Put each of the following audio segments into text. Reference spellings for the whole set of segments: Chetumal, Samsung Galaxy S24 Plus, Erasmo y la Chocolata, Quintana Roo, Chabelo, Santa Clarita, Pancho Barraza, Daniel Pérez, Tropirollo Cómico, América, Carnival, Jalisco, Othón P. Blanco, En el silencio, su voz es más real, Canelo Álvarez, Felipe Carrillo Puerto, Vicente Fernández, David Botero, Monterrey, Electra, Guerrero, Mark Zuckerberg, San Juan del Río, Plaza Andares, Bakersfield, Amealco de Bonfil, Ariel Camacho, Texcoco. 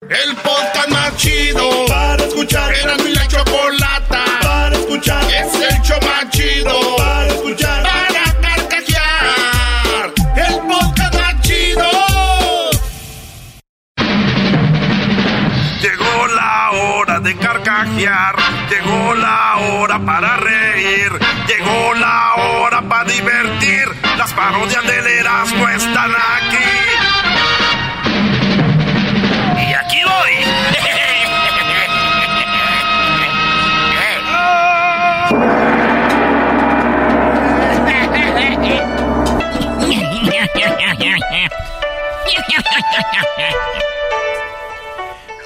El podcast más chido para escuchar. Erasmo y la Chocolata para escuchar. Es el show más chido para escuchar. Para carcajear. El podcast más chido. Llegó la hora de carcajear. Llegó la hora para reír. Llegó la hora para divertir. Las parodias del Erasmo están aquí. ¡Aquí voy!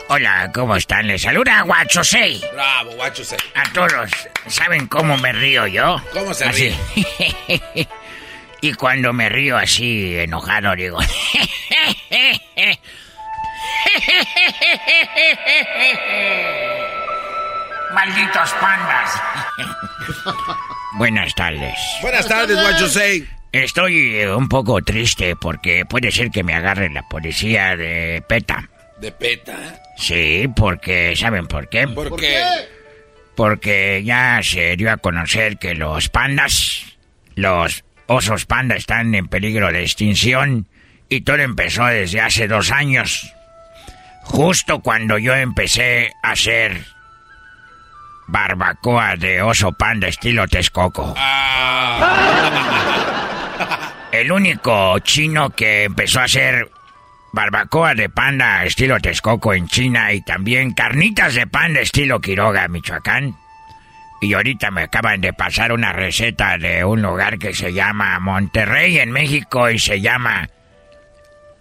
Hola, ¿cómo están? Les saluda Wachosei. Bravo, Wachosei. A todos, ¿saben cómo me río yo? ¿Cómo se ríe? Así. Y cuando me río así, enojado, digo... Malditos pandas. Buenas tardes. Buenas tardes, Wachosei. Estoy un poco triste porque puede ser que me agarre la policía de PETA. ¿De PETA? Sí, porque... ¿Saben por qué? ¿Por qué? Porque ya se dio a conocer que los pandas, los osos panda, están en peligro de extinción. Y todo empezó desde hace 2 años. Justo cuando yo empecé a hacer barbacoa de oso panda estilo Texcoco. El único chino que empezó a hacer barbacoa de panda estilo Texcoco en China y también carnitas de panda estilo Quiroga, Michoacán. Y ahorita me acaban de pasar una receta de un lugar que se llama Monterrey en México y se llama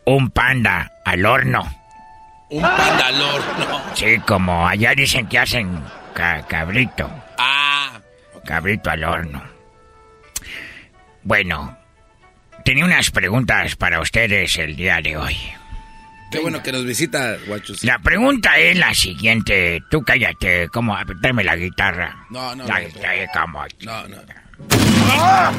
un panda al horno. Un pandalor, ¿no? Sí, como allá dicen que hacen cabrito. Ah. Cabrito al horno. Bueno, tenía unas preguntas para ustedes el día de hoy. Qué bueno que nos visita, Wachosei. La pregunta es la siguiente. Tú cállate, ¿cómo? Dame la guitarra. No. La guitarra es como... No. ¡Ah!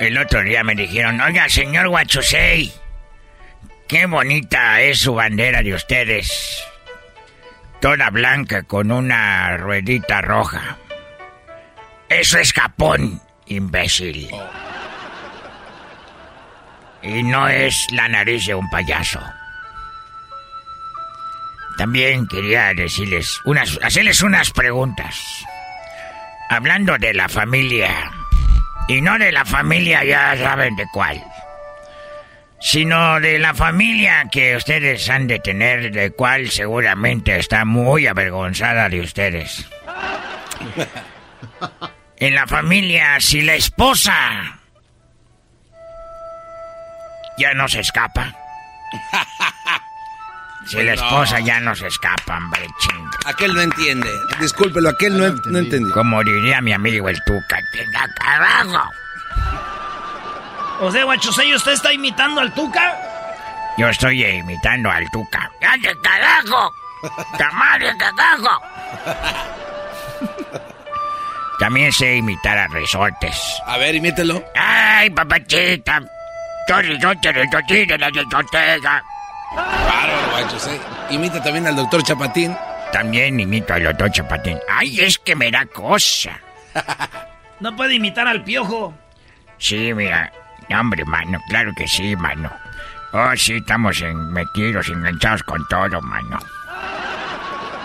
El otro día me dijeron, oiga, señor Wachosei, qué bonita es su bandera de ustedes. Toda blanca con una ruedita roja. Eso es Japón, imbécil. Oh. Y no es la nariz de un payaso. También quería decirles, hacerles unas preguntas. Hablando de la familia... Y no de la familia, ya saben de cuál. Sino de la familia que ustedes han de tener, de cuál seguramente está muy avergonzada de ustedes. En la familia, si la esposa ya no se escapa. Si la esposa ya no se escapa, hombre, chinga. Aquel no entiende. Discúlpelo, aquel no entendió. Como diría mi amigo el Tuca, tenga carajo. O sea, Wachosei, ¿usted está imitando al Tuca? Yo estoy imitando al Tuca. ¡Ande carajo! ¡Tamadre carajo! También sé imitar a Resortes. A ver, imítelo. ¡Ay, papachita! Yo Resorte de la discoteca. Claro, Wachosei. Imita también al doctor Chapatín. También imito al doctor Chapatín. Ay, es que me da cosa. No puede imitar al Piojo. Sí, mira. Hombre, mano, claro que sí, mano. Oh, sí, estamos metidos, enganchados con todo, mano.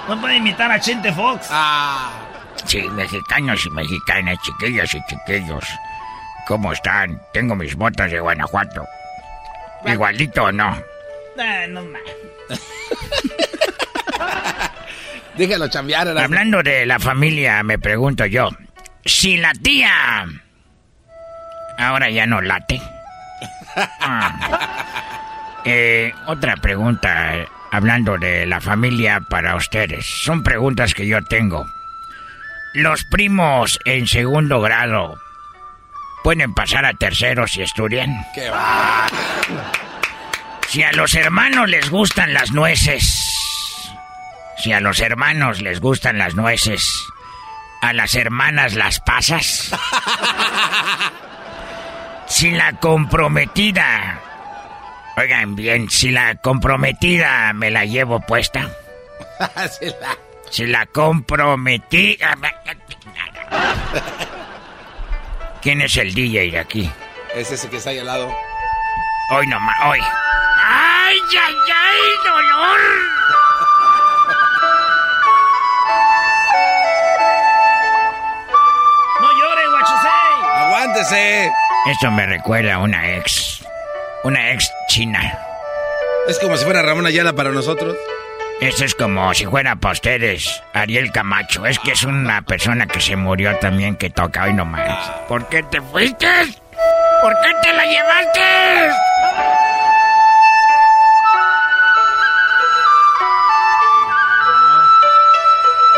¿No puede imitar a Chente Fox? Ah. Sí, mexicanos y mexicanas, chiquillas y chiquillos. ¿Cómo están? Tengo mis botas de Guanajuato. ¿Igualito o no? No más. Déjalo chambear. Hablando de la familia, me pregunto yo, si la tía ahora ya no late. Otra pregunta, hablando de la familia para ustedes. Son preguntas que yo tengo. ¿Los primos en segundo grado pueden pasar a tercero si estudian? ¡Qué va! Si a los hermanos les gustan las nueces, si a los hermanos les gustan las nueces, ¿a las hermanas las pasas? Si la comprometida, oigan bien, si la comprometida me la llevo puesta. Si la comprometida... ¿Quién es el DJ de aquí? Es ese que está ahí al lado. Hoy nomás, hoy. ¡Ay, ay, ay, dolor! ¡No llores, Wachosei! ¡Aguántese! Esto me recuerda a una ex. Una ex china. Es como si fuera Ramón Ayala para nosotros. Esto es como si fuera para ustedes Ariel Camacho. Es que es una persona que se murió también, que toca hoy nomás. ¿Por qué te fuiste? ¿Por qué te la llevaste?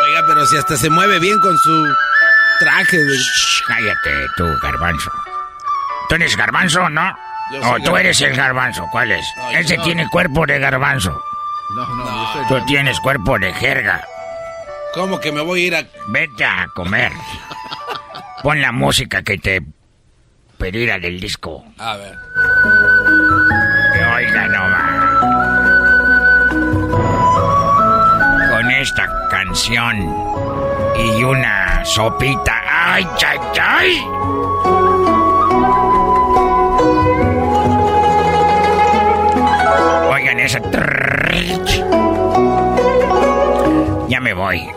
Oiga, pero si hasta se mueve bien con su traje. De... Shh, cállate tú, garbanzo. ¿Tú eres garbanzo, no? No, tú eres el garbanzo. ¿Cuál es? No, ese no tiene cuerpo de garbanzo. No, yo soy... Tú tienes cuerpo de jerga. ¿Cómo que me voy a ir a...? Vete a comer. Pon la música que te pedida del disco. A ver. Que oiga nomás. Con esta canción y una sopita. ¡Ay, chay, chay! Oigan esa... Ya me voy.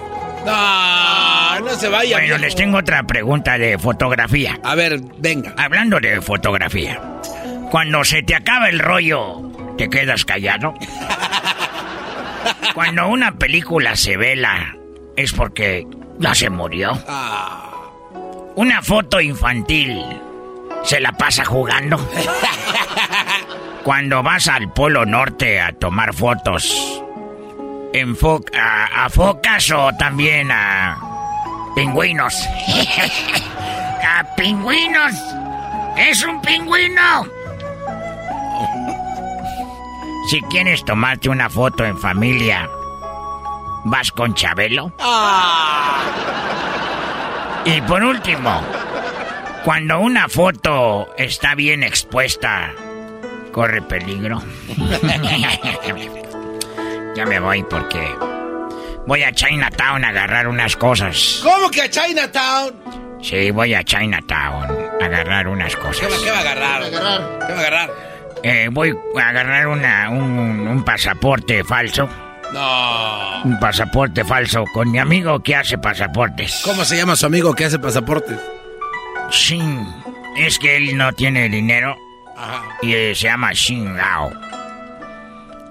No se vaya. Bueno, les tengo otra pregunta de fotografía. A ver, venga. Hablando de fotografía, cuando se te acaba el rollo, ¿te quedas callado? Cuando una película se vela, es porque ya se murió. Una foto infantil, ¿se la pasa jugando? Cuando vas al Polo Norte a tomar fotos, ¿a focas o también a pingüinos? ¡A pingüinos! ¡Es un pingüino! Si quieres tomarte una foto en familia, ¿vas con Chabelo? Y por último, cuando una foto está bien expuesta, ¿corre peligro? Ya me voy porque voy a Chinatown a agarrar unas cosas. ¿Cómo que a Chinatown? Sí, voy a Chinatown a agarrar unas cosas. ¿Qué va a agarrar? ¿Qué va a agarrar? Voy a agarrar un pasaporte falso. No. Un pasaporte falso con mi amigo que hace pasaportes. ¿Cómo se llama su amigo que hace pasaportes? Sí, es que él no tiene dinero. Ajá. Y se llama Xin Gao.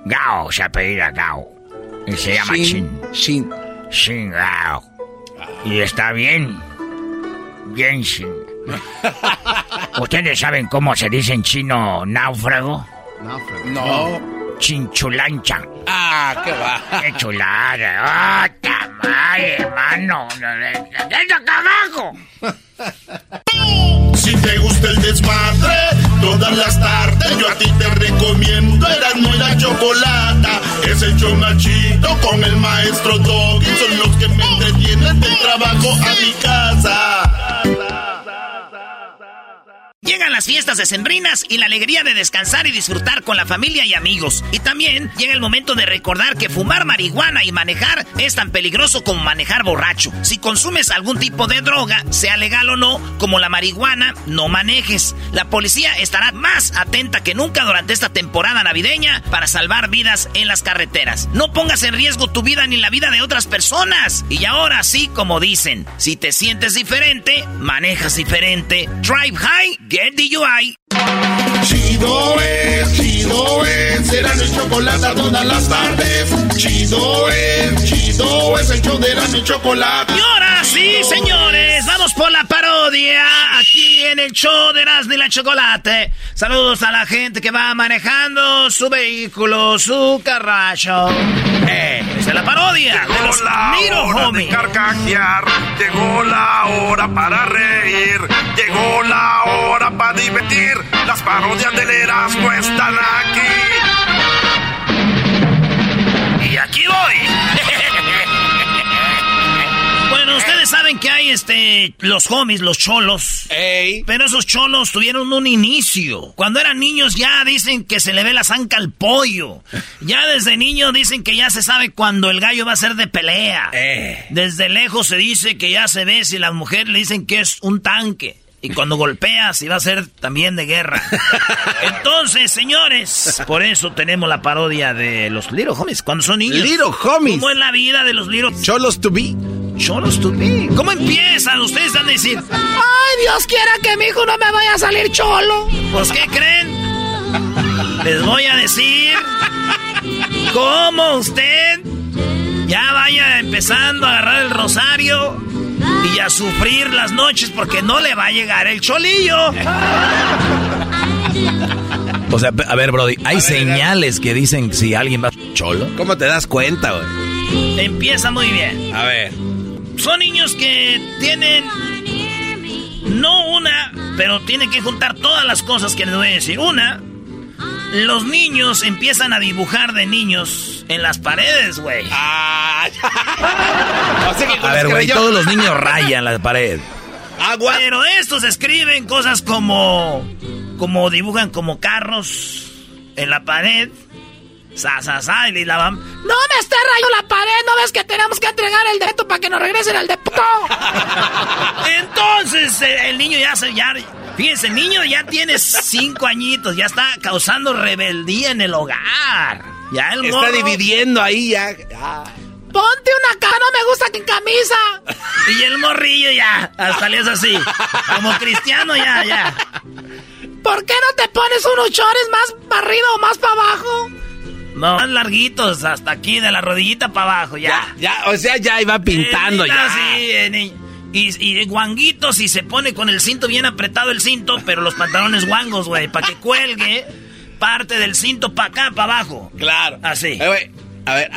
Gao, se apellida Gao. Y se llama Xin. Xin Gao. Y está bien. Bien Xin. ¿Ustedes saben cómo se dice en chino náufrago? Náufrago. No. Chinchulancha. Ah, qué va. Qué chulada. Ah, oh, tamal, hermano. ¡Eso abajo! Si te gusta el desmadre, todas las tardes yo a ti te recomiendo Erasmo y la Chocolata. Es el show más chido con el maestro Doggy. Son los que me entretienen del trabajo a mi casa. Llegan las fiestas decembrinas y la alegría de descansar y disfrutar con la familia y amigos. Y también llega el momento de recordar que fumar marihuana y manejar es tan peligroso como manejar borracho. Si consumes algún tipo de droga, sea legal o no, como la marihuana, no manejes. La policía estará más atenta que nunca durante esta temporada navideña para salvar vidas en las carreteras. No pongas en riesgo tu vida ni la vida de otras personas. Y ahora sí, como dicen, si te sientes diferente, manejas diferente. Drive high, get DUI. Chido es, Erasmo y Chocolata todas las tardes. Chido es el show de Erasmo y Chocolata. Y ahora sí, señores, vamos por la parodia aquí en el show de Erasmo y la Chocolata. Saludos a la gente que va manejando su vehículo, su carracho. Esa es la parodia. Llegó de los hora de carcajear, llegó la hora para reír, llegó la hora para divertir. Las parodias del Erasmo están aquí. Y aquí voy. Bueno, ustedes saben que hay los homies, los cholos. Ey. Pero esos cholos tuvieron un inicio. Cuando eran niños ya dicen que se le ve la zanca al pollo. Ya desde niño dicen que ya se sabe cuando el gallo va a ser de pelea. Desde lejos se dice que ya se ve si las mujeres le dicen que es un tanque. Y cuando golpeas, iba a ser también de guerra. Entonces, señores, por eso tenemos la parodia de los Little Homies, cuando son niños. Little Homies. ¿Cómo es la vida de los Little Cholos to be? Cholos to be. ¿Cómo empiezan? Ustedes van a decir, ay, Dios quiera que mi hijo no me vaya a salir cholo. ¿Pues qué creen? Les voy a decir cómo usted ya vaya empezando a agarrar el rosario y a sufrir las noches porque no le va a llegar el cholillo. O sea, a ver, Brody, hay señales que dicen si alguien va cholo. ¿Cómo te das cuenta, güey? Empieza muy bien. A ver. Son niños que tienen no una, pero tienen que juntar todas las cosas que les voy a decir. Una, los niños empiezan a dibujar de niños en las paredes, güey. Ah, o sea que a ver, güey, todos los niños rayan la pared. Agua. Pero estos escriben cosas como dibujan como carros en la pared. Y la van. No me está rayando la pared, ¿no ves que tenemos que entregar el dedo para que nos regresen al depósito? Entonces el niño ya fíjense, el niño ya tiene 5 añitos, ya está causando rebeldía en el hogar. Ya el morro está dividiendo ahí ya. Ponte una cara, no me gusta que camisa. Y el morrillo ya, hasta le es así, como cristiano ya. ¿Por qué no te pones unos chores más para arriba o más para abajo? No, más larguitos, hasta aquí, de la rodillita para abajo, ya. O sea, ya iba pintando ya. Sí, Y guanguitos, y se pone con el cinto bien apretado el cinto, pero los pantalones guangos, güey, para que cuelgue parte del cinto para acá, para abajo. Claro. Así. Güey, a ver,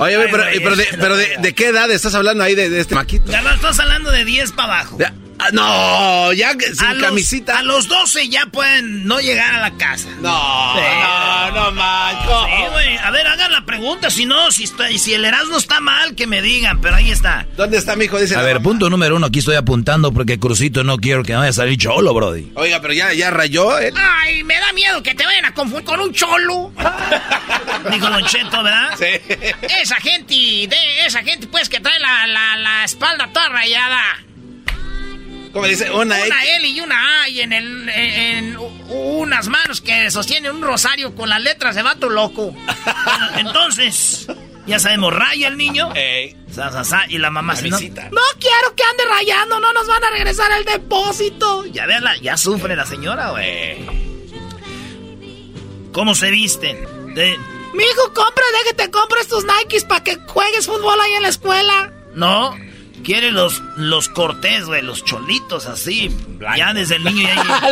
Oye, güey, pero ¿de qué edad estás hablando ahí de este maquito? Ya no, estás hablando de 10 para abajo. No, ya sin camisita. A los 12 ya pueden no llegar a la casa. No manco. Sí, güey. A ver, hagan la pregunta. Si el Erasmo está mal, que me digan. Pero ahí está. ¿Dónde está mi hijo? Dice. A ver, mamá. Punto número 1. Aquí estoy apuntando porque Crucito no quiero que vaya a salir cholo, brody. Oiga, pero ya rayó él. Ay, me da miedo que te vayan a confundir con un cholo. Dijo Don Cheto, ¿verdad? Sí. Esa gente, pues, que trae la espalda toda rayada. Como dice, una L y una A, y en unas manos que sostienen un rosario con las letras de vato loco. Entonces, ya sabemos, raya el niño. Y la mamá se no quiero que ande rayando, no nos van a regresar al depósito. Ya véanla, ya sufre la señora, güey. ¿Cómo se visten? Mijo, deje que te compres tus Nikes para que juegues fútbol ahí en la escuela. No. Quiere los cortés, güey, los cholitos así. Blanco. Ya desde el niño ya.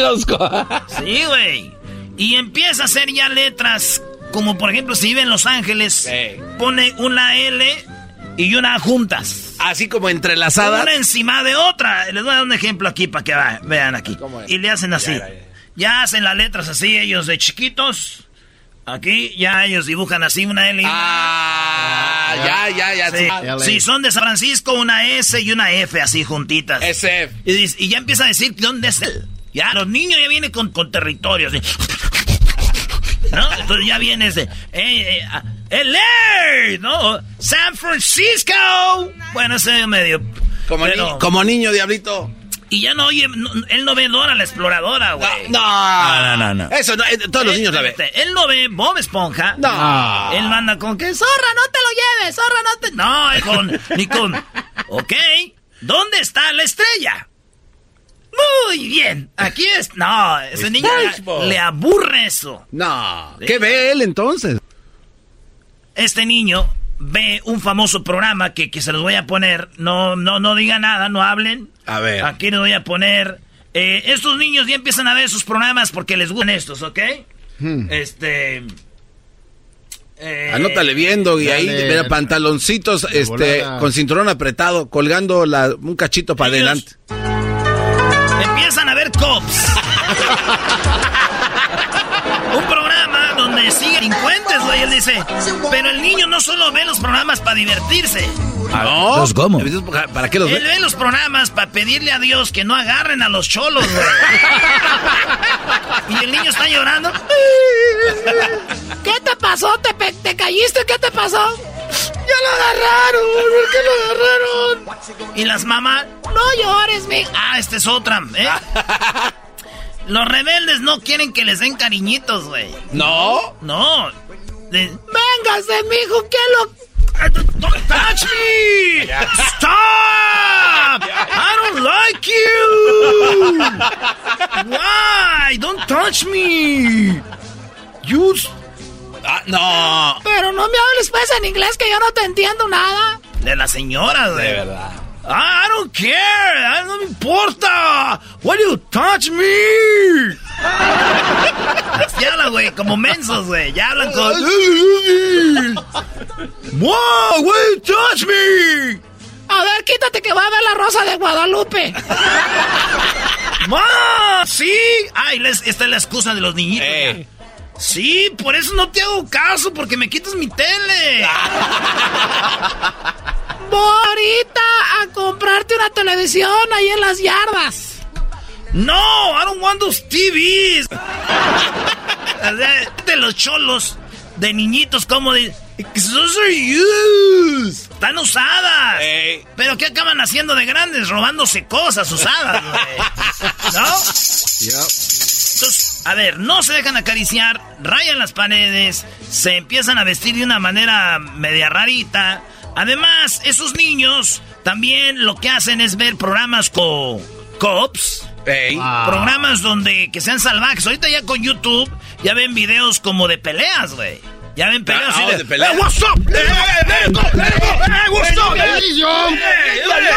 Sí, güey. Y empieza a hacer ya letras. Como por ejemplo, si vive en Los Ángeles, pone una L y una juntas. Así como entrelazadas. Una encima de otra. Les voy a dar un ejemplo aquí para que vean aquí. Y le hacen así. Ya hacen las letras así, ellos de chiquitos. Aquí ya ellos dibujan así una L y una... Sí. Si son de San Francisco, una S y una F así juntitas. SF. Y ya empieza a decir dónde es él. Ya los niños ya vienen con territorios. ¿Sí? ¿No? Entonces ya viene ese. LA, ¿no? San Francisco. Bueno, ese medio. Como niño, diablito. Y ya no oye, él no ve Dora la exploradora, güey. No. Eso, no, todos los niños la ven. Él no ve Bob Esponja. No. Él no anda con que, zorra, no te lo lleves, zorra, no te... No, él con, ni con... Ok, ¿dónde está la estrella? Muy bien, aquí es... No, ese niño le aburre eso. No, ¿sí? ¿Qué ve él entonces? Este niño ve un famoso programa que se los voy a poner. No diga nada, no hablen. A ver. Aquí les voy a poner. Estos niños ya empiezan a ver sus programas porque les gustan estos, ¿ok? Anótale viendo y dale, ahí, mira, pantaloncitos con cinturón apretado, colgando un cachito para adelante. Empiezan a ver Cops. Un programa donde sigue delincuentes, güey. Él dice, pero el niño no solo ve los programas para divertirse. ¿No? ¿Los cómo? ¿Para qué los ve? Él ve los programas para pedirle a Dios que no agarren a los cholos, güey. Y el niño está llorando. ¿Qué te pasó? ¿Te caíste? ¿Qué te pasó? ¡Ya lo agarraron! ¿Por qué lo agarraron? Y las mamás, no llores, mi... Ah, esta es otra, ¿eh? Los rebeldes no quieren que les den cariñitos, güey. ¿No? No. ¡Véngase, mijo! ¿Qué lo...? ¡Don't touch me! ¡Stop! ¡I don't like you! ¡Why? ¡Don't touch me! ¡You... Ah, no! Pero no me hables pues en inglés que yo no te entiendo nada. De la señora, güey. De verdad. Ah, I don't care, no me importa. Why do you touch me? Ya hablan, güey, como mensos, güey. Ya hablan con... Wow, why you touch me? A ver, quítate que va a ver La Rosa de Guadalupe. ¡Ma! Sí. Ay, esta es la excusa de los niñitos. Sí, por eso no te hago caso, porque me quitas mi tele. Voy ahorita a comprarte una televisión ahí en las yardas. No, I don't want those TVs. De los cholos, de niñitos, como de... Those are used. Están usadas. Hey. Pero ¿qué acaban haciendo de grandes? Robándose cosas usadas, güey. ¿No? Yep. Entonces, a ver, no se dejan acariciar, rayan las paredes, se empiezan a vestir de una manera media rarita. Además, esos niños también lo que hacen es ver programas con Cops. Hey. Ah. Programas donde que sean salvajes. Ahorita ya con YouTube ya ven videos como de peleas, güey. Ya ven peleas. Ah, de peleas. What's up? What's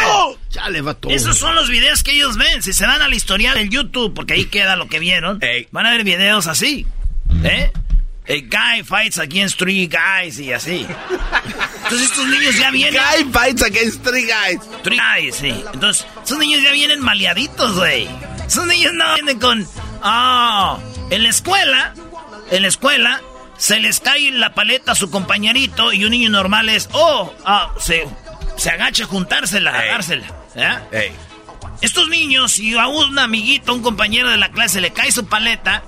up? Chale, vato. Esos son los videos que ellos ven. Si se van al historial en YouTube, porque ahí queda lo que vieron, van a ver videos así. A guy fights against three guys y así. Entonces estos niños ya vienen... Guy fights against three guys. Three guys, sí. Entonces, esos niños ya vienen maleaditos, güey. Esos niños no vienen con... Oh, en la escuela... Se les cae en la paleta a su compañerito y un niño normal es... se agacha a juntársela, a dársela. ¿Eh? Estos niños, si a un amiguito, un compañero de la clase le cae su paleta,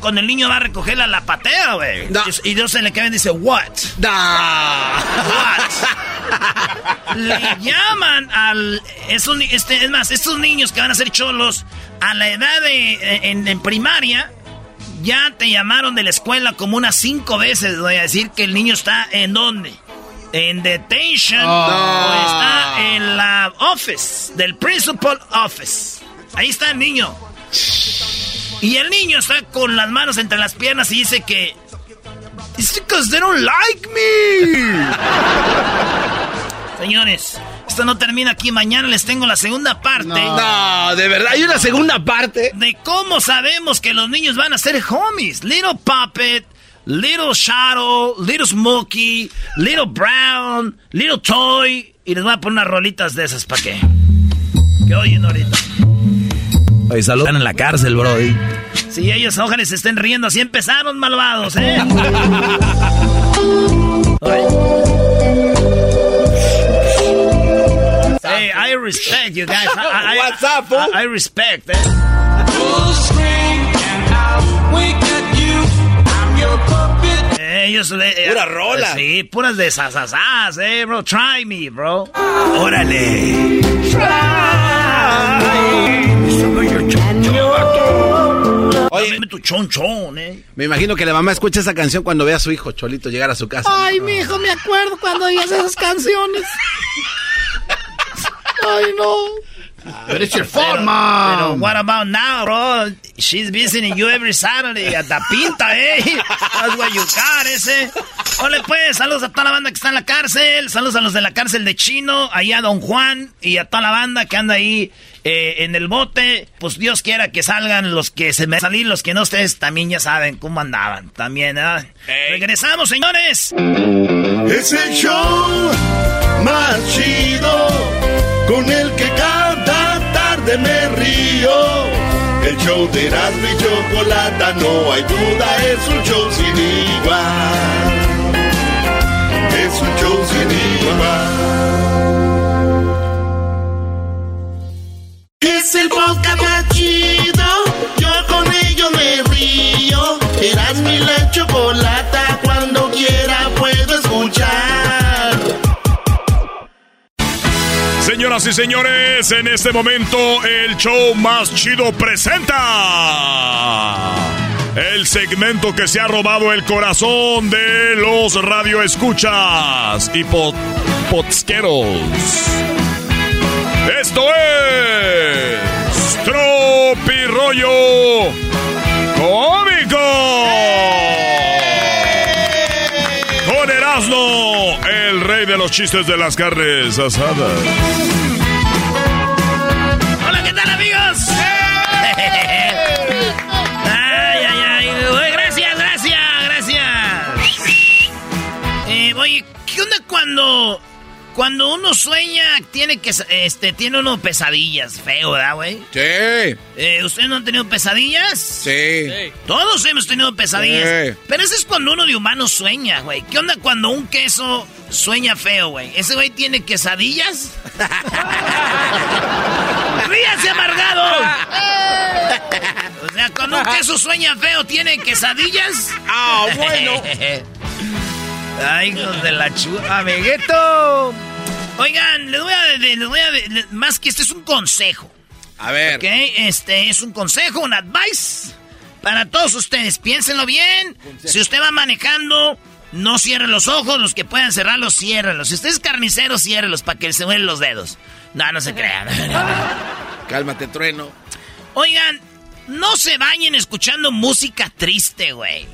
cuando el niño va a recogerla, la patea, güey. No. Y Dios se le cae y dice, what? No. What? Le llaman al... es más, estos niños que van a ser cholos a la edad de... En primaria... Ya te llamaron de la escuela como unas 5 veces, voy a decir que el niño está en ¿dónde? En detention, o está en la office, del principal office. Ahí está el niño. Y el niño está con las manos entre las piernas y dice que... It's because they don't like me. Señores, esto no termina aquí. Mañana les tengo la segunda parte. No, de verdad, hay una segunda parte. De cómo sabemos que los niños van a ser homies. Little Puppet, Little Shadow, Little Smokey, Little Brown, Little Toy. Y les voy a poner unas rolitas de esas para que... Que oyen ahorita. Oye, saludos. Están en la cárcel, bro. Sí, ellos, ojalá se estén riendo. Así empezaron, malvados, ¿eh? Hey, I respect you guys. What's up, fool? I respect. Ellos pura rola. Sí, puras de sasasas, bro. Try me, bro. Órale. Oye, tu chonchón, Me imagino que la mamá escucha esa canción cuando ve a su hijo Cholito llegar a su casa. Ay, mi hijo, me acuerdo cuando oías esas canciones. Ay, no. But it's your fault, Mom. Pero what about now, bro? She's visiting you every Saturday at the pinta, That's what you got, Ole, pues, saludos a toda la banda que está en la cárcel. Saludos a los de la cárcel de Chino, ahí a Don Juan y a toda la banda que anda ahí en el bote. Pues Dios quiera que salgan los que se me salí, los que no, ustedes también ya saben cómo andaban también, Regresamos, señores. Es el show más chido, con el que cada tarde me río. El show de Erasmo y Chocolata, no hay duda, es un show sin igual. Es un show sin igual. Es el podcast más chido, yo con ello me río. Erasmo y la Chocolata, cuando quiera puedo escuchar. Señoras y señores, en este momento el show más chido presenta el segmento que se ha robado el corazón de los radioescuchas y podsqueros. Esto es Tropirollo Cómico con Erasmo, el rey de los chistes de las carnes asadas. Hola, ¿qué tal, amigos? Ay, ay, ay. Gracias, gracias, gracias. Oye, ¿qué onda cuando uno sueña, tiene que tiene uno pesadillas? Feo, ¿verdad, güey? Sí. ¿Ustedes no han tenido pesadillas? Sí. Todos hemos tenido pesadillas. Sí. Pero eso es cuando uno de humano sueña, güey. ¿Qué onda cuando un queso sueña feo, güey? ¿Ese güey tiene quesadillas? ¡Ríase, amargado! O sea, cuando un queso sueña feo, ¿tiene quesadillas? ¡Ah, bueno! ¡Ay, hijos de la chupa, amiguito! Oigan, les voy a más que es un consejo. A ver. Ok, es un consejo, un advice para todos ustedes. Piénsenlo bien. Consejo. Si usted va manejando, no cierre los ojos. Los que puedan cerrarlos, ciérrenlos. Si usted es carnicero, ciérrenlos para que se mueven los dedos. No, no se crean. Cálmate, trueno. Oigan, no se bañen escuchando música triste, güey.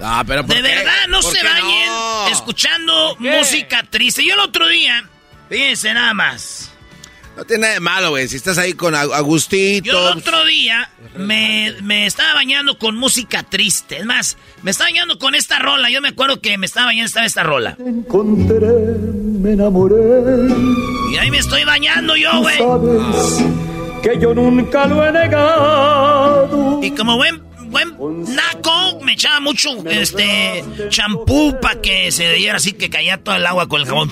Ah, pero ¿por qué? De verdad, no se bañen escuchando música triste. Yo el otro día, fíjense nada más. No tiene nada de malo, güey, si estás ahí con Agustito. Yo el otro día me estaba bañando con música triste. Es más, me estaba bañando con esta rola. Yo me acuerdo que me estaba bañando esta rola. Te encontré, me enamoré. Y ahí me estoy bañando yo, güey. Sabes que yo nunca lo he negado. Y como buen naco, me echaba mucho champú para que se diera así, que caía todo el agua con el jabón.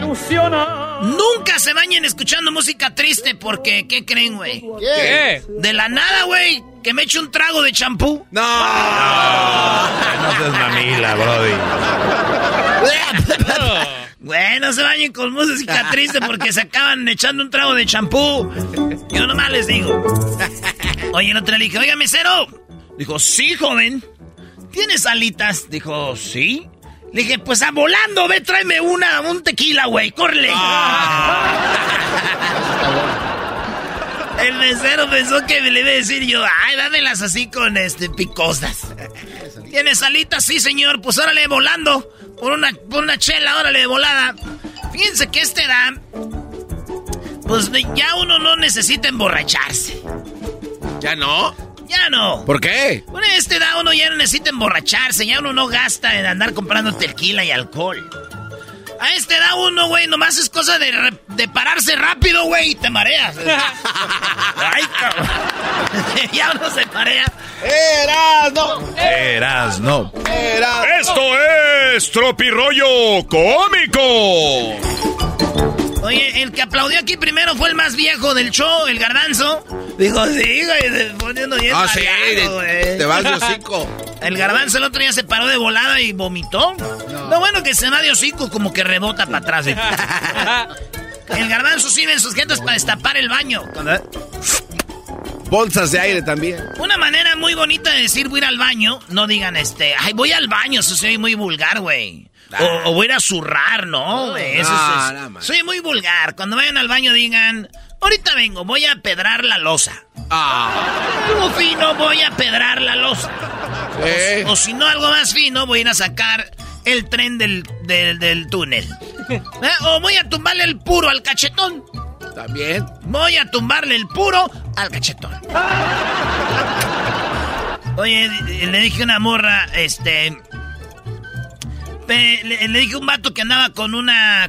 Nunca se bañen escuchando música triste, porque ¿qué creen, güey? ¿Qué? De la nada, güey, que me eche un trago de champú. No, no seas mamila, brody. Güey, no se bañen con música triste porque se acaban echando un trago de champú. Yo nomás les digo. Oye, el otro le dije, oiga, mesero. Dijo, sí, joven. ¿Tienes alitas? Dijo, sí. Le dije, pues a volando, ve, tráeme un tequila, güey, córrele. El mesero pensó que me le iba a decir yo, ay, dámelas así con picosas. ¿Tienes alitas? Sí, señor, pues órale, volando. Por una chela, órale, de volada. Fíjense que esta edad, pues ya uno no necesita emborracharse. ¿Ya no? Ya no. ¿Por qué? Bueno, a esta edad uno ya no necesita emborracharse. Ya uno no gasta en andar comprando tequila y alcohol. A esta edad uno, güey, nomás es cosa de pararse rápido, güey, y te mareas. Ay, cabrón. Ya uno se marea. ¡Erasmo! ¡Erasmo! ¡Esto es Tropirollo Cómico! Oye, el que aplaudió aquí primero fue el más viejo del show, el Garbanzo. Dijo, sí, güey, poniendo bien ah, sí, te vas de hocico. El Garbanzo el otro día se paró de volada y vomitó. No, no, bueno, que se da de hocico, como que rebota para atrás. El Garbanzo sirve en sus jetas para destapar el baño. Bolsas de aire también. Una manera muy bonita de decir voy a ir al baño. No digan, ay, voy al baño. Eso soy muy vulgar, güey. O voy a ir a zurrar, ¿no? Eso es, soy muy vulgar. Cuando vayan al baño digan, ahorita vengo, voy a pedrar la loza. Algo fino, voy a pedrar la loza. O si no, algo más fino, voy a ir a sacar el tren del túnel. O voy a tumbarle el puro al cachetón. También. Voy a tumbarle el puro al cachetón. Oye, le dije a una morra, le dije a un vato que andaba con una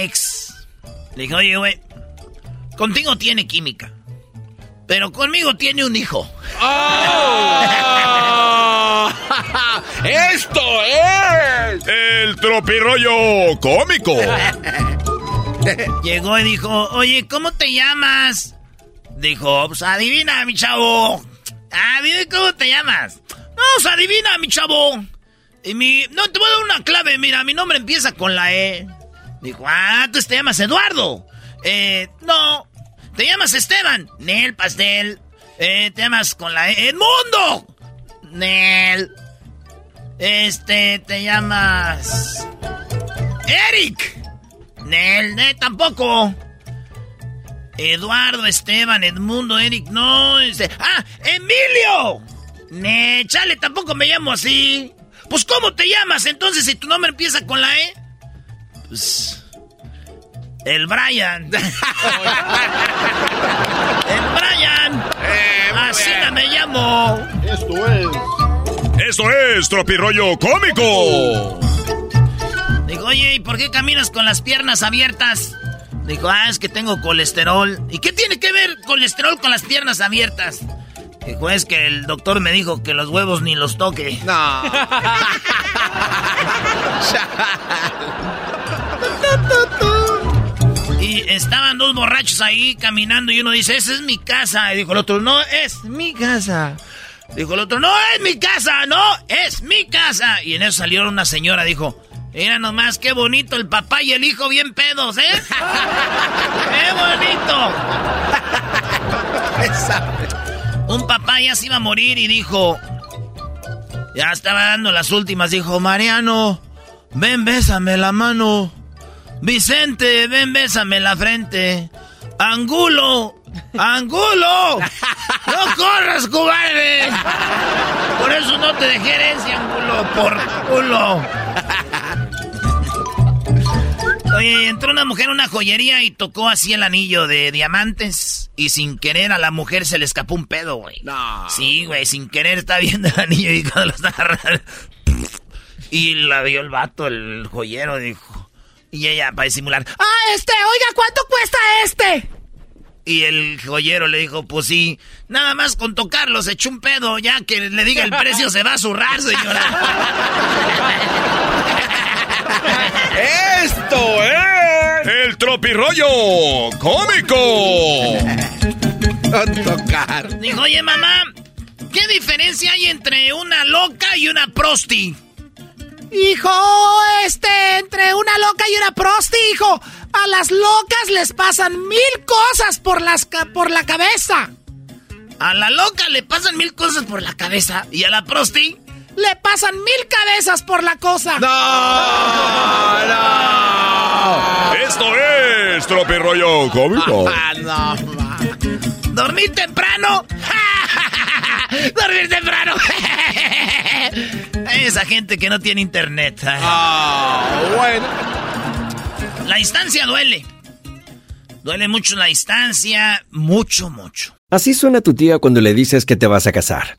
ex. Le dije, oye, güey, contigo tiene química, pero conmigo tiene un hijo. Oh. ¡Esto es el tropirollo cómico! Llegó y dijo, oye, ¿cómo te llamas? Dijo, pues adivina, mi chavo. Adivina, ¿cómo te llamas? No, pues adivina, mi chavo. Y no, te voy a dar una clave, mira, mi nombre empieza con la E. Dijo, tú te llamas Eduardo. No, te llamas Esteban. Nel, pastel. Te llamas con la E. ¡Edmundo! Nel. Te llamas... Eric. Nel, tampoco. Eduardo, Esteban, Edmundo, Eric, no. Emilio. Nel, chale, tampoco me llamo así. Pues, ¿cómo te llamas entonces si tu nombre empieza con la E? Pues... el Brian. El Brian. Así me llamo. Esto es Tropirollo Cómico. Digo, oye, ¿y por qué caminas con las piernas abiertas? Dijo, es que tengo colesterol. ¿Y qué tiene que ver colesterol con las piernas abiertas? Dijo, es que el doctor me dijo que los huevos ni los toque. No. Y estaban dos borrachos ahí caminando y uno dice, esa es mi casa. Y dijo el otro, no, es mi casa. Dijo el otro, no, es mi casa, no, es mi casa. Y en eso salió una señora, dijo, mira nomás, qué bonito el papá y el hijo bien pedos, ¿eh? ¡Qué bonito! Un papá ya se iba a morir y dijo, ya estaba dando las últimas, dijo, Mariano, ven, bésame la mano. Vicente, ven, bésame la frente. Angulo, no corras, cobarde. Por eso no te dejé herencia, Angulo, por culo. Oye, entró una mujer a una joyería y tocó así el anillo de diamantes. Y sin querer a la mujer se le escapó un pedo, güey. No. Sí, güey, sin querer está viendo el anillo y cuando lo está agarrando. Y la vio el vato, el joyero, dijo. Y ella, para disimular, oiga, ¿cuánto cuesta este? Y el joyero le dijo, pues sí, nada más con tocarlo se echó un pedo, ya que le diga el precio se va a zurrar, señora. ¡Esto es el Tropirollo Cómico! No tocar. Dijo, oye, mamá, ¿qué diferencia hay entre una loca y una prosti? Hijo, entre una loca y una prosti, hijo. A las locas les pasan 1000 cosas por la cabeza. A la loca le pasan 1000 cosas por la cabeza. ¿Y a la prosti? Le pasan 1000 cabezas por la cosa. ¡No! Esto es Tropirollo Cómico. No, ¿dormir temprano? ¡Dormir temprano! Esa gente que no tiene internet. Bueno. La distancia duele. Duele mucho la distancia. Mucho, mucho. Así suena tu tía cuando le dices que te vas a casar.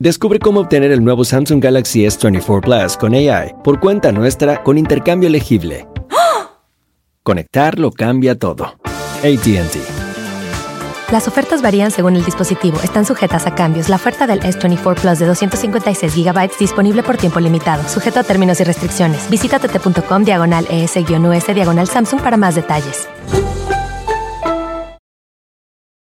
Descubre cómo obtener el nuevo Samsung Galaxy S24 Plus con AI por cuenta nuestra con intercambio elegible. Conectarlo cambia todo. AT&T. Las ofertas varían según el dispositivo. Están sujetas a cambios. La oferta del S24 Plus de 256 GB disponible por tiempo limitado. Sujeto a términos y restricciones. Visita tt.com/ES-US/Samsung para más detalles.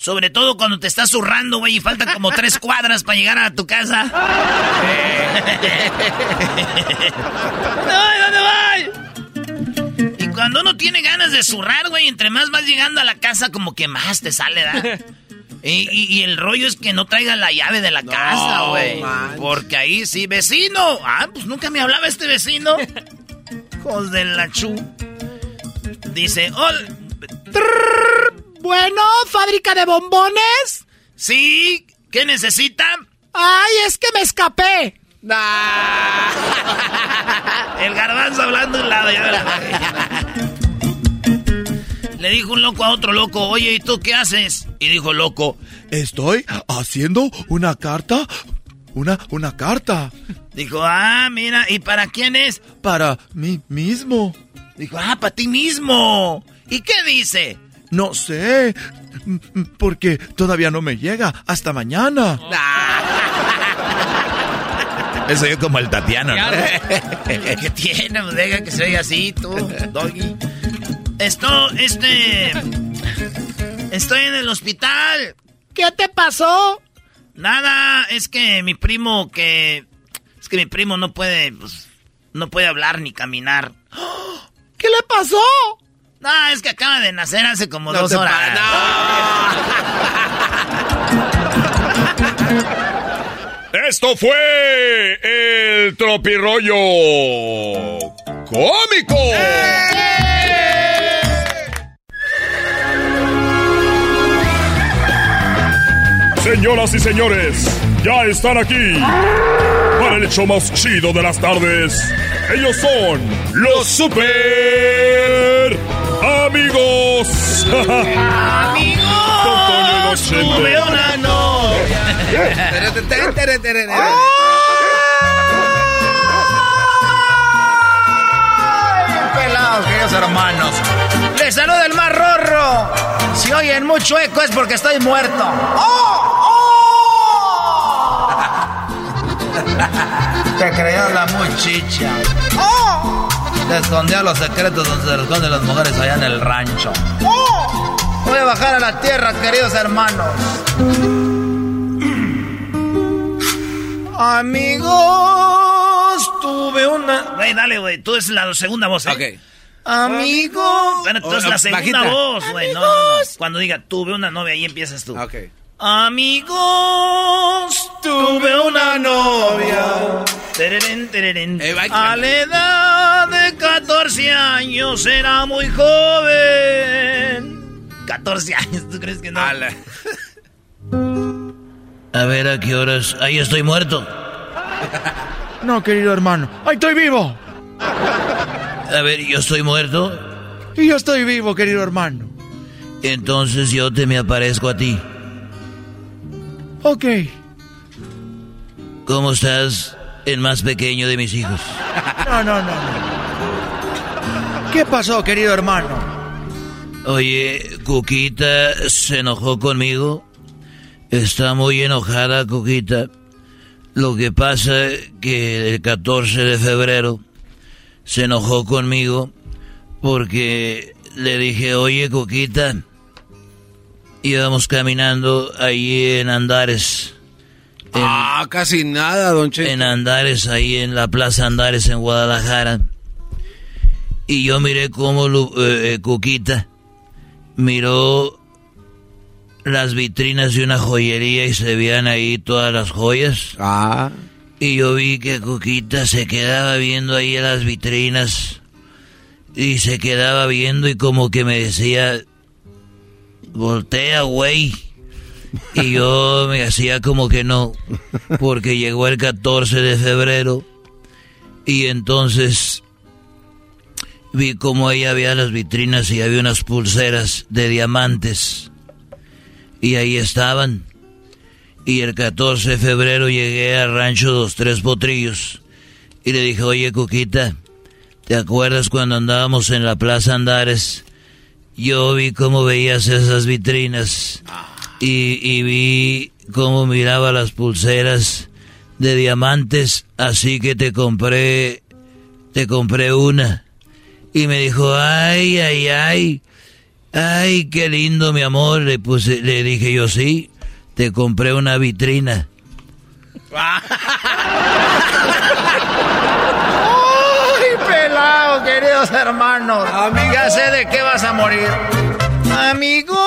Sobre todo cuando te estás zurrando, güey, y faltan como 3 cuadras para llegar a tu casa. ¡Dónde voy! Y cuando uno tiene ganas de zurrar, güey, entre más vas llegando a la casa, como que más te sale, ¿verdad? Y el rollo es que no traigas la llave de la casa, güey. Porque ahí sí, vecino. Ah, pues nunca me hablaba este vecino. Hijos de la chu. Dice, Bueno, ¿fábrica de bombones? Sí, ¿qué necesitan? ¡Ay, es que me escapé! Nah. El garbanzo hablando de un lado, ya me la... Le dijo un loco a otro loco, oye, ¿y tú qué haces? Y dijo el loco, estoy haciendo una carta, una carta. Dijo, ah, mira, ¿y para quién es? Para mí mismo. Dijo, ah, para ti mismo. ¿Y qué dice? No sé, porque todavía no me llega. Hasta mañana. Eso yo como el Tatiana, ¿no? ¿Qué tiene? Deja que se oiga así, tú, doggy. Estoy en el hospital. ¿Qué te pasó? Nada, es que mi primo no puede, pues, no puede hablar ni caminar. ¿Qué le pasó? No, es que acaba de nacer hace como 2 horas. ¡No! Esto fue el Tropirollo Cómico. Señoras y señores, ya están aquí para el hecho más chido de las tardes. Ellos son los super amigos. Amigos, tuve una novia. ¡Ay, pelados, queridos hermanos! ¡Les saluda el más rorro! Si oyen mucho eco es porque estoy muerto. ¡Oh! Te creías la muchicha. ¡Oh! Te escondía los secretos donde se esconden las mujeres allá en el rancho. ¡Oh! Voy a bajar a la tierra, queridos hermanos. Amigos, tuve una... Güey, dale, güey. Tú es la segunda voz, ¿eh? Ok. Amigos... Bueno, tú es la segunda voz, güey. No, no, no. Cuando diga, tuve una novia, ahí empiezas tú. Ok. Amigos, tuve una novia. Tererén, tererén. A la edad de 14 años era muy joven. 14 años, ¿tú crees que no? A ver, ¿a qué horas? Ahí estoy muerto. No, querido hermano, ahí estoy vivo. A ver, ¿yo estoy muerto? Y yo estoy vivo, querido hermano. Entonces yo te me aparezco a ti. Ok. ¿Cómo estás, el más pequeño de mis hijos? No. ¿Qué pasó, querido hermano? Oye, Cuquita se enojó conmigo. Está muy enojada, Cuquita. Lo que pasa es que el 14 de febrero se enojó conmigo porque le dije, oye, Cuquita... Íbamos caminando ahí en Andares Casi nada, don Cheto. En Andares, ahí en la Plaza Andares en Guadalajara. Y yo miré cómo Cuquita miró las vitrinas de una joyería y se veían ahí todas las joyas. Ah. Y yo vi que Cuquita se quedaba viendo ahí en las vitrinas y se quedaba viendo y como que me decía, voltea, güey. Y yo me hacía como que no, porque llegó el 14 de febrero y entonces vi como ella veía las vitrinas y había unas pulseras de diamantes y ahí estaban. Y el 14 de febrero llegué al rancho Dos Tres Potrillos y le dije, oye Cuquita, ¿te acuerdas cuando andábamos en la Plaza Andares? Yo vi cómo veías esas vitrinas y vi cómo miraba las pulseras de diamantes, así que te compré una. Y me dijo, ay, ay, ay, ay, qué lindo, mi amor. Le dije yo, sí, te compré una vitrina. ¡Ay, pelado, queridos hermanos! Amiga, sé de qué vas a morir. Amigos,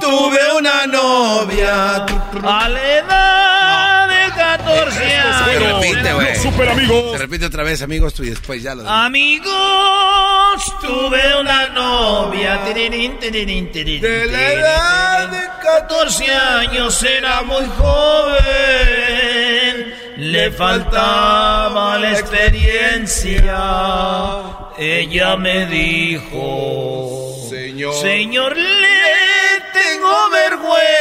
tuve una novia a la edad de 14 años. Se repite, güey. Super amigos. Se repite otra vez, amigos, tú y después ya lo... Amigos, tuve una novia de la edad de 14 años. Era muy joven, le faltaba la experiencia. Ella me dijo, Señor, le tengo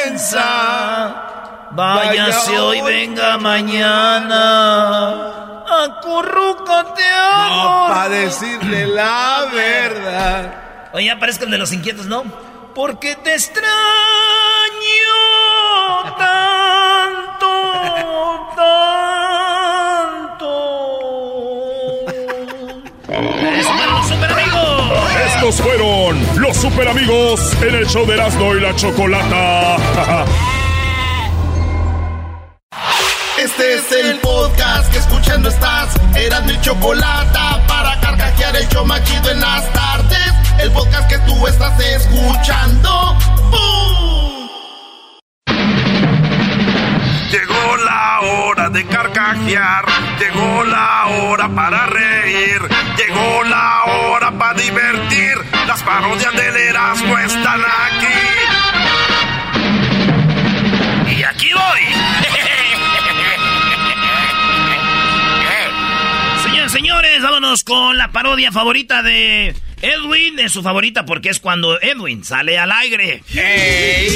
vergüenza. Váyase hoy, venga mañana. Acurrúcate, amor. No, para decirle la verdad. Oye, aparezco el de los inquietos, ¿no? Porque te extraño tanto, tanto. Estos fueron los super amigos en el show de Erasmo y la Chocolata. Este es el podcast que escuchando estás. Erasmo y Chocolata, para carcajear el show más chido en las tardes. El podcast que tú estás escuchando. ¡Bum! Llegó la hora de carcajear, llegó la hora para reír, llegó la hora para divertir. Las parodias del Erasmo están aquí. Y aquí voy. Señores, señores, vámonos con la parodia favorita de Edwin. Es su favorita porque es cuando Edwin sale al aire. ¡Hey!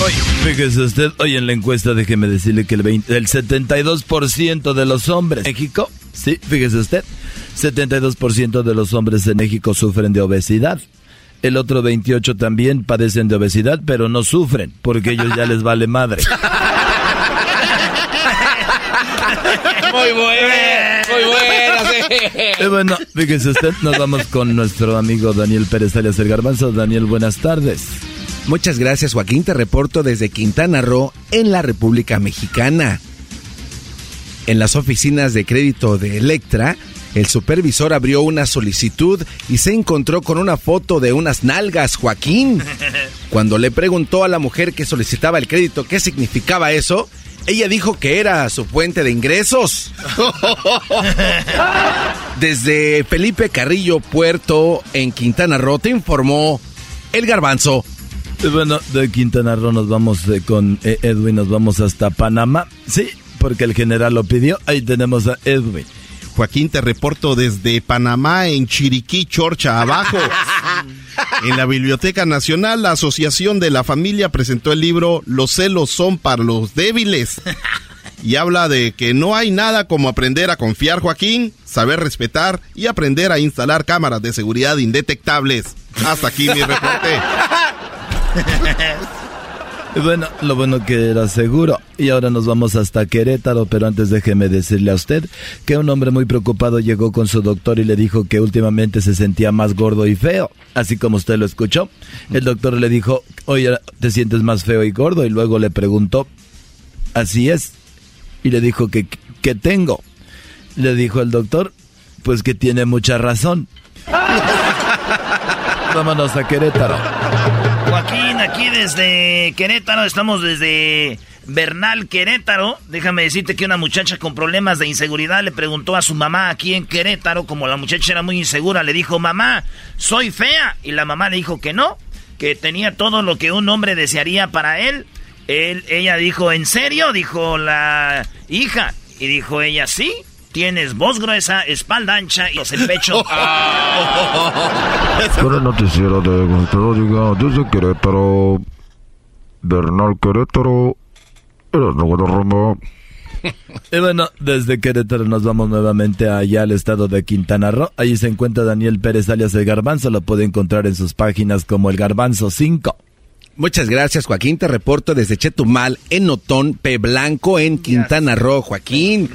Oye, fíjese usted, hoy en la encuesta déjeme decirle que el 72% de los hombres en México, sí, fíjese usted, 72% de los hombres en México sufren de obesidad. El otro 28 también padecen de obesidad, pero no sufren, porque ellos ya les vale madre. Muy buena, muy buena, sí. Bueno, fíjese usted, nos vamos con nuestro amigo Daniel Pérez alias El Garbanzo. Daniel, buenas tardes. Muchas gracias, Joaquín. Te reporto desde Quintana Roo, en la República Mexicana. En las oficinas de crédito de Electra, el supervisor abrió una solicitud y se encontró con una foto de unas nalgas, Joaquín. Cuando le preguntó a la mujer que solicitaba el crédito qué significaba eso, ella dijo que era su fuente de ingresos. Desde Felipe Carrillo, Puerto, en Quintana Roo, te informó El Garbanzo. Bueno, de Quintana Roo nos vamos con Edwin, nos vamos hasta Panamá. Sí, porque el general lo pidió. Ahí tenemos a Edwin. Joaquín, te reporto desde Panamá, en Chiriquí, Chorcha Abajo. En la Biblioteca Nacional, la Asociación de la Familia presentó el libro Los celos son para los débiles. Y habla de que no hay nada como aprender a confiar, Joaquín, saber respetar y aprender a instalar cámaras de seguridad indetectables. Hasta aquí mi reporte. Bueno, lo bueno que era seguro. Y ahora nos vamos hasta Querétaro, pero antes déjeme decirle a usted que un hombre muy preocupado llegó con su doctor y le dijo que últimamente se sentía más gordo y feo. así como usted lo escuchó. El doctor le dijo, oye, ¿te sientes más feo y gordo? Y luego le preguntó, así es. Y le dijo, ¿qué tengo? Le dijo el doctor, pues que tiene mucha razón. Vámonos a Querétaro. Joaquín, aquí desde Querétaro, estamos desde Bernal, Querétaro. Déjame decirte que una muchacha con problemas de inseguridad le preguntó a su mamá aquí en Querétaro, como la muchacha era muy insegura, le dijo, mamá, soy fea. Y la mamá le dijo que no, que tenía todo lo que un hombre desearía para él. Ella dijo, ¿en serio? Dijo la hija. Y dijo ella, sí, tienes voz gruesa, espalda ancha y el pecho. Con el noticiero de Guadalajara, desde Querétaro, Bernal, Querétaro, Erasmo, Guadalajara. Y bueno, desde Querétaro nos vamos nuevamente allá al estado de Quintana Roo. Allí se encuentra Daniel Pérez alias El Garbanzo. Lo puede encontrar en sus páginas como El Garbanzo 5. Muchas gracias, Joaquín. Te reporto desde Chetumal, en Othón P. Blanco, en Quintana Roo. Joaquín,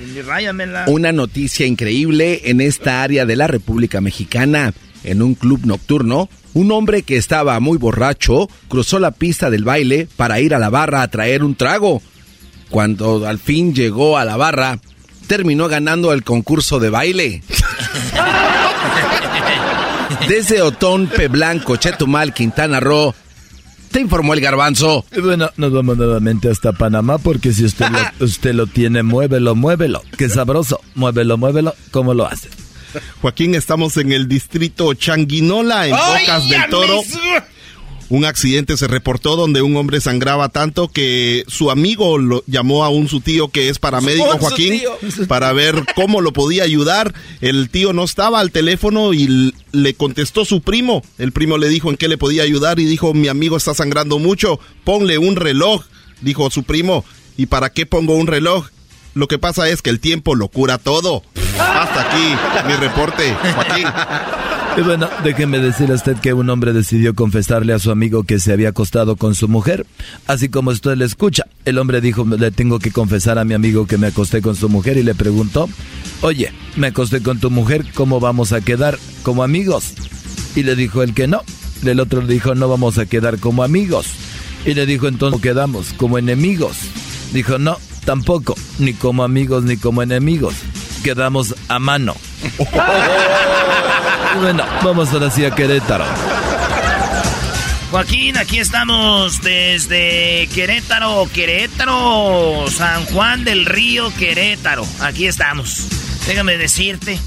una noticia increíble en esta área de la República Mexicana. En un club nocturno, un hombre que estaba muy borracho cruzó la pista del baile para ir a la barra a traer un trago. Cuando al fin llegó a la barra, terminó ganando el concurso de baile. Desde Othón P. Blanco, Chetumal, Quintana Roo, te informó El Garbanzo. Bueno, nos vamos nuevamente hasta Panamá, porque si usted lo tiene, muévelo, muévelo. Qué sabroso. Muévelo, muévelo. ¿Cómo lo hace? Joaquín, estamos en el distrito Changuinola, en Bocas del Toro. Un accidente se reportó donde un hombre sangraba tanto que su amigo lo llamó a su tío, que es paramédico, Joaquín, para ver cómo lo podía ayudar. El tío no estaba al teléfono y le contestó su primo. El primo le dijo en qué le podía ayudar y dijo, mi amigo está sangrando mucho, ponle un reloj. Dijo su primo, ¿y para qué pongo un reloj? Lo que pasa es que el tiempo lo cura todo. Hasta aquí mi reporte, Joaquín. Y bueno, déjeme decirle a usted que un hombre decidió confesarle a su amigo que se había acostado con su mujer, así como usted le escucha. El hombre dijo, le tengo que confesar a mi amigo que me acosté con su mujer, y le preguntó, oye, me acosté con tu mujer, ¿cómo vamos a quedar? ¿Como amigos? Y le dijo él que no. El otro le dijo, no vamos a quedar como amigos. Y le dijo, entonces, ¿cómo quedamos? ¿Como enemigos? Dijo, no, tampoco, ni como amigos ni como enemigos, quedamos a mano. Bueno, vamos ahora sí a Querétaro. Joaquín, aquí estamos desde Querétaro, San Juan del Río, Querétaro. Aquí estamos. Déjame decirte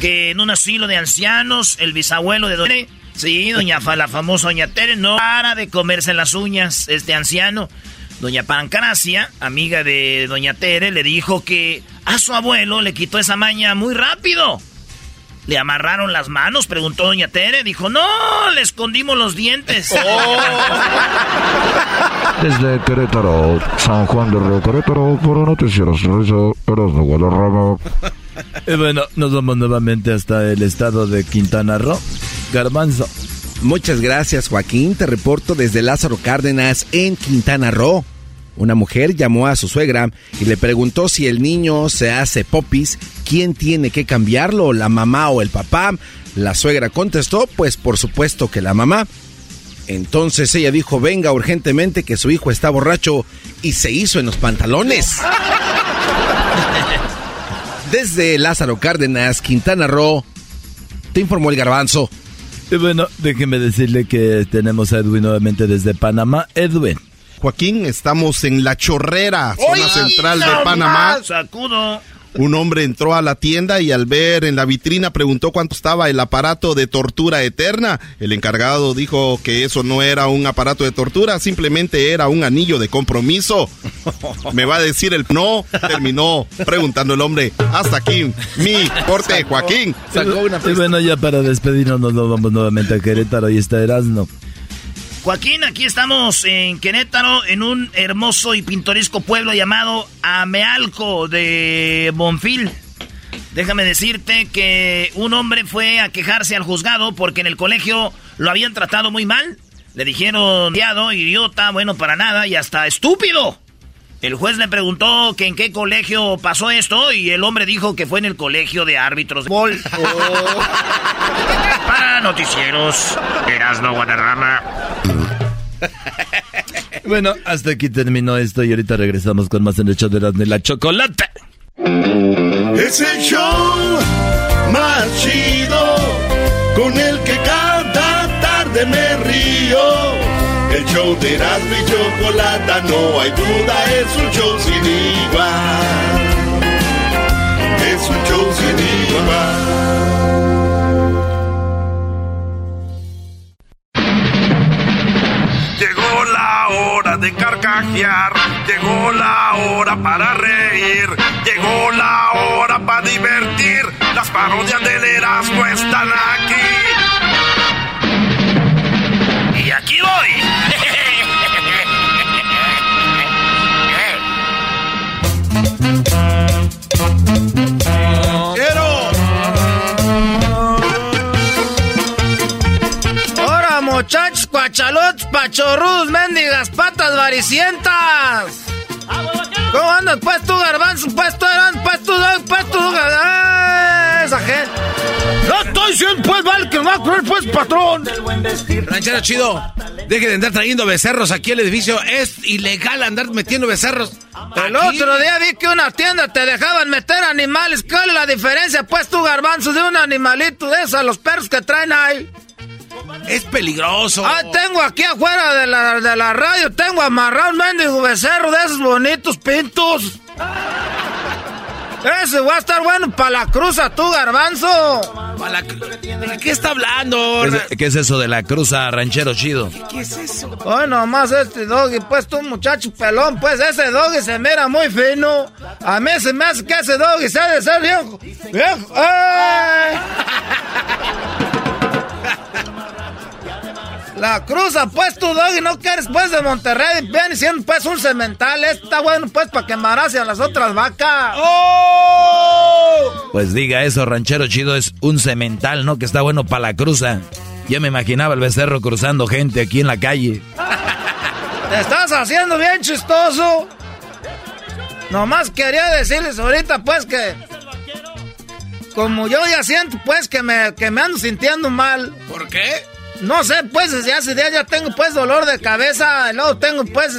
que en un asilo de ancianos, el bisabuelo de Doña Tere, sí, la famosa Doña Tere, no para de comerse las uñas, este anciano. Doña Pancracia, amiga de Doña Tere, le dijo que a su abuelo le quitó esa maña muy rápido. ¿Le amarraron las manos?, preguntó Doña Tere. Dijo, no, le escondimos los dientes. Desde Querétaro, San Juan del Río, Querétaro, por noticias, Erasmo, Guadalajara. Y bueno, nos vamos nuevamente hasta el estado de Quintana Roo. Garbanzo. Muchas gracias, Joaquín. Te reporto desde Lázaro Cárdenas, en Quintana Roo. Una mujer llamó a su suegra y le preguntó si el niño se hace popis, ¿quién tiene que cambiarlo, la mamá o el papá? La suegra contestó, pues por supuesto que la mamá. Entonces ella dijo, venga urgentemente que su hijo está borracho, y se hizo en los pantalones. Desde Lázaro Cárdenas, Quintana Roo, te informó El Garbanzo. Y bueno, déjeme decirle que tenemos a Edwin nuevamente desde Panamá. Edwin. Joaquín, estamos en La Chorrera, zona central de Panamá. Sacudo. Un hombre entró a la tienda y al ver en la vitrina preguntó cuánto estaba el aparato de tortura eterna. El encargado dijo que eso no era un aparato de tortura, simplemente era un anillo de compromiso. Me va a decir el no, terminó preguntando el hombre. Hasta aquí mi corte, Joaquín. Sacó una pista. Y bueno, ya para despedirnos nos vamos nuevamente a Querétaro. Ahí está Erasmo. Joaquín, aquí estamos en Querétaro, en un hermoso y pintoresco pueblo llamado Amealco de Bonfil. Déjame decirte que un hombre fue a quejarse al juzgado porque en el colegio lo habían tratado muy mal. Le dijeron, idiota, bueno para nada y hasta estúpido. El juez le preguntó que en qué colegio pasó esto y el hombre dijo que fue en el colegio de árbitros de fútbol. Oh. Para noticieros, Erasmo Guadarrama. Bueno, hasta aquí terminó esto y ahorita regresamos con más en el show de Erasmo y la Chocolata. Es el show más chido, con el que cada tarde me río. El show de Erasmo y Chocolata, no hay duda, es un show sin igual. Es un show sin igual. Llegó la hora de carcajear, llegó la hora para reír, llegó la hora para divertir. Las parodias del Erasmo están aquí. Y aquí voy. ¡Hora, muchachos, cuachalots, pachorrus, mendigas, patas varicientas! ¿Cómo andas, pues, tú, garbanzo? Pues, tú, Erasmo, pues, tú, Doc, pues, tú, esa gente. ¡No estoy siendo, pues, vale, que no va a correr, pues, patrón! Ranchero chido, deje de andar trayendo becerros aquí al edificio. Es ilegal andar metiendo becerros. El otro día vi que una tienda te dejaban meter animales. ¿Cuál es la diferencia, pues, tú, garbanzo, de un animalito de esos, los perros que traen ahí? Es peligroso. Ah, tengo aquí afuera de la radio, tengo amarrado un mendigo becerro de esos bonitos pintos. Ese va a estar bueno para la cruza, tú, garbanzo. ¿De qué está hablando? ¿Qué es eso de la cruza, ranchero chido? ¿Qué es eso? Ay, nomás este doggy, pues, tú, muchacho pelón, pues, ese doggy se mira muy fino. A mí se me hace que ese doggy se ha de ser viejo. ¡Viejo! ¡Ay! La cruza, pues, tu doggy, no quieres, pues, de Monterrey. Viene siendo, pues, un semental. Está bueno, pues, para quemar hacia las otras vacas. ¡Oh! Pues diga eso, ranchero chido, es un semental, ¿no? Que está bueno para la cruza. Ya me imaginaba el becerro cruzando gente aquí en la calle. Te estás haciendo bien chistoso. Nomás quería decirles ahorita, pues, que... como yo ya siento, pues, que me ando sintiendo mal. ¿Por qué? No sé, pues, desde hace días ya tengo, pues, dolor de cabeza. Y luego tengo, pues,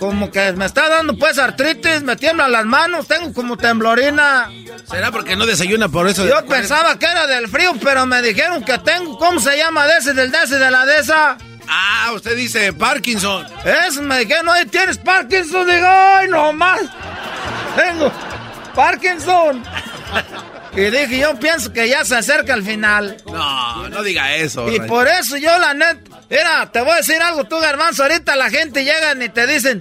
como que me está dando, pues, artritis. Me tiemblan las manos, tengo como temblorina. ¿Será porque no desayuna por eso? Yo pensaba que era del frío, pero me dijeron que tengo, ¿cómo se llama? De esa. Ah, usted dice Parkinson. Eso, me dijeron, oye, ¿tienes Parkinson? Digo, ay, nomás tengo Parkinson. Y dije, yo pienso que ya se acerca el final. No, no diga eso. Y por eso yo, la neta... Mira, te voy a decir algo, tú, garbanzo. Ahorita la gente llega y te dicen...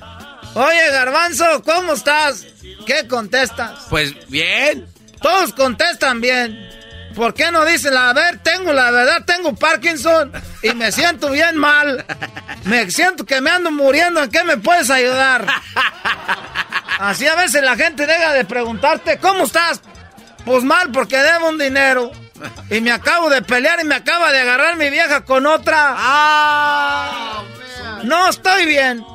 Oye, garbanzo, ¿cómo estás? ¿Qué contestas? Pues, bien. Todos contestan bien. ¿Por qué no dicen, a ver, tengo la verdad, tengo Parkinson y me siento bien mal? Me siento que me ando muriendo, ¿en qué me puedes ayudar? Así a veces la gente deja de preguntarte, ¿cómo estás? Pues mal, porque debo un dinero. Y me acabo de pelear y me acaba de agarrar mi vieja con otra. ¡Ah! No estoy bien.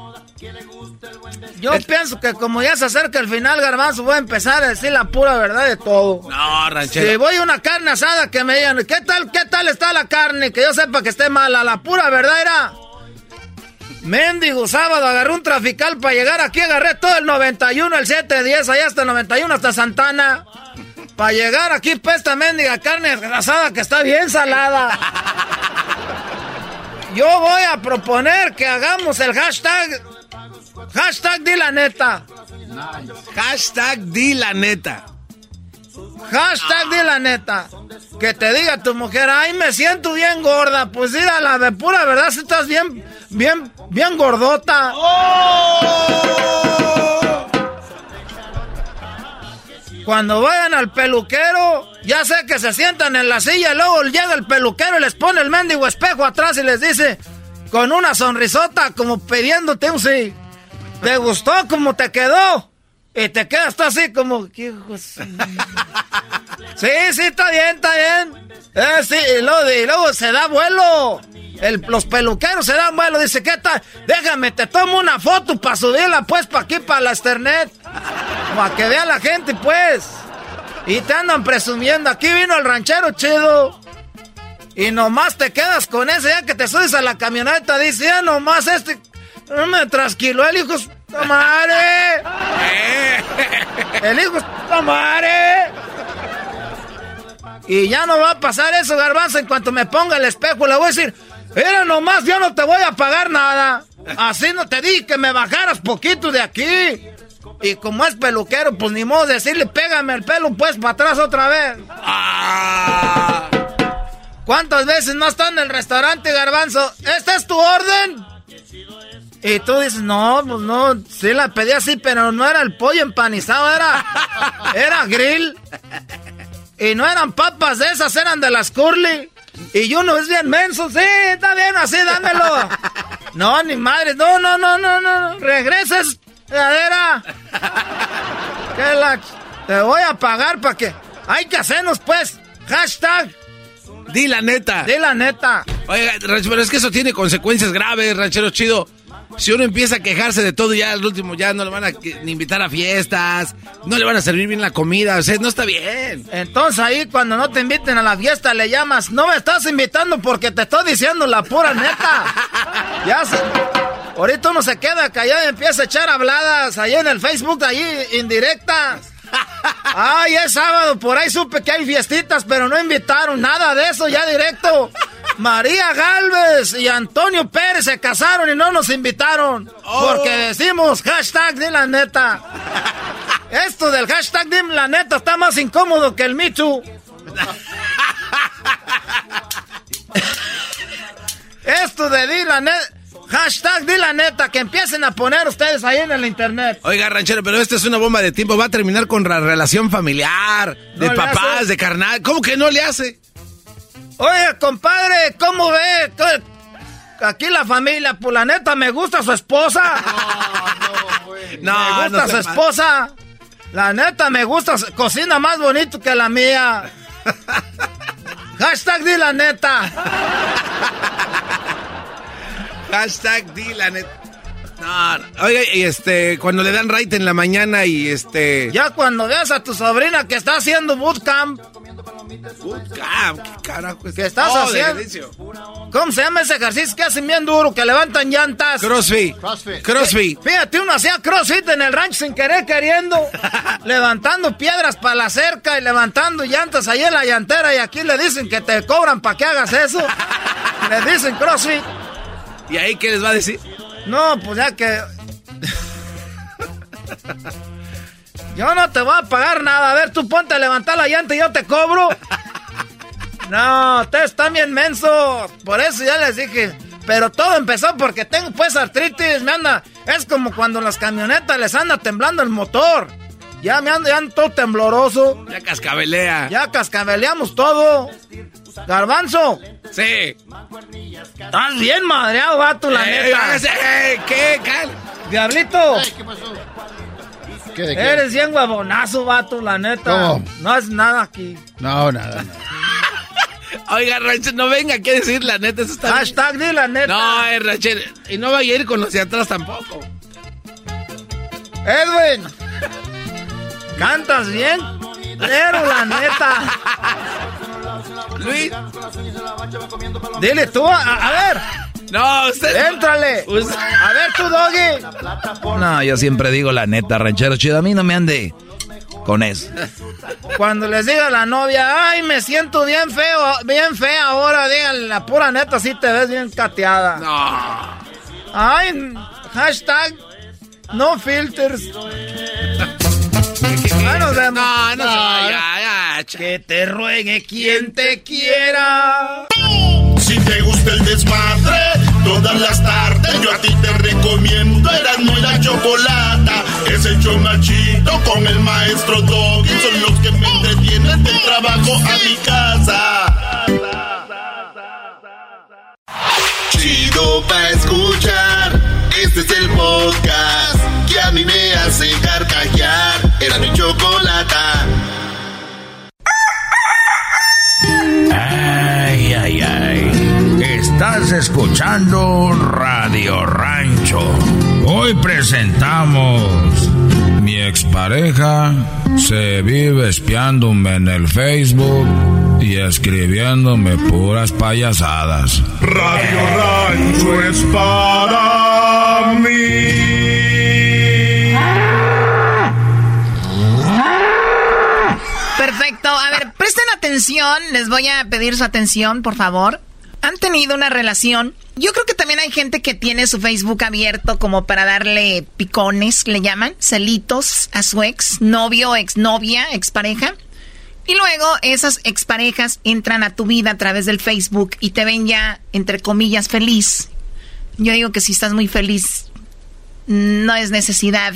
Yo pienso que como ya se acerca el final, garbanzo, voy a empezar a decir la pura verdad de todo. No, ranchero. Si voy a una carne asada, que me digan, ¿qué tal está la carne? Que yo sepa que esté mala. La pura verdad era... Mendigo sábado, agarré un trafical para llegar aquí. Agarré todo el 91, el 710, allá hasta el 91, hasta Santana. Para llegar aquí, pesta mendiga carne asada que está bien salada. Yo voy a proponer que hagamos el hashtag... Hashtag di la neta. Hashtag di la neta. Hashtag di la neta. Que te diga tu mujer, ay, me siento bien gorda. Pues mira, la de pura verdad, si estás bien gordota. ¡Oh! Cuando vayan al peluquero, ya sé que se sientan en la silla, luego llega el peluquero y les pone el mendigo espejo atrás y les dice, con una sonrisota, como pidiéndote un sí, ¿te gustó como te quedó? Y te quedas tú así como, ¿qué hijo? Sí, está bien. Sí, y luego se da vuelo. Los peluqueros se dan vuelo. Dice, ¿qué tal? Déjame, te tomo una foto para subirla, pues, para aquí, para la internet. Para que vea la gente, pues. Y te andan presumiendo. Aquí vino el ranchero chido. Y nomás te quedas con ese. Ya que te subes a la camioneta, dice, ya nomás este... No me trasquiló el hijo... ¡Tamare! El hijo... ¡Tamare! Y ya no va a pasar eso, garbanzo. En cuanto me ponga el espejo, le voy a decir... Mira nomás, yo no te voy a pagar nada. Así no te dije que me bajaras poquito de aquí. Y como es peluquero, pues ni modo decirle... Pégame el pelo, pues, para atrás otra vez. ¡Ah! ¿Cuántas veces no está en el restaurante, garbanzo? ¿Esta es tu orden? Y tú dices, no, pues no, sí la pedí así, pero no era el pollo empanizado, era grill. Y no eran papas de esas, eran de las curly. Y uno es bien menso, sí, está bien, así, dámelo. No, ni madre, no, regreses, cadera. Que la... Te voy a pagar para que... Hay que hacernos, pues, hashtag. Di la neta. Di la neta. Oiga, pero es que eso tiene consecuencias graves, ranchero chido. Si uno empieza a quejarse de todo, ya al último ya no le van a ni invitar a fiestas, no le van a servir bien la comida, o sea, no está bien. Entonces ahí cuando no te inviten a la fiesta le llamas, no me estás invitando porque te estoy diciendo la pura neta. Ya se... Ahorita uno se queda callado y empieza a echar habladas ahí en el Facebook, ahí indirectas. Ay, es sábado, por ahí supe que hay fiestitas, pero no invitaron nada de eso, ya directo. María Galvez y Antonio Pérez se casaron y no nos invitaron. Oh. Porque decimos hashtag de la neta. Esto del hashtag de la neta está más incómodo que el Me Too. Esto de di la neta. Hashtag di la neta, que empiecen a poner ustedes ahí en el internet. Oiga, ranchero, pero esta es una bomba de tiempo. Va a terminar con la relación familiar, de no papás, de carnal. ¿Cómo que no le hace? Oye, compadre, ¿cómo ve? Aquí la familia, pues la neta, me gusta su esposa. No, me gusta su esposa. La neta, me gusta, cocina más bonito que la mía. Hashtag di la neta. Hashtag di la neta. No, no. Oiga, y cuando le dan right en la mañana y Ya cuando veas a tu sobrina que está haciendo bootcamp. Bootcamp, ¿qué carajo es? ¿Qué estás haciendo? ¿Cómo se llama ese ejercicio que hacen bien duro, que levantan llantas? Crossfit. Fíjate, uno hacía crossfit en el rancho sin querer queriendo, levantando piedras para la cerca y levantando llantas ahí en la llantera, y aquí le dicen que te cobran para que hagas eso. Le dicen crossfit. ¿Y ahí qué les va a decir? No, pues ya que... Yo no te voy a pagar nada. A ver, tú ponte a levantar la llanta y yo te cobro. No, ustedes están bien mensos. Por eso ya les dije. Pero todo empezó porque tengo pues artritis. Me anda... Es como cuando las camionetas les anda temblando el motor. Ya me anda, ya ando todo tembloroso. Ya cascabelea. Ya cascabeleamos todo. Garbanzo. Sí. Estás bien madreado, vato, la neta. ¿Qué? Diablito. ¿Qué pasó? ¿Qué? Eres bien huevonazo, vato, la neta. ¿Cómo? No haces nada aquí. No. Oiga, Rachel, no venga aquí a decir la neta. Eso está hashtag bien. Di la neta. No, Rachel. Y no vaya a ir con los de atrás tampoco. Edwin. ¿Cantas bien? Pero la neta. Luis, dile tú, a ver. No, usted. Éntrale. A ver, tú, Doggy. No, yo siempre digo la neta, ranchero chido. A mí no me ande con eso. Cuando les diga a la novia, ay, me siento bien feo, bien fea ahora, díganle la pura neta, sí te ves bien cateada. No. Ay, hashtag no filters. No, que te ruegue quien te quiera. Si te gusta el desmadre, todas las tardes yo a ti te recomiendo Erasmo y la Chocolata. Es el show más chido con el maestro Doggy. Son los que me entretienen del trabajo a mi casa. Chido pa' escuchar. Este es el podcast que a mí me hace carcajear. Era mi chocolata. Ay, ay, ay. Estás Estás escuchando Radio Rancho. Hoy presentamos: mi expareja se vive espiándome en el Facebook y escribiéndome puras payasadas. Radio Rancho es para mí. Perfecto, a ver, presten atención, les voy a pedir su atención, por favor. Han tenido una relación. Yo creo que también hay gente que tiene su Facebook abierto como para darle picones, le llaman, celitos a su ex, novio, exnovia, expareja. Y luego esas exparejas entran a tu vida a través del Facebook y te ven ya, entre comillas, feliz. Yo digo que si estás muy feliz, no es necesidad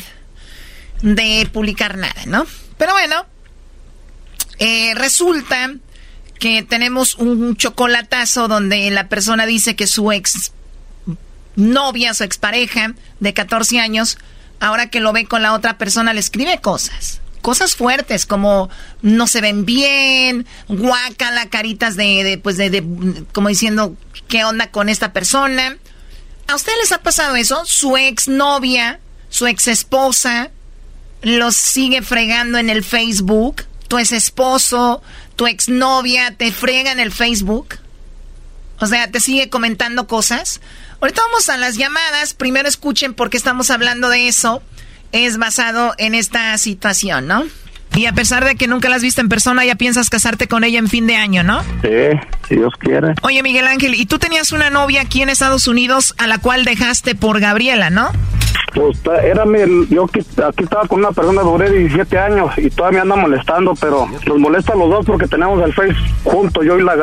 de publicar nada, ¿no? Pero bueno, resulta que tenemos un chocolatazo donde la persona dice que su ex novia, su expareja de 14 años, ahora que lo ve con la otra persona, le escribe cosas fuertes como no se ven bien, guácala, caritas de como diciendo qué onda con esta persona. ¿A ustedes les ha pasado eso? Su ex novia, su ex esposa los sigue fregando en el Facebook. Tu ex esposo, tu ex novia te frega en el Facebook. O sea, te sigue comentando cosas. Ahorita vamos a las llamadas. Primero escuchen por qué estamos hablando de eso. Es basado en esta situación, ¿no? Y a pesar de que nunca la has visto en persona, ya piensas casarte con ella en fin de año, ¿no? Sí, si Dios quiere. Oye, Miguel Ángel, y tú tenías una novia aquí en Estados Unidos a la cual dejaste por Gabriela, ¿no? Pues yo aquí estaba con una persona, duré 17 años y todavía me anda molestando, pero nos molesta a los dos porque tenemos el Face juntos, yo y la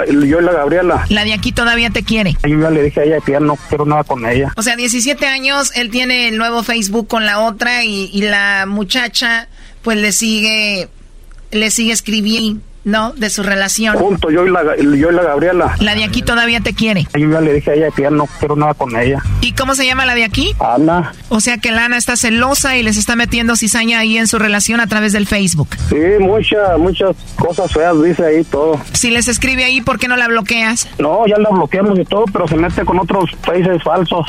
Gabriela. La de aquí todavía te quiere. Yo ya le dije a ella que ya no quiero nada con ella. O sea, 17 años, él tiene el nuevo Facebook con la otra y la muchacha pues le sigue escribiendo, ¿no? De su relación. Junto, yo y la Gabriela. La de aquí todavía te quiere. Yo ya le dije a ella que ya no quiero nada con ella. ¿Y cómo se llama la de aquí? Ana. O sea que la Ana está celosa y les está metiendo cizaña ahí en su relación a través del Facebook. Sí, muchas cosas feas dice ahí todo. Si les escribe ahí, ¿por qué no la bloqueas? No, ya la bloqueamos y todo, pero se mete con otros países falsos.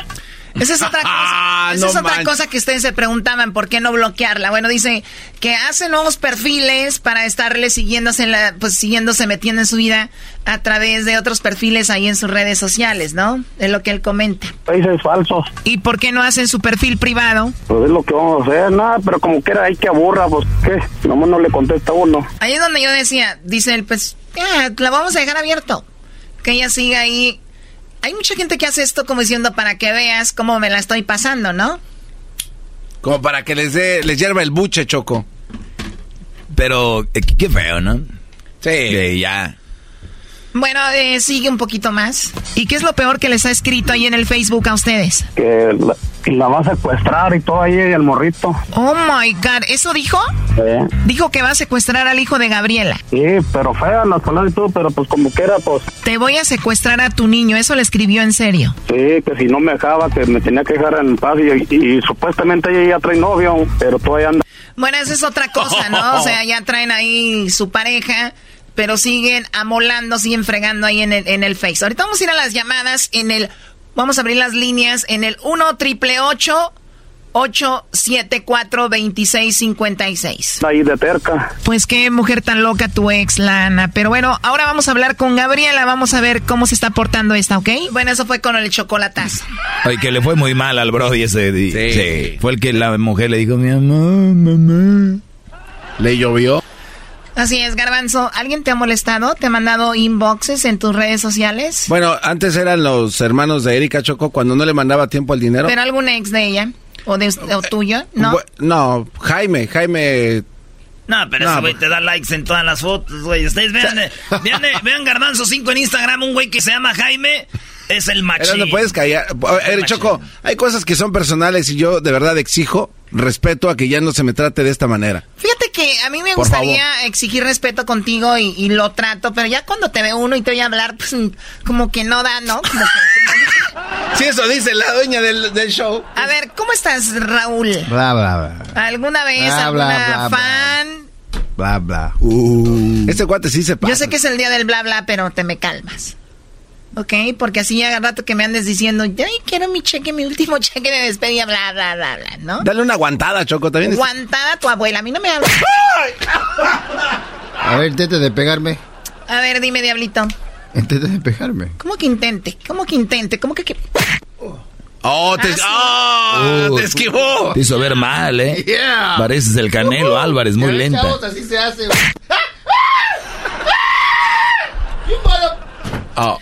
Esa es otra cosa, esa es otra cosa que ustedes se preguntaban, ¿por qué no bloquearla? Bueno, dice que hace nuevos perfiles para estarle siguiéndose, metiendo en su vida a través de otros perfiles ahí en sus redes sociales, ¿no? Es lo que él comenta. Países falsos. ¿Y por qué no hacen su perfil privado? Pues es lo que vamos a hacer, nada, pero como quiera hay que aburra, pues qué, nomás no le contesta uno. Ahí es donde yo decía, dice él, pues la vamos a dejar abierto, que ella siga ahí. Hay mucha gente que hace esto como diciendo para que veas cómo me la estoy pasando, ¿no? Como para que les hierva el buche, Choco. Pero qué feo, ¿no? Sí, ya. Bueno, sigue un poquito más. ¿Y qué es lo peor que les ha escrito ahí en el Facebook a ustedes? Que la va a secuestrar y todo ahí, el morrito. Oh my God, ¿eso dijo? Sí. Dijo que va a secuestrar al hijo de Gabriela. Sí, pero fea las palabras y todo, pero pues como quiera, pues. Te voy a secuestrar a tu niño, eso le escribió en serio. Sí, que si no me dejaba, que me tenía que dejar en paz y supuestamente ella ya trae novio, pero todavía anda. Bueno, esa es otra cosa, ¿no? O sea, ya traen ahí su pareja, pero siguen amolando, siguen fregando ahí en el Face. Ahorita vamos a ir a las llamadas vamos a abrir las líneas en el 1-888-874-2656. Ahí de cerca. Pues qué mujer tan loca tu ex, Lana. Pero bueno, ahora vamos a hablar con Gabriela. Vamos a ver cómo se está portando esta, ¿ok? Bueno, eso fue con el chocolatazo. Ay, que le fue muy mal al Brody ese día. Sí. Sí. Fue el que la mujer le dijo, mi amor, mamá. Le llovió. Así es, Garbanzo. ¿Alguien te ha molestado? ¿Te ha mandado inboxes en tus redes sociales? Bueno, antes eran los hermanos de Erika, Choco, cuando no le mandaba tiempo al dinero. ¿Pero algún ex de ella? ¿O tuyo? ¿No? No, Jaime... No, pero ese güey te da likes en todas las fotos, güey. Ustedes vean Garbanzo 5 en Instagram, un güey que se llama Jaime... Es el machín. No puedes callar. Choco, hay cosas que son personales y yo de verdad exijo respeto a que ya no se me trate de esta manera. Fíjate que a mí me gustaría exigir respeto contigo y lo trato, pero ya cuando te ve uno y te oye hablar, pues como que no da, ¿no? Como que... Sí, eso dice la dueña del show. A ver, ¿cómo estás, Raúl? Bla, bla, bla. ¿Alguna vez bla, alguna bla, bla, fan...? Bla, bla. Bla, bla. Este cuate sí se pasa. Yo sé que es el día del bla, bla, pero te me calmas. Ok, porque así ya al rato que me andes diciendo, ay, quiero mi cheque, mi último cheque de despedida, bla, bla, bla, bla, ¿no? Dale una aguantada, Choco, también. Aguantada tu abuela, a mí no me hablas. A ver, intente de pegarme. A ver, dime, diablito. Intente de pegarme. ¿Cómo que intente? ¿Cómo que intente? ¿Cómo que...? Oh, te esquivó. Te hizo ver mal, ¿eh? Yeah. Pareces el Canelo Álvarez, muy lenta. Chavos, así se hace. Oh.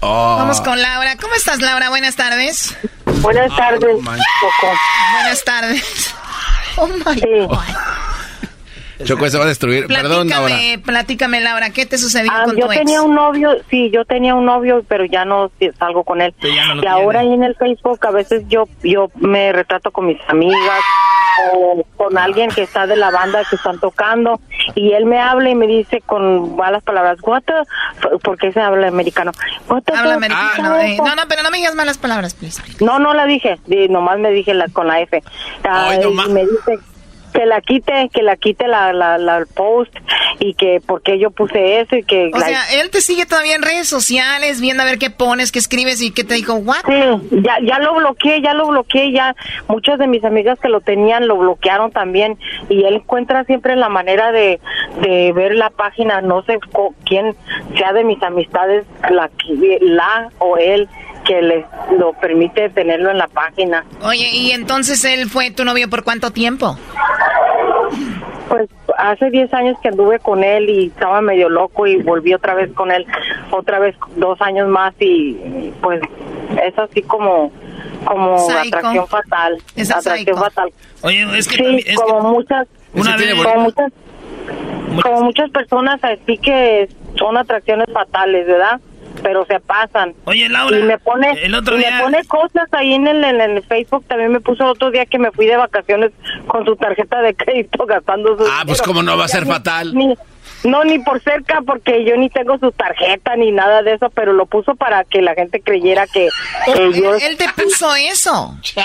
Oh. Vamos con Laura. ¿Cómo estás, Laura? Buenas tardes. Buenas tardes, Choco. Buenas tardes. Oh, my God. Choco, se va a destruir. Perdón, Laura. Platícame, Laura, ¿qué te sucedió con tu ex? Yo tenía un novio, sí, yo tenía un novio, pero ya no salgo con él. Y ahora ahí en el Facebook a veces yo me retrato con mis amigas o con alguien que está de la banda que están tocando, y él me habla y me dice con malas palabras, porque se habla americano. Habla americano, no, pero no me digas malas palabras, please. No la dije, nomás me dije con la F. Y me dice que la quite la post, y que porque yo puse eso, y que... O sea, él te sigue todavía en redes sociales, viendo a ver qué pones, qué escribes, y qué te dijo, ¿what? Sí, ya lo bloqueé, ya muchas de mis amigas que lo tenían lo bloquearon también, y él encuentra siempre la manera de ver la página, no sé quién sea de mis amistades, la o él, que les lo permite tenerlo en la página. Oye, ¿y entonces él fue tu novio por cuánto tiempo? Pues hace 10 años que anduve con él y estaba medio loco, y volví otra vez con él, otra vez 2 años más, y pues es así como psycho. atracción fatal. Oye, es que sí, es como que muchas, una vez, como muchas personas así que son atracciones fatales, ¿verdad? Pero se pasan. Oye, Laura, y me pone cosas ahí en el Facebook. También me puso otro día que me fui de vacaciones con su tarjeta de crédito gastando sus... pues como no va a ser fatal. Ni por cerca, porque yo ni tengo su tarjeta ni nada de eso, pero lo puso para que la gente creyera que... ¿Él te puso eso? Sí,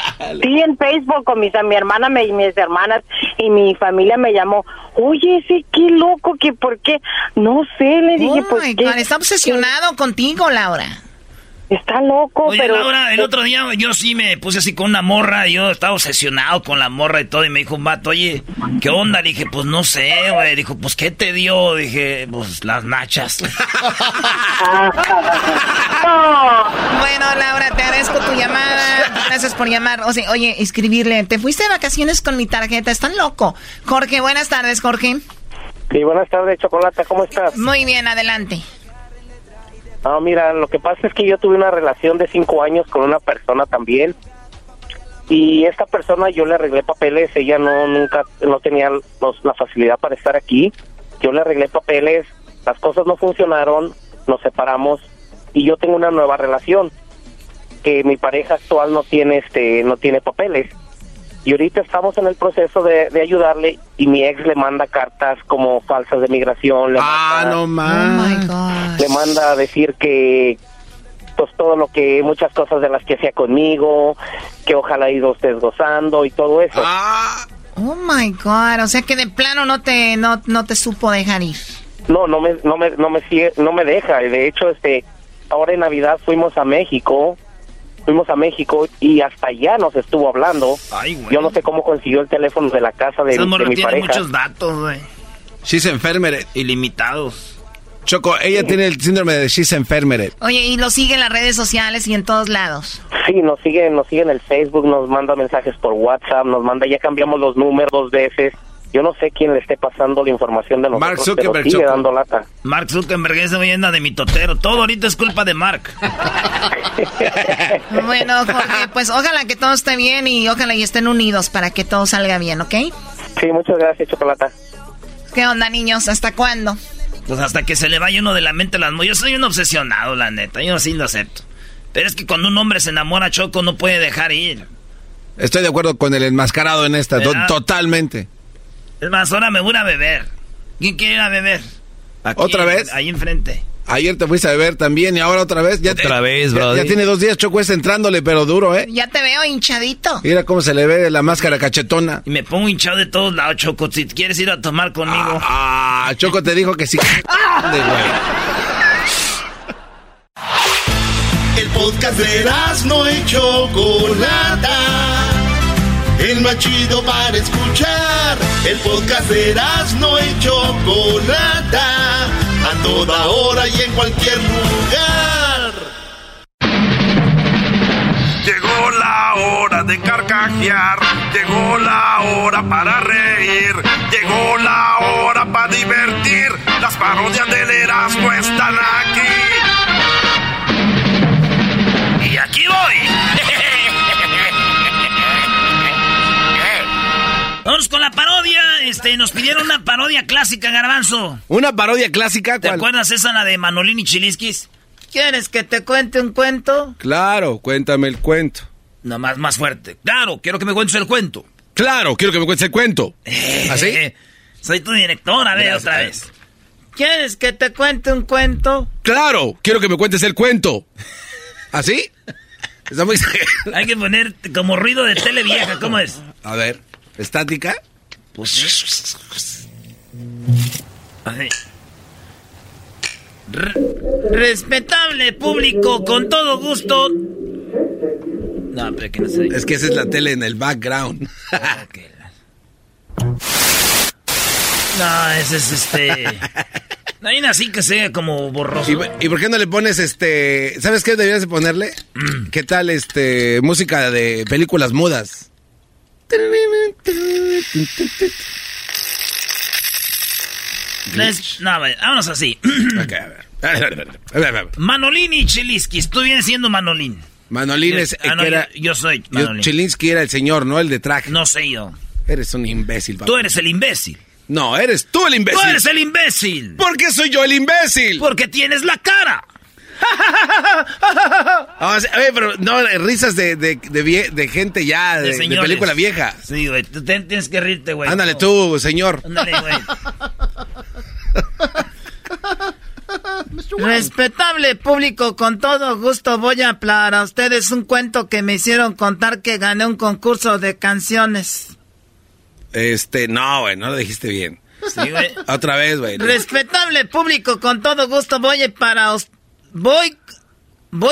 en Facebook, con mi hermana, mis hermanas y mi familia me llamó. Oye, sí, qué loco, que por qué... No sé, le dije, pues... God, está obsesionado contigo, Laura. Está loco. Oye, pero... Oye, Laura, el otro día yo sí me puse así con una morra, yo estaba obsesionado con la morra y todo, y me dijo un vato, oye, ¿qué onda? Le dije, pues no sé, güey. Dijo, pues, ¿qué te dio? Dije, pues, las nachas. Bueno, Laura, te agradezco tu llamada, gracias por llamar. O sea, oye, escribirle, te fuiste de vacaciones con mi tarjeta, están loco. Jorge, buenas tardes, Jorge. Sí, buenas tardes, Chocolata, ¿cómo estás? Muy bien, adelante. No, mira, lo que pasa es que yo tuve una relación de 5 años con una persona también, y esta persona yo le arreglé papeles, ella nunca tenía la facilidad para estar aquí, yo le arreglé papeles, las cosas no funcionaron, nos separamos, y yo tengo una nueva relación, que mi pareja actual no tiene papeles, y ahorita estamos en el proceso de ayudarle, y mi ex le manda cartas como falsas de migración, le manda a decir que pues todo lo que, muchas cosas de las que hacía conmigo, que ojalá y lo estés gozando y todo eso. Oh my God, o sea que de plano no te supo dejar ir. No me deja. De hecho, ahora en Navidad fuimos a México y hasta allá nos estuvo hablando. Ay, güey. Yo no sé cómo consiguió el teléfono de la casa de mi pareja. Tiene muchos datos, güey. She's enfermered. Ilimitados. Choco, ella tiene el síndrome de She's enfermered. Oye, ¿y lo sigue en las redes sociales y en todos lados? Sí, nos sigue en el Facebook, nos manda mensajes por WhatsApp, ya cambiamos los números 2 veces. Yo no sé quién le esté pasando la información de nosotros, Mark Zuckerberg, pero sigue dando lata. Mark Zuckerberg es leyenda de mi totero. Todo ahorita es culpa de Mark. Bueno, Jorge, pues ojalá que todo esté bien y ojalá y estén unidos para que todo salga bien, ¿ok? Sí, muchas gracias, Chocolata. ¿Qué onda, niños? ¿Hasta cuándo? Pues hasta que se le vaya uno de la mente las... Yo soy un obsesionado, la neta. Yo sí lo acepto. Pero es que cuando un hombre se enamora, Choco, no puede dejar ir. Estoy de acuerdo con el enmascarado en esta. Totalmente. Es más, ahora me voy a beber. ¿Quién quiere ir a beber? Aquí, ¿otra vez? Ahí enfrente. Ayer te fuiste a beber también y ahora otra vez. Otra vez, bro. Ya tiene 2 días, Choco, entrándole, pero duro, ¿eh? Ya te veo hinchadito. Mira cómo se le ve la máscara cachetona. Y me pongo hinchado de todos lados, Choco. Si quieres ir a tomar conmigo. Choco te dijo que sí. podcast de Erasmo y Chocolata, el más chido para escuchar. El podcast de Erasmo y Chocolata, a toda hora y en cualquier lugar. Llegó la hora de carcajear, llegó la hora para reír, llegó la hora para divertir. Las parodias del Erasmo están aquí. Y aquí voy. Vamos con la parodia. Nos pidieron una parodia clásica, Garbanzo. ¿Una parodia clásica? ¿Cuál? ¿Te acuerdas esa, la de Manolín y Chilisquis? ¿Quieres que te cuente un cuento? Claro, cuéntame el cuento. No, más fuerte. Claro, quiero que me cuentes el cuento. Claro, quiero que me cuentes el cuento. ¿Así? Soy tu director, a ver. Gracias, otra vez. ¿Quieres que te cuente un cuento? Claro, quiero que me cuentes el cuento. ¿Así? Está muy... Hay que poner como ruido de tele vieja, ¿cómo es? A ver. ¿Estática? Pues... Respetable público, con todo gusto. No, pero que no sé. Es que esa es la tele en el background. No, ese es No hay una así que sea como borroso. ¿Y por qué no le pones ¿Sabes qué deberías de ponerle? ¿Qué tal música de películas mudas? No, vámonos así. Okay, a ver. Manolín y Chilisquis. Tú vienes siendo Manolín. Manolín es yo soy Manolín. Chilisqui era el señor, ¿no? El de traje. No sé yo. Eres un imbécil, papá. Tú eres el imbécil. No, eres tú el imbécil. Tú eres el imbécil. ¿Por qué soy yo el imbécil? Porque tienes la cara. O sea, pero no, risas de gente ya, de película vieja. Sí, güey, tú tienes que rirte, güey. Ándale tú, señor. Ándale, güey. Respetable público, con todo gusto voy a hablar a ustedes un cuento que me hicieron contar que gané un concurso de canciones. No, güey, no lo dijiste bien. Sí, güey. Otra vez, güey. Respetable público, con todo gusto voy para ustedes. Voy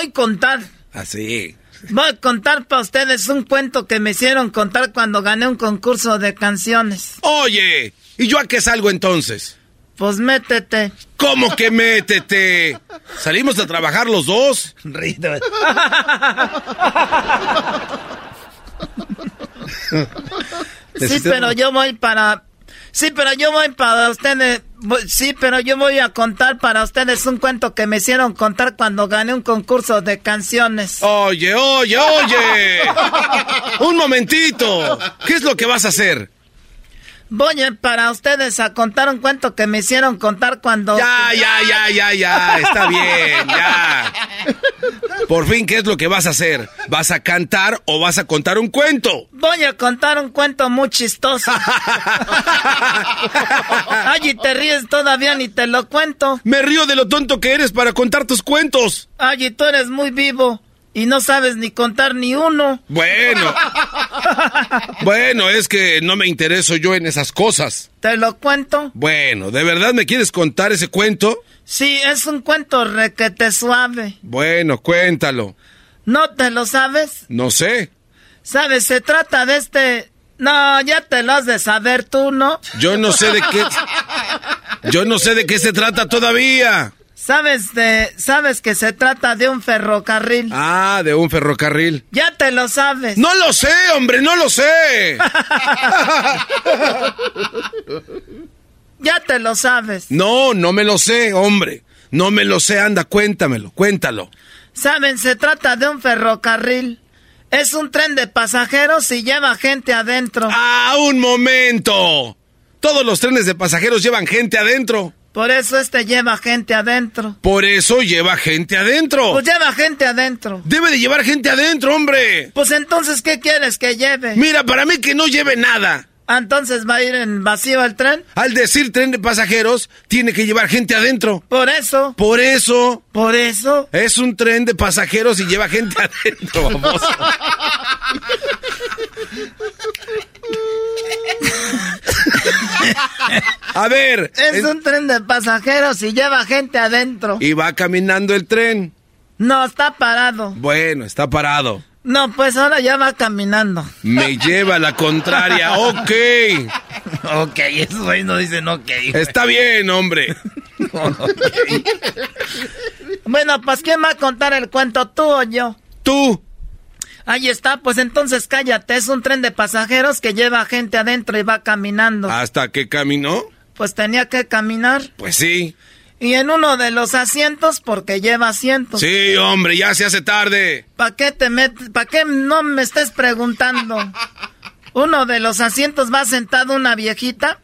a contar. Así. Voy a contar para ustedes un cuento que me hicieron contar cuando gané un concurso de canciones. Oye, ¿y yo a qué salgo entonces? Pues métete. ¿Cómo que métete? ¿Salimos a trabajar los dos? Rito. Sí, pero yo voy para... Sí, pero yo voy para ustedes. Sí, pero yo voy a contar para ustedes un cuento que me hicieron contar cuando gané un concurso de canciones. Oye. Un momentito. ¿Qué es lo que vas a hacer? Voy para ustedes a contar un cuento que me hicieron contar cuando... Ya. Está bien, ya. Por fin, ¿qué es lo que vas a hacer? ¿Vas a cantar o vas a contar un cuento? Voy a contar un cuento muy chistoso. Ay, y te ríes todavía, ni te lo cuento. Me río de lo tonto que eres para contar tus cuentos. Ay, y tú eres muy vivo. Y no sabes ni contar ni uno. Bueno, es que no me intereso yo en esas cosas. ¿Te lo cuento? Bueno, ¿de verdad me quieres contar ese cuento? Sí, es un cuento requete suave. Bueno, cuéntalo. ¿No te lo sabes? No sé. ¿Sabes? Se trata de No, ya te lo has de saber tú, ¿no? Yo no sé de qué se trata todavía. ¿Sabes que se trata de un ferrocarril? Ah, de un ferrocarril. Ya te lo sabes. No lo sé, hombre, no lo sé. Ya te lo sabes. No me lo sé, hombre. No me lo sé, anda, cuéntalo. ¿Saben? Se trata de un ferrocarril. Es un tren de pasajeros y lleva gente adentro. ¡Ah, un momento! Todos los trenes de pasajeros llevan gente adentro. Por eso lleva gente adentro. Pues lleva gente adentro. Debe de llevar gente adentro, hombre. Pues entonces, ¿qué quieres que lleve? Mira, para mí que no lleve nada. ¿Entonces va a ir en vacío el tren? Al decir tren de pasajeros, tiene que llevar gente adentro. Por eso. Es un tren de pasajeros y lleva gente adentro, vamos. A ver. Es un tren de pasajeros y lleva gente adentro. Y va caminando el tren. No, está parado. Bueno, está parado. No, pues ahora ya va caminando. Me lleva la contraria, ok. Ok, esos ahí no dicen ok. Está bien, hombre. Okay. Bueno, pues ¿quién va a contar el cuento, tú o yo? Tú. Ahí está, pues entonces cállate, es un tren de pasajeros que lleva gente adentro y va caminando. ¿Hasta qué caminó? Pues tenía que caminar. Pues sí. Y en uno de los asientos, porque lleva asientos. Sí, hombre, ya se hace tarde. ¿Para qué te metes? ¿Para qué no me estés preguntando? Uno de los asientos va sentada una viejita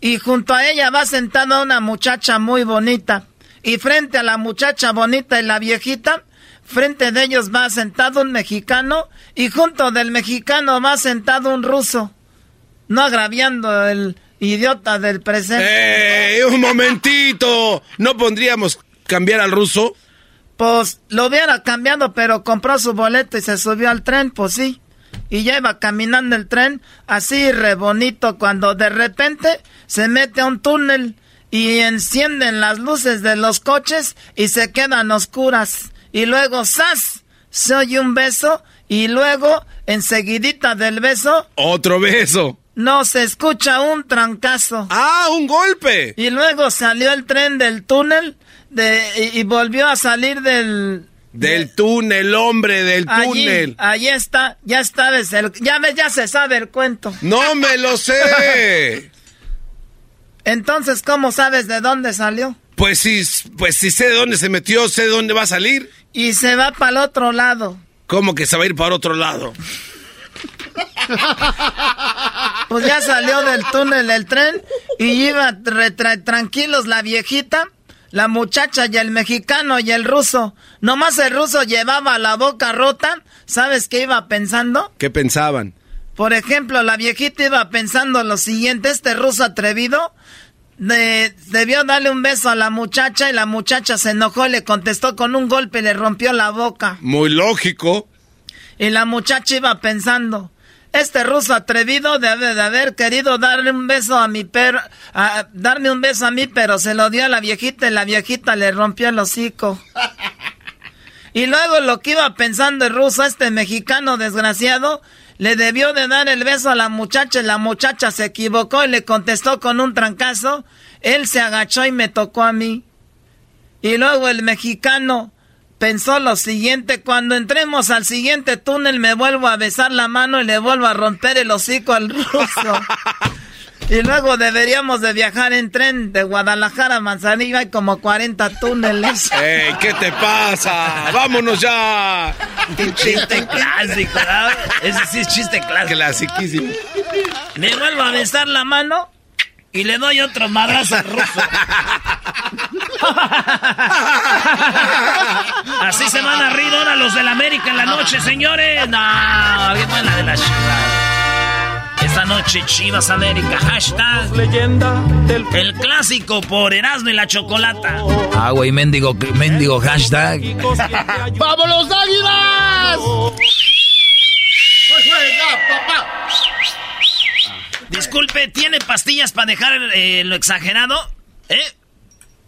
y junto a ella va sentada una muchacha muy bonita. Y frente a la muchacha bonita y la viejita, frente de ellos va sentado un mexicano y junto del mexicano va sentado un ruso. No agraviando el... idiota del presente. ¡Un momentito! ¿No pondríamos cambiar al ruso? Pues lo hubiera cambiado, pero compró su boleto y se subió al tren, pues sí. Y ya iba caminando el tren, así re bonito, cuando de repente se mete a un túnel y encienden las luces de los coches y se quedan oscuras. Y luego, ¡zas! Se oye un beso y luego, enseguidita del beso... ¡otro beso! No, se escucha un trancazo. ¡Ah, un golpe! Y luego salió el tren del túnel y volvió a salir del... del túnel, hombre, del túnel. Allí está, ya está, ya se sabe el cuento. ¡No me lo sé! Entonces, ¿cómo sabes de dónde salió? Pues sí sé de dónde se metió, sé de dónde va a salir. Y se va para el otro lado. ¿Cómo que se va a ir para otro lado? Pues ya salió del túnel del tren y iba tranquilos la viejita, la muchacha y el mexicano y el ruso. Nomás el ruso llevaba la boca rota. ¿Sabes qué iba pensando? ¿Qué pensaban? Por ejemplo, la viejita iba pensando lo siguiente: este ruso atrevido debió darle un beso a la muchacha y la muchacha se enojó y le contestó con un golpe y le rompió la boca. Muy lógico. Y la muchacha iba pensando... este ruso atrevido debe de haber querido darle un beso a mi perro, darme un beso a mí, pero se lo dio a la viejita y la viejita le rompió el hocico. Y luego lo que iba pensando el ruso, este mexicano desgraciado, le debió de dar el beso a la muchacha y la muchacha se equivocó y le contestó con un trancazo. Él se agachó y me tocó a mí. Y luego el mexicano... pensó lo siguiente: cuando entremos al siguiente túnel me vuelvo a besar la mano y le vuelvo a romper el hocico al ruso. Y luego deberíamos de viajar en tren de Guadalajara a Manzanillo, hay como 40 túneles. ¡Ey! ¿Qué te pasa? ¡Vámonos ya! Chiste clásico, ¿verdad? Ese sí es chiste clásico. Clasiquísimo. Le vuelvo a besar la mano y le doy otro madrazo al ruso. Así se van a reír ahora los del América en la noche, señores. No, bien buena de las Chivas. Esta noche Chivas América. Hashtag el clásico por Erasmo y la Chocolata. Ah, güey, mendigo hashtag. ¡Vamos los Águilas! ¡Juega, papá! Disculpe, ¿tiene pastillas para dejar lo exagerado?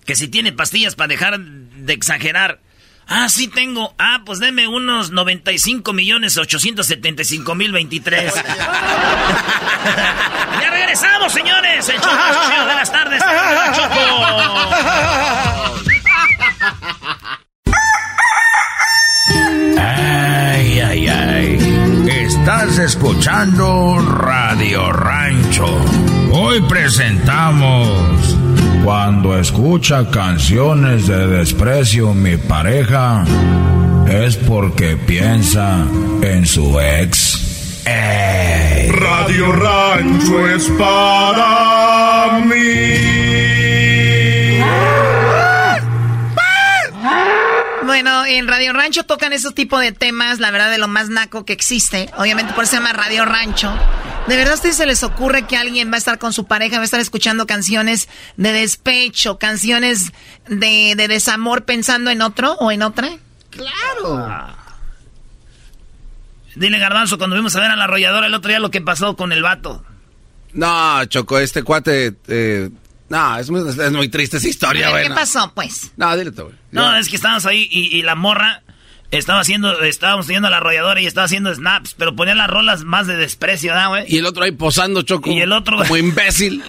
Que si tiene pastillas para dejar de exagerar. Ah, sí tengo. Ah, pues deme unos 95,875,023. ¡Ya regresamos, señores! ¡El Choco más chido de las tardes! ¡Choco! ¡Ay, ay, ay! Estás escuchando Radio Rancho. Hoy presentamos... cuando escucha canciones de desprecio mi pareja, es porque piensa en su ex. ¡Ey! Radio Rancho es para mí. Bueno, en Radio Rancho tocan esos tipos de temas, la verdad, de lo más naco que existe. Obviamente por eso se llama Radio Rancho. ¿De verdad a ustedes se les ocurre que alguien va a estar con su pareja, va a estar escuchando canciones de despecho, canciones de desamor pensando en otro o en otra? ¡Claro! Dile, Garbanzo, cuando vimos a ver a La Arrolladora el otro día lo que pasó con el vato. No, Choco, este cuate No, es muy triste esa historia, güey. ¿Qué pasó, pues? No, dile tú, güey. No, es que estábamos ahí y la morra estábamos teniendo La Arrolladora y estaba haciendo snaps, pero ponía las rolas más de desprecio, ¿verdad, güey? Y el otro ahí posando, Choco. Y el otro, como imbécil.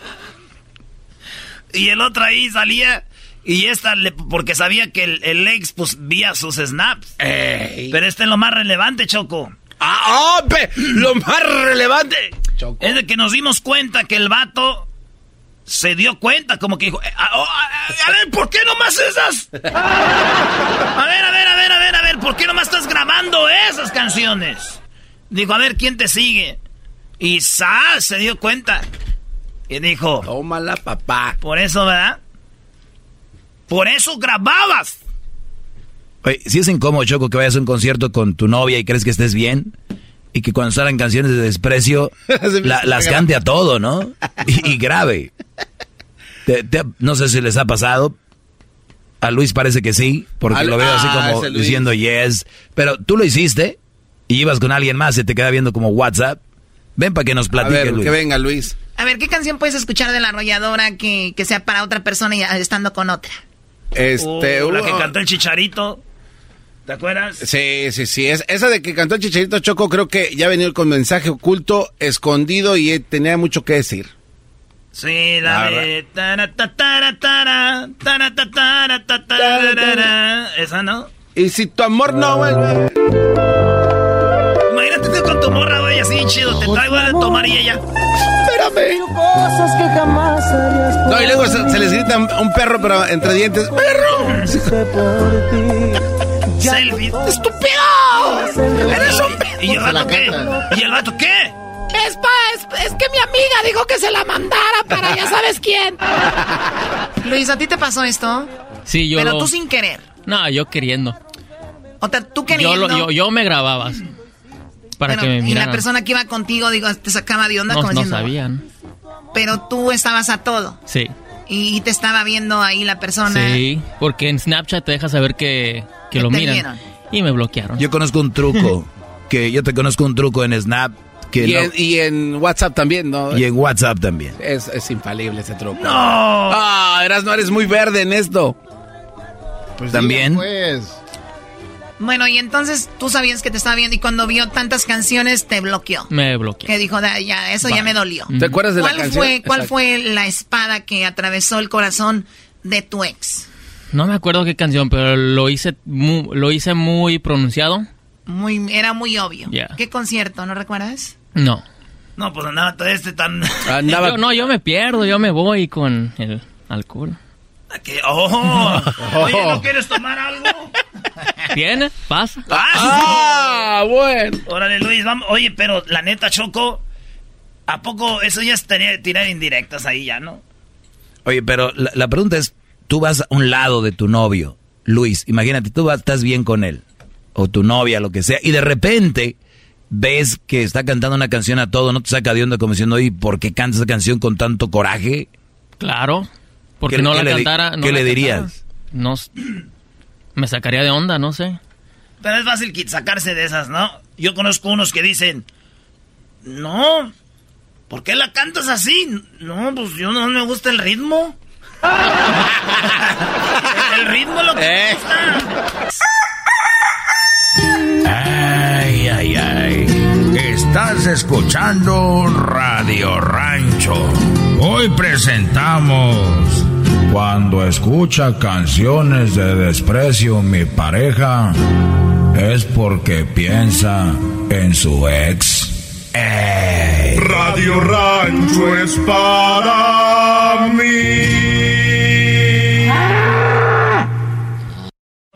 Y el otro ahí salía. Y esta, porque sabía que el ex, pues, vía sus snaps. Ey. Pero este es lo más relevante, Choco. ¡Ah, oh, lo más relevante! Choco. Es de que nos dimos cuenta que el vato se dio cuenta, como que dijo, a ver, ¿por qué nomás esas? A ver, ¿por qué nomás estás grabando esas canciones? Dijo, a ver, ¿quién te sigue? Y ¡zas! Se dio cuenta. Y dijo, tómala, papá. Por eso, ¿verdad? Por eso grababas. Oye, si es incómodo, Choco, que vayas a un concierto con tu novia y crees que estés bien, y que cuando salgan canciones de desprecio, las cante a todo, ¿no? Y grave. No sé si les ha pasado. A Luis parece que sí, porque lo veo así como diciendo yes. Pero tú lo hiciste y ibas con alguien más y te queda viendo como WhatsApp. Ven para que nos platique, a ver, Luis. Que venga, Luis. A ver, ¿qué canción puedes escuchar de La Arrolladora que sea para otra persona y estando con otra? La que cantó el Chicharito, ¿te acuerdas? Sí, esa de que cantó el Chicharito, Choco, creo que ya venía con mensaje oculto, escondido y tenía mucho que decir. Sí, la de esa, ¿no? Y si tu amor no vuelve. Imagínate con tu morra, güey, así chido, te traigo a tomar y ella. Espérame. No, y luego se les grita un perro, pero entre dientes. ¡Perro! ¡Selfie! ¡Estúpido! ¡Eres un perro! ¿Y el vato qué? Es que mi amiga dijo que se la mandara para ya sabes quién. Luis, ¿a ti te pasó esto? Sí, yo. Pero tú sin querer. No, yo queriendo. O sea, tú queriendo. Yo me grababas. Para que me miraran. Y la persona que iba contigo, digo, te sacaba de onda. No, como no diciendo, sabían. Pero tú estabas a todo. Sí. Y te estaba viendo ahí la persona. Sí, porque en Snapchat te deja saber que lo miran. Vieron. Y me bloquearon. Yo conozco un truco. En Snap. Y en WhatsApp también, ¿no? Y en WhatsApp también. Es infalible ese truco. ¡No! Ah, no eres muy verde en esto. Pues también. Pues... Bueno, y entonces tú sabías que te estaba viendo y cuando vio tantas canciones te bloqueó. Me bloqueó. Que dijo, ya, eso ya me dolió. ¿Te acuerdas de la canción? ¿Cuál fue la espada que atravesó el corazón de tu ex? No me acuerdo qué canción, pero lo hice muy pronunciado. Era muy obvio. Yeah. ¿Qué concierto? ¿No recuerdas? No. No, pues andaba todo este tan... yo me pierdo, yo me voy con el alcohol. ¿Qué? Oye, ¿no quieres tomar algo? ¿Tiene? ¿Pasa? ¡Ah, bueno! Órale, Luis, vamos. Oye, pero la neta, Choco, ¿a poco eso ya es tirar indirectas ahí ya, no? Oye, pero la pregunta es, tú vas a un lado de tu novio, Luis, imagínate, estás bien con él, o tu novia, lo que sea, y de repente ves que está cantando una canción a todo, ¿no te saca de onda como diciendo, oye, ¿por qué cantas esa canción con tanto coraje? Claro, porque no la cantara... ¿Qué le dirías? No... Me sacaría de onda, no sé. Pero es fácil sacarse de esas, ¿no? Yo conozco unos que dicen, no, ¿por qué la cantas así? No, pues yo no me gusta el ritmo. El ritmo lo que me gusta. Ay. Estás escuchando Radio Rancho. Hoy presentamos... Cuando escucha canciones de desprecio mi pareja, es porque piensa en su ex. ¡Ey! Radio Rancho es para mí.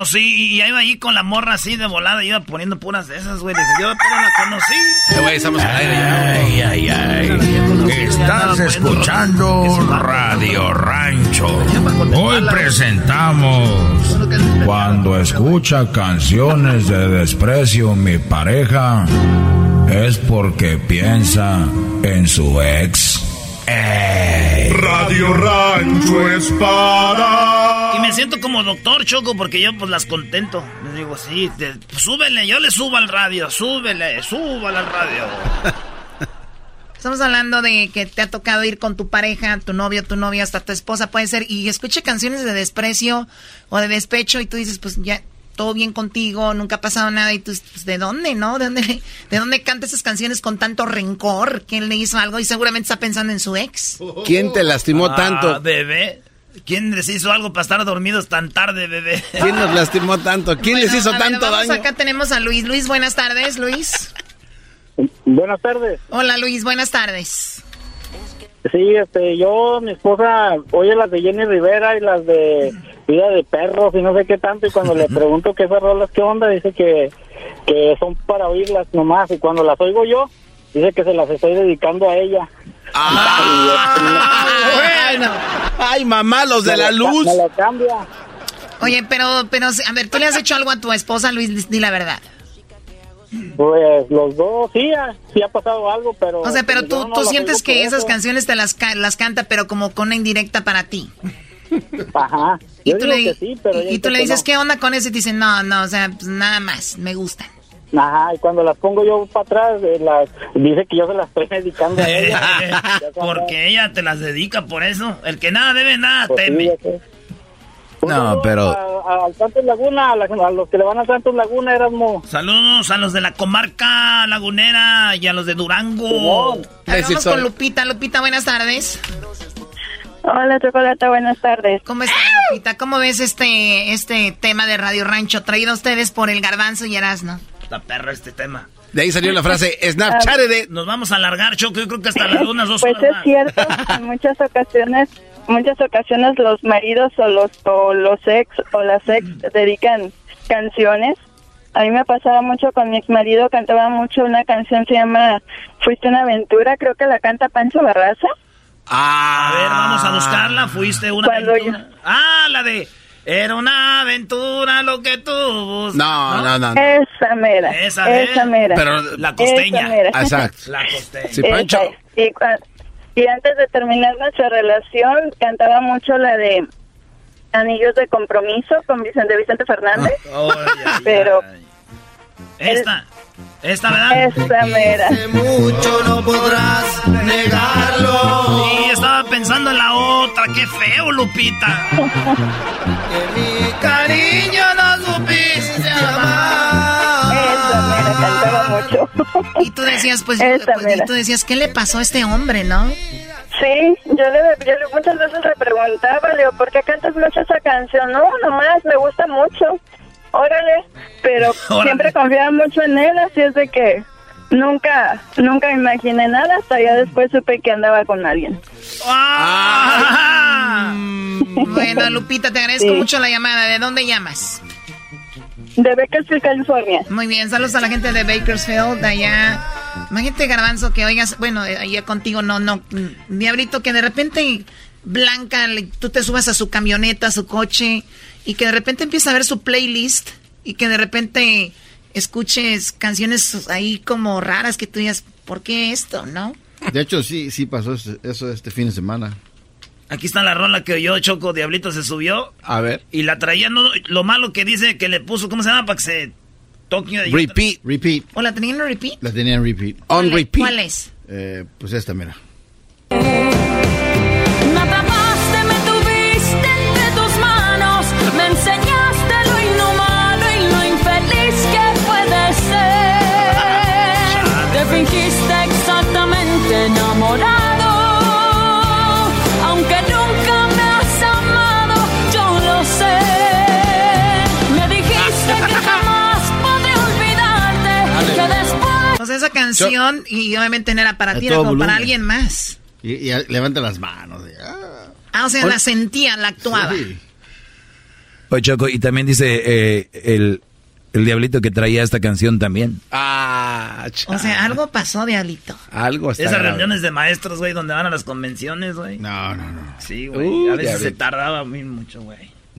Sí, y iba ahí con la morra así de volada, iba poniendo puras de esas, güey. Yo apenas la conocí. Güey, estamos al aire ya. Estás escuchando Radio Rancho. Hoy presentamos Cuando escucha canciones de desprecio mi pareja, es porque piensa en su ex. ¡Ey! Radio Rancho es para... Y me siento como doctor, Choco, porque yo pues las contento. Les digo, sí, súbele, yo le subo al radio, súbele al radio. Estamos hablando de que te ha tocado ir con tu pareja, tu novio, tu novia, hasta tu esposa, puede ser, y escuche canciones de desprecio o de despecho, y tú dices, pues ya, todo bien contigo, nunca ha pasado nada, y tú, pues, ¿de dónde, no? ¿De dónde canta esas canciones con tanto rencor? ¿Quién le hizo algo? Y seguramente está pensando en su ex. ¿Quién te lastimó tanto? Bebé. ¿Quién les hizo algo para estar dormidos tan tarde, bebé? ¿Quién nos lastimó tanto? ¿Quién les hizo tanto daño? Acá tenemos a Luis. Luis, buenas tardes, Luis. Buenas tardes. Hola, Luis, buenas tardes. Sí, yo, mi esposa, oye las de Jenny Rivera y las de Vida de Perros y no sé qué tanto, y cuando le pregunto qué esas rolas, qué onda, dice que son para oírlas nomás, y cuando las oigo yo, dice que se las estoy dedicando a ella. ¡Ah! Bueno. ¡Ay, mamá, los de la luz! Me lo cambia. Oye, pero, a ver, ¿tú le has hecho algo a tu esposa, Luis? Di la verdad. Pues los dos, sí ha pasado algo, pero... O sea, pero tú sientes que esas canciones te las canta, pero como con una indirecta para ti. Ajá. Y yo tú digo que sí, pero... Y tú le dices, no. ¿Qué onda con eso? Y te dicen, no, o sea, pues nada más, me gustan. Ajá, y cuando las pongo yo para atrás, dice que yo se las estoy dedicando a ella. Porque ella te las dedica, por eso. El que nada debe, nada pues teme. Sí, no, pero... Al Santos Laguna, a los que le van a Santos Laguna, Erasmo. Saludos a los de la comarca lagunera y a los de Durango. Hablamos con Lupita. Lupita, buenas tardes. Hola, Chocolata, buenas tardes. ¿Cómo estás, Lupita? ¿Cómo ves este tema de Radio Rancho traído a ustedes por el Garbanzo y Erasmo? La perra este tema. De ahí salió la frase, Snapchat de... Nos vamos a alargar, Choco, yo creo que hasta las unas dos horas. Pues es cierto, en muchas ocasiones los maridos o los ex o las ex dedican canciones. A mí me pasaba mucho con mi ex marido, cantaba mucho una canción, se llama Fuiste una aventura, creo que la canta Pancho Barraza. Ah, a ver, vamos a buscarla, Fuiste una aventura. La de... Era una aventura lo que tú buscas. No. Esa mera. Pero la costeña. Exacto. La costeña. Sí, Pancho. Y antes de terminar nuestra relación, cantaba mucho la de Anillos de Compromiso con Vicente Fernández. Pero... Esta, ¿verdad? Esta mera. Mucho no podrás negarlo. Sí, estaba pensando en la otra. ¡Qué feo, Lupita! Que mi cariño no supiste amar. Esta mera, cantaba mucho. Y tú decías, ¿qué le pasó a este hombre, no? Sí, yo muchas veces le preguntaba, Leo, ¿por qué cantas mucho esa canción? No, nomás, me gusta mucho. Órale, pero siempre confiaba mucho en él, así es de que nunca imaginé nada, hasta ya después supe que andaba con alguien. Bueno, Lupita, te agradezco mucho la llamada. ¿De dónde llamas? De Bakersfield, California. Muy bien, saludos a la gente de Bakersfield, de allá. Imagínate, Garbanzo, que oigas, bueno, allá contigo no, Diablito, que de repente Blanca, tú te subas a su camioneta, a su coche... Y que de repente empieza a ver su playlist y que de repente escuches canciones ahí como raras que tú digas, ¿por qué esto, no? De hecho, sí pasó eso este fin de semana. Aquí está la rola que oyó Choco, Diablito se subió. A ver. Y la traía, no, lo malo que dice que le puso, ¿cómo se llama? Para que se toque. Repeat. ¿O la tenían en repeat? La tenían en repeat. ¿Cuál repeat? ¿Cuál es? Pues esta, mira. Enseñaste lo inhumano y lo infeliz que puede ser. Te fingiste exactamente enamorado. Aunque nunca me has amado, yo lo sé. Me dijiste que jamás podré olvidarte. Que después... Pues esa canción, y obviamente no era para ti, era como volumen. Para alguien más. Y levanta las manos. O sea, la sentía, la actuaba. Sí. Oye, Choco, y también dice el Diablito que traía esta canción también. O sea, algo pasó, Diablito. Algo está. Esas reuniones de maestros, güey, donde van a las convenciones, güey. No. Sí, güey, a veces Diablito se tardaba muy mucho, güey.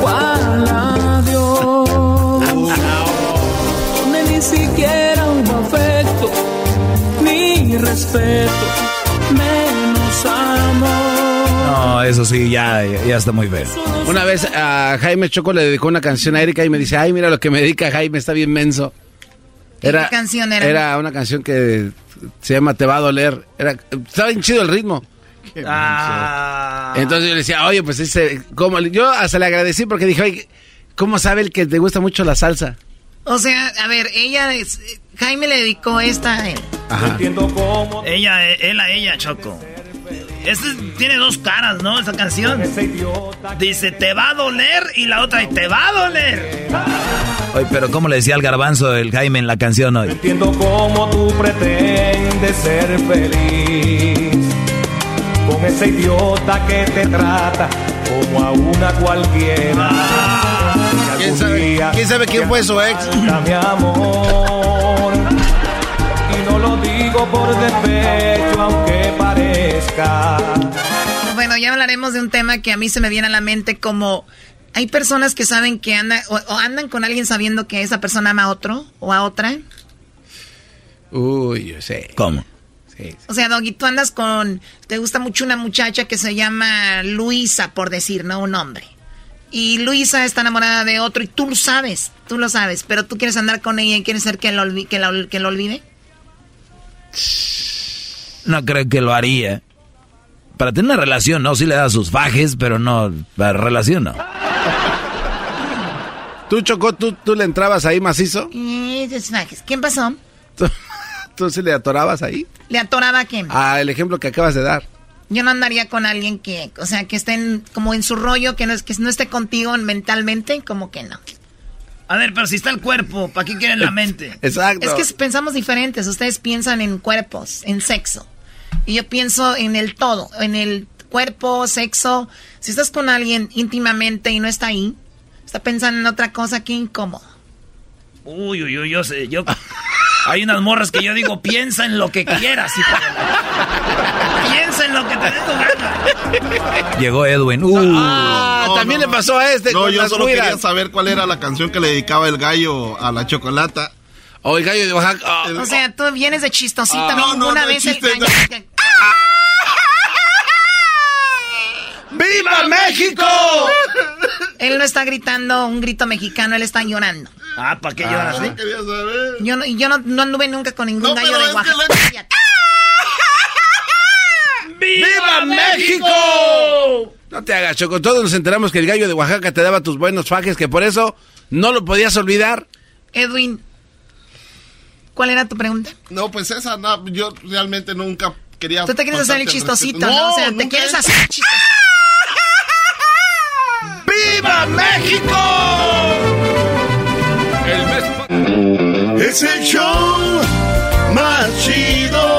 Cuál adiós, donde ni siquiera hubo afecto, ni respeto, menos amor. No, eso sí, ya está muy feo. Una vez a Jaime Choco le dedicó una canción a Erika y me dice, ay, mira lo que me dedica Jaime, está bien menso. ¿Qué canción era? Era una canción que se llama Te va a doler. Estaba bien chido el ritmo. Entonces yo le decía, oye, pues dice, ¿cómo? Yo hasta le agradecí porque dije, oye, ¿cómo sabe el que te gusta mucho la salsa? O sea, a ver, Jaime le dedicó esta a él. Ajá. Él a ella, Choco. Tiene dos caras, ¿no? Esa canción. Dice, te va a doler, y la otra, y te va a doler. Oye, pero ¿cómo le decía al garbanzo el Jaime en la canción hoy? No entiendo cómo tú pretendes ser feliz con ese idiota que te trata como a una cualquiera. ¿Quién sabe quién fue su ex? Mi amor, y no lo digo por despecho, aunque parezca. Bueno, ya hablaremos de un tema que a mí se me viene a la mente como... Hay personas que saben que andan... O andan con alguien sabiendo que esa persona ama a otro o a otra. Uy, yo sé. ¿Cómo? O sea, Doggy, tú andas con... Te gusta mucho una muchacha que se llama Luisa, por decir, ¿no? Un hombre. Y Luisa está enamorada de otro y tú lo sabes. Pero tú quieres andar con ella y quieres ser que lo olvide. No creo que lo haría. Para tener una relación, ¿no? Sí le da sus fajes, pero no... Para relación, no. ¿Tú, Chocó, tú le entrabas ahí macizo? Sus fajes. ¿Quién pasó? ¿Tú sí le atorabas ahí? ¿Le atoraba a quién? El ejemplo que acabas de dar. Yo no andaría con alguien que, o sea, que esté como en su rollo, que no esté contigo mentalmente, como que no. A ver, pero si está el cuerpo, ¿para qué quieren la mente? Exacto. Es que pensamos diferentes. Ustedes piensan en cuerpos, en sexo. Y yo pienso en el todo, en el cuerpo, sexo. Si estás con alguien íntimamente y no está ahí, está pensando en otra cosa, qué incómodo. Uy, yo sé, yo... Hay unas morras que yo digo, piensa en lo que quieras, hijo de la... Piensa en lo que te dé tu gana. Llegó Edwin. También le pasó a este. No, yo solo quería saber cuál era la canción que le dedicaba el gallo a la Chocolata. O el gallo de Oaxaca. O sea, tú vienes de chistosita. No, ¡Viva México! Él no está gritando un grito mexicano, él está llorando. ¿Para qué lloras? Sí, quería saber. Yo no anduve nunca con ningún gallo de Oaxaca. ¡Viva México! No te hagas, Choco. Todos nos enteramos que el gallo de Oaxaca te daba tus buenos fajes, que por eso no lo podías olvidar. Edwin, ¿cuál era tu pregunta? No, pues esa, no, yo realmente nunca quería... Tú te quieres hacer el chistosito, ¿no? O sea, te quieres hacer el chistosito. ¡Viva México! Es el show más chido,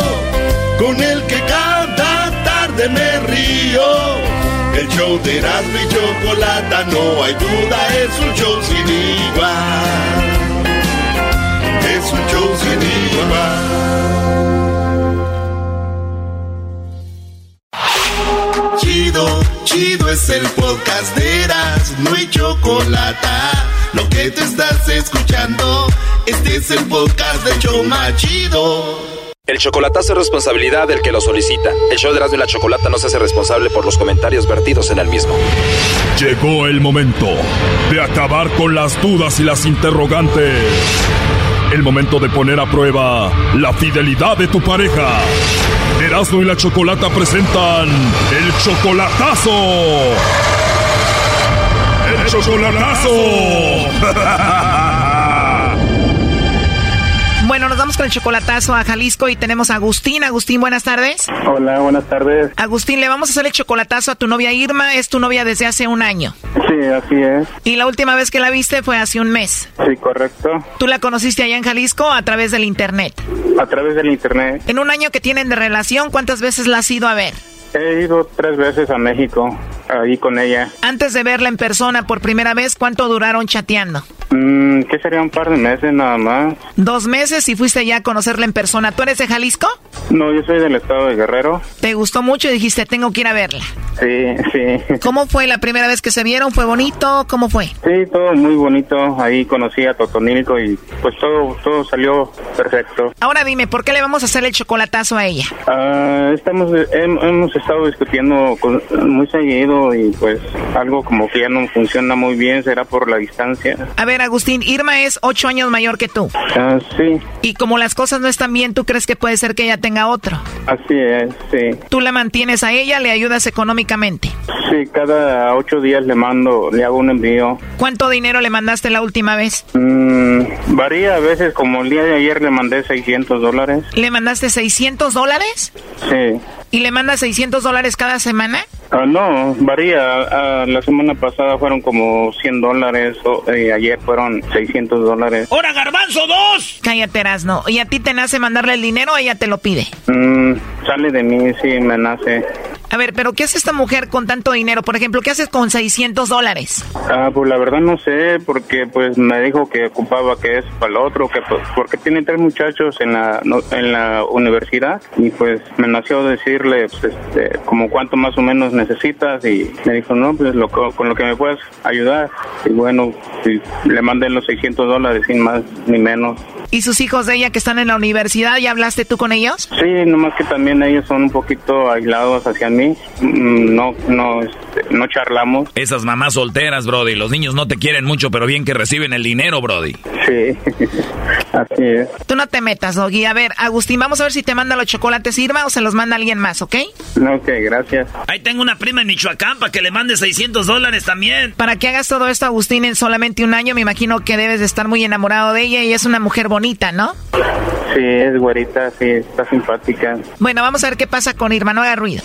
con el que cada tarde me río. El show de Erasmo y Chocolata, no hay duda, es un show sin igual. Es un show sin igual. Chido es el podcast de Erasmo y Chocolata. Lo que te estás escuchando, este es el podcast de Choma Chido. El chocolatazo es responsabilidad del que lo solicita. El show de Erasmo y la Chocolata no se hace responsable por los comentarios vertidos en el mismo. Llegó el momento de acabar con las dudas y las interrogantes. El momento de poner a prueba la fidelidad de tu pareja. Erasmo y la Chocolata presentan el chocolatazo. ¡El chocolatazo! Bueno, nos vamos con el chocolatazo a Jalisco y tenemos a Agustín. Agustín, buenas tardes. Hola, buenas tardes. Agustín, le vamos a hacer el chocolatazo a tu novia Irma. Es tu novia desde hace un año. Sí, así es. Y la última vez que la viste fue hace un mes. Sí, correcto. ¿Tú la conociste allá en Jalisco a través del internet? A través del internet. En un año que tienen de relación, ¿cuántas veces la has ido a ver? He ido 3 veces a México, ahí con ella. Antes de verla en persona por primera vez, ¿cuánto duraron chateando? ¿Qué sería? Un par de meses nada más. 2 meses y fuiste ya a conocerla en persona. ¿Tú eres de Jalisco? No, yo soy del estado de Guerrero. ¿Te gustó mucho y dijiste, tengo que ir a verla? Sí, sí. ¿Cómo fue la primera vez que se vieron? ¿Fue bonito? ¿Cómo fue? Sí, todo muy bonito. Ahí conocí a Totonilco y pues todo salió perfecto. Ahora dime, ¿por qué le vamos a hacer el chocolatazo a ella? Hemos estado discutiendo muy seguido y pues algo como que ya no funciona muy bien. ¿Será por la distancia? A ver, Agustín, Irma es 8 años mayor que tú. Sí. Y como las cosas no están bien, ¿tú crees que puede ser que ella tenga otro? Así es, sí. ¿Tú la mantienes a ella, le ayudas económicamente? Sí, cada 8 días le hago un envío. ¿Cuánto dinero le mandaste la última vez? Varía a veces, como el día de ayer le mandé $600. ¿Le mandaste $600? Sí. ¿Y le mandas $600 cada semana? No, varía. La semana pasada fueron como $100, ayer fueron $600. ¡Hora, garbanzo, 2! Cállate, Erasmo. ¿Y a ti te nace mandarle el dinero o ella te lo pide? Sale de mí, sí, me nace. A ver, ¿pero qué hace esta mujer con tanto dinero? Por ejemplo, ¿qué haces con $600? Pues la verdad no sé, porque pues me dijo que ocupaba que es para el otro, que pues, porque tiene 3 muchachos en la universidad y pues me nació decirle pues, como cuánto más o menos necesitas y me dijo, no, pues con lo que me puedes ayudar. Y bueno, y le mandé los $600 sin más ni menos. ¿Y sus hijos de ella que están en la universidad, ya hablaste tú con ellos? Sí, nomás que también ellos son un poquito aislados hacia mí. No charlamos. Esas mamás solteras, Brody, los niños no te quieren mucho, pero bien que reciben el dinero, Brody. Sí, así es. Tú no te metas, Doggy. A ver, Agustín, vamos a ver si te manda los chocolates Irma o se los manda alguien más, ¿ok? Ok, gracias. Ahí tengo una prima en Michoacán para que le mande $600 también. Para que hagas todo esto, Agustín, en solamente un año, me imagino que debes de estar muy enamorado de ella y es una mujer bonita, ¿no? Sí, es güerita, sí, está simpática. Bueno, vamos a ver qué pasa con Irma, no haga ruido.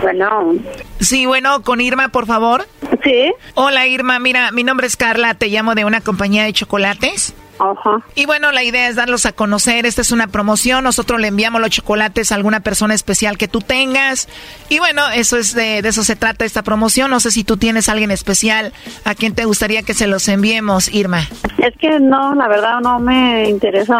Bueno. Sí, bueno, con Irma, por favor. Sí. Hola, Irma, mira, mi nombre es Carla, te llamo de una compañía de chocolates. Ajá. Y bueno, la idea es darlos a conocer. Esta es una promoción. Nosotros le enviamos los chocolates a alguna persona especial que tú tengas. Y bueno, eso es de eso se trata esta promoción. No sé si tú tienes a alguien especial a quien te gustaría que se los enviemos, Irma. Es que no, la verdad no me interesa.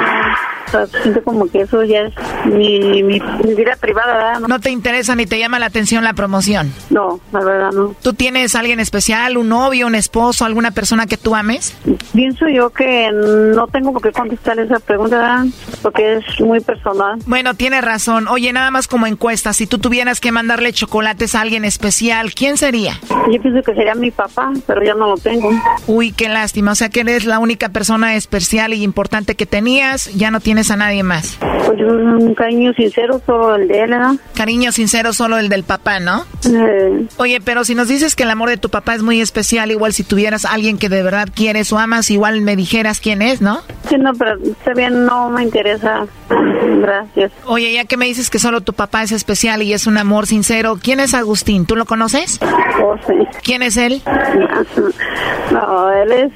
O sea, siento como que eso ya es mi vida privada, ¿verdad? No te interesa ni te llama la atención la promoción. No, la verdad no. ¿Tú tienes a alguien especial, un novio, un esposo, alguna persona que tú ames? Pienso yo que no tengo por qué contestar esa pregunta, ¿verdad? Porque es muy personal. Bueno, tienes razón. Oye, nada más como encuesta, si tú tuvieras que mandarle chocolates a alguien especial, ¿quién sería? Yo pienso que sería mi papá, pero ya no lo tengo. Uy, qué lástima. O sea, que eres la única persona especial y importante que tenías, ya no tienes a nadie más. Pues un cariño sincero, solo el de él, ¿verdad? Cariño sincero, solo el del papá, ¿no? Oye, pero si nos dices que el amor de tu papá es muy especial, igual si tuvieras a alguien que de verdad quieres o amas, igual me dijeras quién es, ¿no? Sí, no, pero está bien, no me interesa. Gracias. Oye, ya que me dices que solo tu papá es especial y es un amor sincero, ¿quién es Agustín? ¿Tú lo conoces? Oh, sí. ¿Quién es él? No, él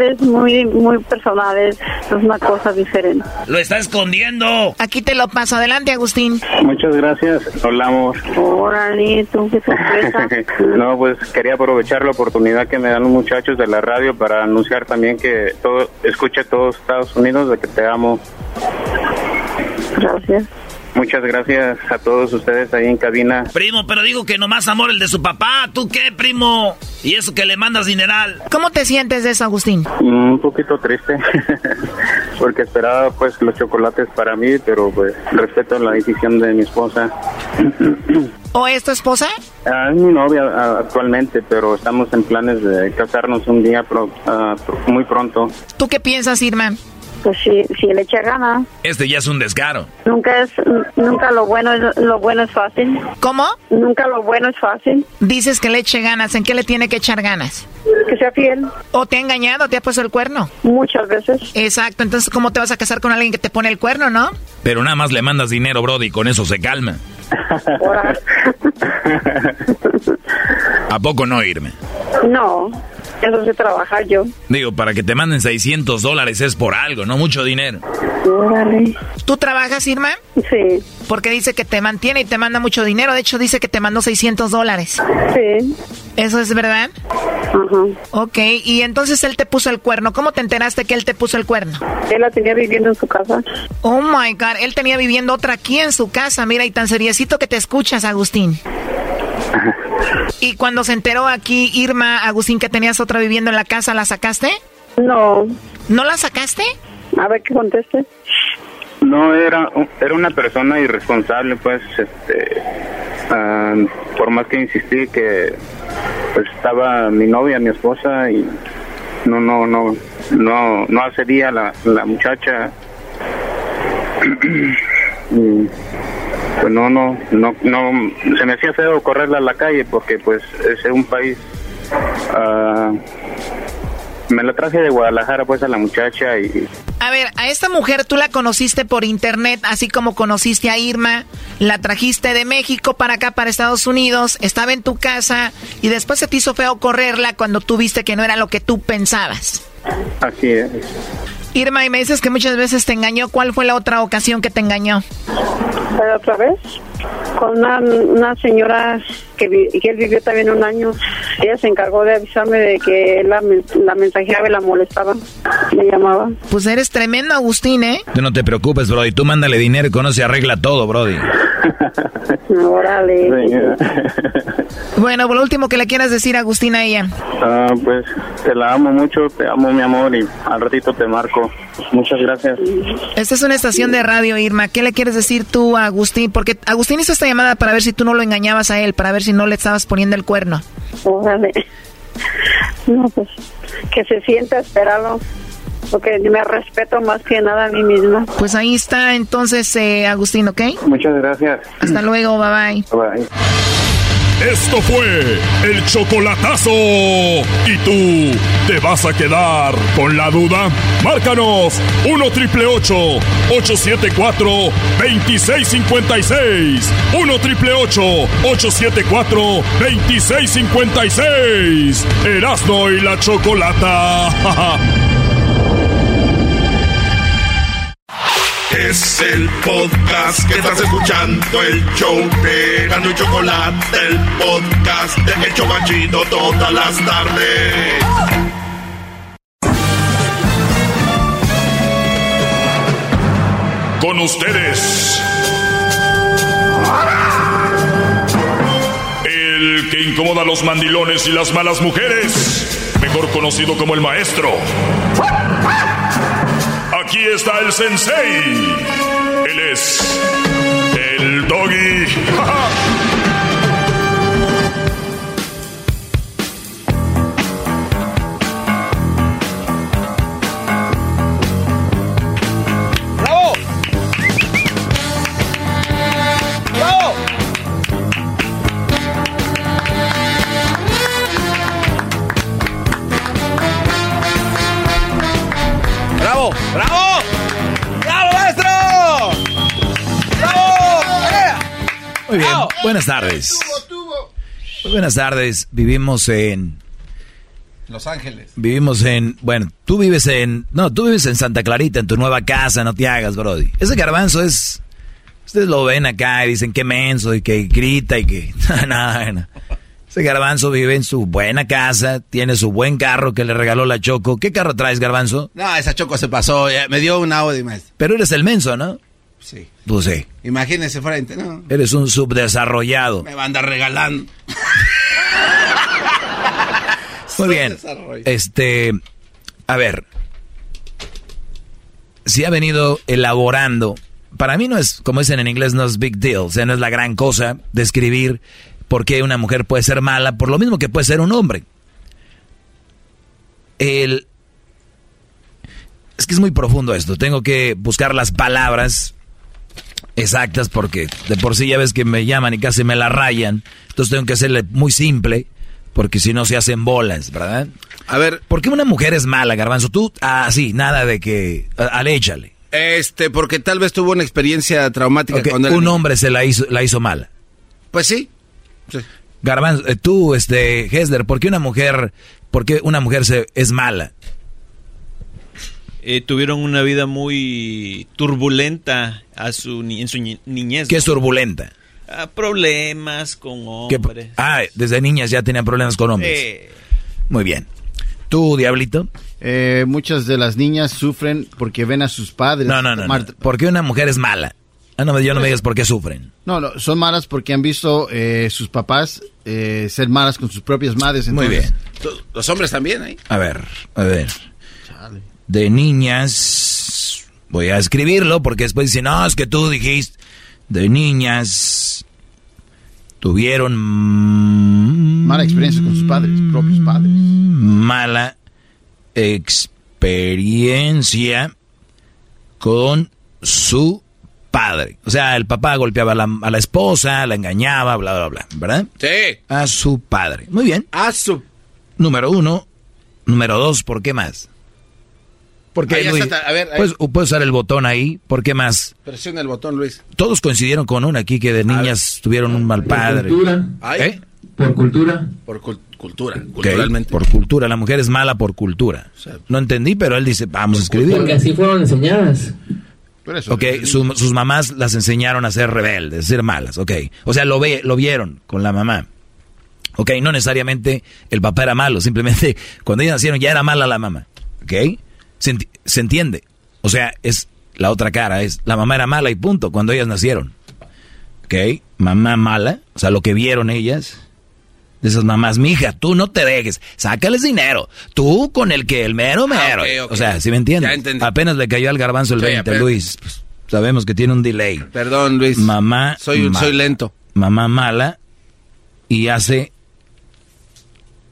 es muy, muy personal, es una cosa diferente. ¡Lo está escondiendo! Aquí te lo paso. Adelante, Agustín. Muchas gracias. Hola, amor. Órale, tú, qué sorpresa. No, pues quería aprovechar la oportunidad que me dan los muchachos de la radio para anunciar también que escucha a todos Estados Unidos de que te amo. Gracias. Muchas gracias a todos ustedes ahí en cabina. Primo, pero digo que nomás amor el de su papá. ¿Tú qué, primo? Y eso que le mandas dineral. ¿Cómo te sientes de eso, Agustín? Un poquito triste, porque esperaba pues los chocolates para mí, pero pues respeto la decisión de mi esposa. ¿O es tu esposa? Es mi novia actualmente, pero estamos en planes de casarnos un día muy pronto. ¿Tú qué piensas, Irma? Pues sí, le echa ganas. Este ya es un descaro. Nunca lo bueno es fácil. ¿Cómo? Nunca lo bueno es fácil. Dices que le eche ganas. ¿En qué le tiene que echar ganas? Que sea fiel. ¿O te ha engañado? ¿Te ha puesto el cuerno? Muchas veces. Exacto. Entonces, ¿cómo te vas a casar con alguien que te pone el cuerno, no? Pero nada más le mandas dinero, Brody, y con eso se calma. ¿A poco no, Irme? No. Eso se trabaja yo. Digo, para que te manden $600 es por algo, no mucho dinero. Órale. ¿Tú trabajas, Irma? Sí. Porque dice que te mantiene y te manda mucho dinero. De hecho, dice que te mandó $600. Sí. ¿Eso es verdad? Ajá. Ok, y entonces él te puso el cuerno. ¿Cómo te enteraste que él te puso el cuerno? Él la tenía viviendo en su casa. Oh, my God. Él tenía viviendo otra aquí en su casa. Mira, y tan seriecito que te escuchas, Agustín. Ajá. Y cuando se enteró aquí, Irma, Agustín, que tenías otra viviendo en la casa, ¿la sacaste? No. ¿No la sacaste? A ver qué conteste. No, era una persona irresponsable, pues, por más que insistí que pues, estaba mi novia, mi esposa, y no accedía la muchacha. Y pues no, se me hacía feo correrla a la calle porque pues es un país, me la traje de Guadalajara pues a la muchacha y... A ver, a esta mujer tú la conociste por internet, así como conociste a Irma, la trajiste de México para acá, para Estados Unidos, estaba en tu casa y después se te hizo feo correrla cuando tú viste que no era lo que tú pensabas. Así es. Irma, y me dices que muchas veces te engañó. ¿Cuál fue la otra ocasión que te engañó? Otra vez, con una señora que él vivió también un año. Ella se encargó de avisarme de que la mensajeaba y la molestaba, me llamaba. Pues eres tremendo, Agustín, ¿eh? Tú no te preocupes, Brody, tú mándale dinero y con eso se arregla todo, Brody. Órale. Bueno, por último, ¿qué le quieras decir, Agustín, a ella? Pues te la amo mucho, te amo, mi amor, y al ratito te marco. Muchas gracias. Esta es una estación de radio, Irma. ¿Qué le quieres decir tú a Agustín? Porque Agustín hizo esta llamada para ver si tú no lo engañabas a él, para ver si no le estabas poniendo el cuerno. Órale. No, pues, que se sienta, espéralo. Porque me respeto más que nada a mí misma. Pues ahí está, entonces, Agustín, ¿ok? Muchas gracias. Hasta luego, bye bye. Bye. Esto fue el chocolatazo. ¿Y tú te vas a quedar con la duda? Márcanos 1-888-874-2656. 1-888-874-2656. Erasmo y la Chocolata. Es el podcast que estás escuchando, el show de Erasmo y Chocolate, el podcast de El Chobachito todas las tardes. Con ustedes, el que incomoda a los mandilones y las malas mujeres, mejor conocido como el maestro. Aquí está el sensei. Él es el Doggy. ¡Ja, ja! ¡Bravo! ¡Bravo! ¡Bravo! ¡Bravo! Muy bien, buenas tardes. Muy buenas tardes, vivimos en... Los Ángeles. Vivimos en... Bueno, tú vives en... No, tú vives en Santa Clarita, en tu nueva casa, no te hagas, Brody. Ese garbanzo es... Ustedes lo ven acá y dicen que menso y que grita y que... No. Ese garbanzo vive en su buena casa, tiene su buen carro que le regaló la Choco. ¿Qué carro traes, garbanzo? No, esa Choco se pasó, me dio un Audi, maestro. Pero eres el menso, ¿no? Sí. Pues sí. Imagínese frente, ¿no? Eres un subdesarrollado. Me va a andar regalando. Muy bien. A ver. Si ha venido elaborando. Para mí no es, como dicen en inglés, no es big deal. O sea, no es la gran cosa describir por qué una mujer puede ser mala, por lo mismo que puede ser un hombre. Es que es muy profundo esto. Tengo que buscar las palabras exactas porque de por sí ya ves que me llaman y casi me la rayan. Entonces tengo que hacerle muy simple porque si no se hacen bolas, ¿verdad? A ver, ¿por qué una mujer es mala, Garbanzo? Tú, sí, nada de que... Aléchale. Porque tal vez tuvo una experiencia traumática. Okay, cuando un hombre se la hizo mala. Pues sí. Sí. Garbanzo, tú, Hesler, ¿por qué una mujer es mala? Tuvieron una vida muy turbulenta en su niñez. ¿Qué es turbulenta? Problemas con hombres. Desde niñas ya tenían problemas con hombres. Muy bien. ¿Tú, Diablito? Muchas de las niñas sufren porque ven a sus padres. No. ¿Por qué una mujer es mala? No me digas por qué sufren. No, son malas porque han visto sus papás ser malas con sus propias madres. Entonces. Muy bien. Los hombres también ahí. A ver. Chale. De niñas, voy a escribirlo porque después dicen, no, es que tú dijiste, de niñas tuvieron mala experiencia con sus padres, propios padres. Mala experiencia con su padre. O sea, el papá golpeaba a la esposa, la engañaba, bla, bla, bla, ¿verdad? Sí. A su padre. Muy bien. Número uno. Número dos, ¿por qué más? Porque Luis, a ver, puedes usar el botón ahí, ¿por qué más? Presiona el botón, Luis. Todos coincidieron con una aquí que de niñas tuvieron un mal padre. Por cultura. Culturalmente. Por cultura, la mujer es mala por cultura. O sea, no entendí, pero él dice, vamos a escribir. Porque así fueron enseñadas. Sus mamás las enseñaron a ser rebeldes, a ser malas, ok. O sea, lo vieron con la mamá. Ok, no necesariamente el papá era malo, simplemente cuando ellos nacieron ya era mala la mamá, ok. Se entiende. O sea, es la otra cara. Es la mamá era mala y punto, cuando ellas nacieron. ¿Ok? Mamá mala. O sea, lo que vieron ellas. De esas mamás, mija, tú no te dejes. Sácales dinero. Tú con el que el mero mero. Okay. O sea, ¿sí me entiendes? Apenas le cayó al garbanzo el 20, Luis. Pues, sabemos que tiene un delay. Perdón, Luis. Mamá soy lento. Mamá mala y hace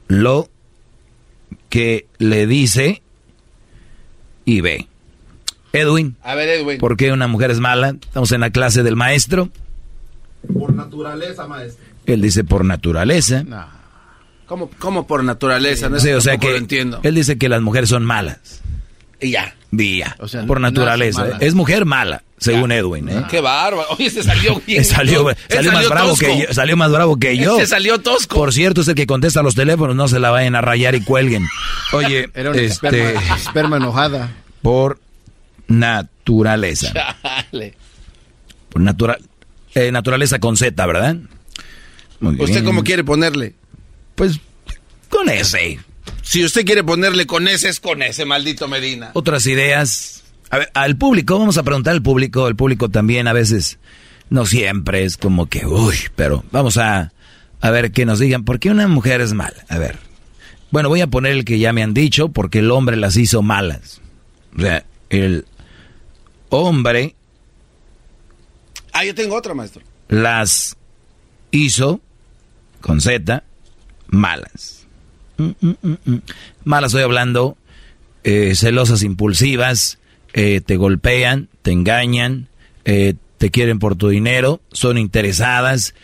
lo que le dice... Y ve. Edwin. A ver, Edwin. ¿Por qué una mujer es mala? Estamos en la clase del maestro. Por naturaleza, maestro. Él dice por naturaleza. No. ¿Cómo por naturaleza? Sí, no sé, o sea que lo entiendo. Él dice que las mujeres son malas. Y ya. O sea, por naturaleza. No es mujer mala, según ya. Edwin. ¿Eh? Qué bárbaro. Oye, se salió bien. Salió más bravo que yo. Se salió tosco. Por cierto, es el que contesta los teléfonos. No se la vayan a rayar y cuelguen. Oye, era una esperma enojada. Por naturaleza. Chale. Por naturaleza con Z, ¿verdad? Muy bien. ¿Usted cómo quiere ponerle? Pues con S. Si usted quiere ponerle con ese, es con ese, maldito Medina. Otras ideas. A ver, al público, vamos a preguntar al público. El público también a veces, no siempre, es como que, pero vamos a ver qué nos digan. ¿Por qué una mujer es mala? A ver. Bueno, voy a poner el que ya me han dicho, porque el hombre las hizo malas. O sea, el hombre... yo tengo otra, maestro. Las hizo, con Z, malas. Malas estoy hablando, celosas, impulsivas, te golpean, te engañan, te quieren por tu dinero, son interesadas,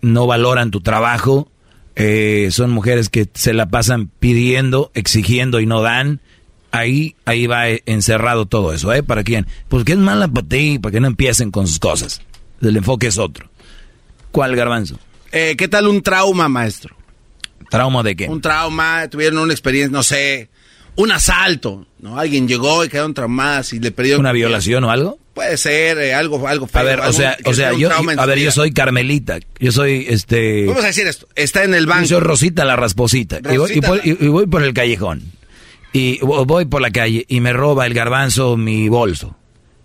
no valoran tu trabajo, son mujeres que se la pasan pidiendo, exigiendo y no dan. Ahí va encerrado todo eso, ¿para quién? Pues que es mala para ti, para que no empiecen con sus cosas. El enfoque es otro. ¿Cuál, Garbanzo? ¿Qué tal un trauma, maestro? ¿Trauma de qué? Un trauma, tuvieron una experiencia, no sé, un asalto, ¿no? Alguien llegó y quedaron traumadas y le perdieron... ¿Una violación o algo? Puede ser, algo feo. A ver, yo soy Carmelita, yo soy, Vamos a decir esto, está en el banco. Yo soy Rosita la Rasposita, y voy por el callejón, y voy por la calle, y me roba el garbanzo mi bolso.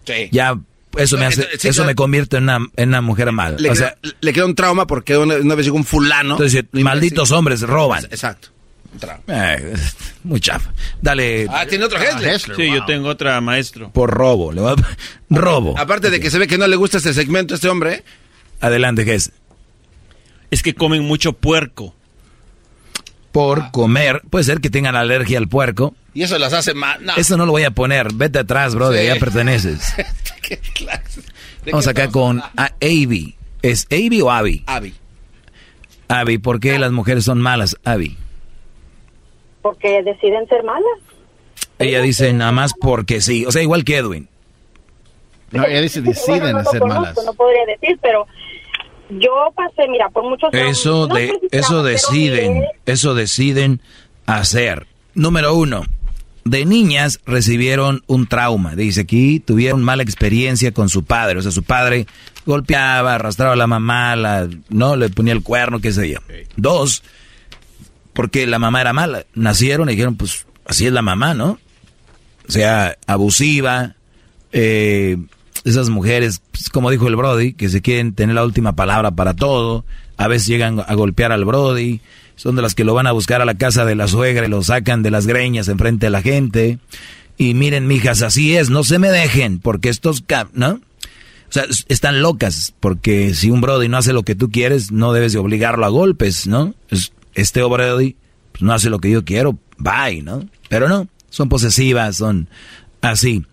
Sí. Ya eso me hace, sí, eso claro, me convierte en una mujer mala. O sea, le queda un trauma porque una vez llegó un fulano. Entonces, malditos hombres roban. Exacto. Muy chafa. Dale. Ah, tiene otro Hessler. Sí, wow. Yo tengo otra, maestro. Por robo. Le va a... Robo. Aparte de que se ve que no le gusta este segmento a este hombre. Adelante, Hessler. Es que comen mucho puerco. Por comer. Puede ser que tengan alergia al puerco. Y eso las hace mal. No. Eso no lo voy a poner. Vete atrás, bro. Sí. De allá perteneces. ¿Qué clase? Vamos acá con Avi. ¿Es Avi o Avi? Avi. Avi, ¿por qué las mujeres son malas, Avi? Porque deciden ser malas. Ella dice nada más porque sí. O sea, igual que Edwin. No, ella dice deciden bueno, no ser conozco, malas. No podría decir, pero yo pasé, mira, por muchos años. Eso, no de, eso deciden hacer. Número uno, de niñas recibieron un trauma. Dice aquí, tuvieron mala experiencia con su padre. O sea, su padre golpeaba, arrastraba a la mamá, no le ponía el cuerno, qué sé yo. Dos, porque la mamá era mala. Nacieron y dijeron, pues, así es la mamá, ¿no? O sea, abusiva. Esas mujeres, pues, como dijo el Brody, que se quieren tener la última palabra para todo. A veces llegan a golpear al Brody. Son de las que lo van a buscar a la casa de la suegra y lo sacan de las greñas enfrente de la gente. Y miren, mijas, así es. No se me dejen, porque estos... ¿no? O sea, están locas. Porque si un Brody no hace lo que tú quieres, no debes de obligarlo a golpes, ¿no? Es... Este Brody pues, no hace lo que yo quiero, bye, ¿no? Pero no, son posesivas, son así.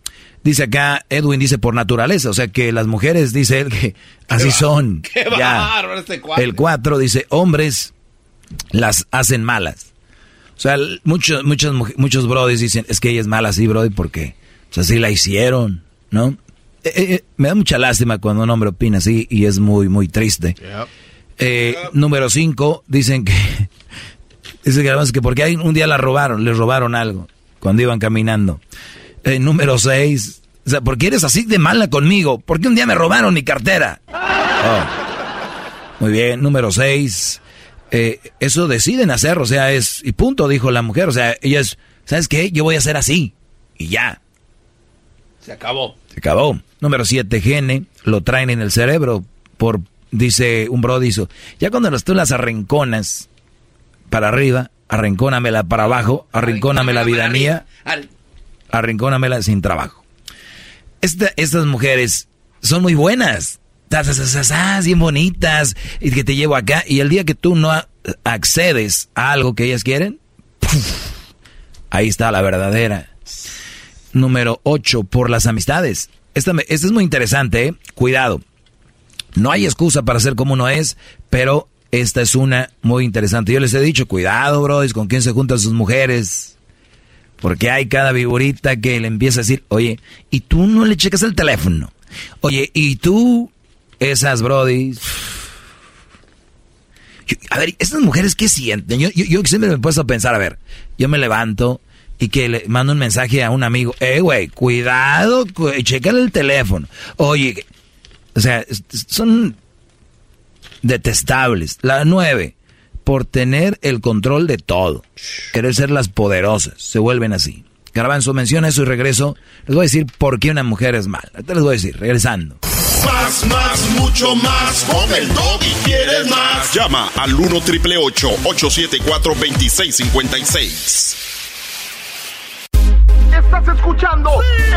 Dice acá, Edwin dice por naturaleza, o sea que las mujeres, dice él, que así son. ¡Qué bárbaro este cuate! El 4 dice, hombres las hacen malas. O sea, muchos Brodys dicen, es que ella es mala así, Brody, porque o sea, así la hicieron, ¿no? Me da mucha lástima cuando un hombre opina así y es muy, muy triste. Yep. Número 5, dicen que porque un día les robaron algo cuando iban caminando. Número 6, o sea, ¿por qué eres así de mala conmigo? ¿Por qué un día me robaron mi cartera? Oh. Muy bien, número 6, eso deciden hacer, o sea, es, y punto, dijo la mujer, o sea, ella es, ¿sabes qué? Yo voy a hacer así, y ya. Se acabó. Número 7, gene, lo traen en el cerebro por... Dice un brodizo, ya cuando tú las arrinconas para arriba, arrincónamela para abajo, arrincónamela vida mía, arrincónamela sin trabajo. Estas mujeres son muy buenas, bien bonitas, y que te llevo acá, y el día que tú no accedes a algo que ellas quieren, ¡puf! Ahí está la verdadera. Número 8, por las amistades. Esta es muy interesante, ¿eh? Cuidado. No hay excusa para ser como uno es, pero esta es una muy interesante. Yo les he dicho, cuidado, brodis, con quién se juntan sus mujeres. Porque hay cada viborita que le empieza a decir, oye, ¿y tú no le checas el teléfono? Oye, ¿y tú? Esas brodis. A ver, ¿estas mujeres qué sienten? Yo siempre me he puesto a pensar, a ver, yo me levanto y que le mando un mensaje a un amigo. Güey, cuidado, chécale el teléfono. Oye... O sea, son detestables. La 9, por tener el control de todo. Querer ser las poderosas. Se vuelven así. Garbanzo, menciona eso y regreso. Les voy a decir por qué una mujer es mala. Ahorita les voy a decir, regresando. Mucho más. Con el Doggy quieres más. Llama al 1-888-874-2656. Estás escuchando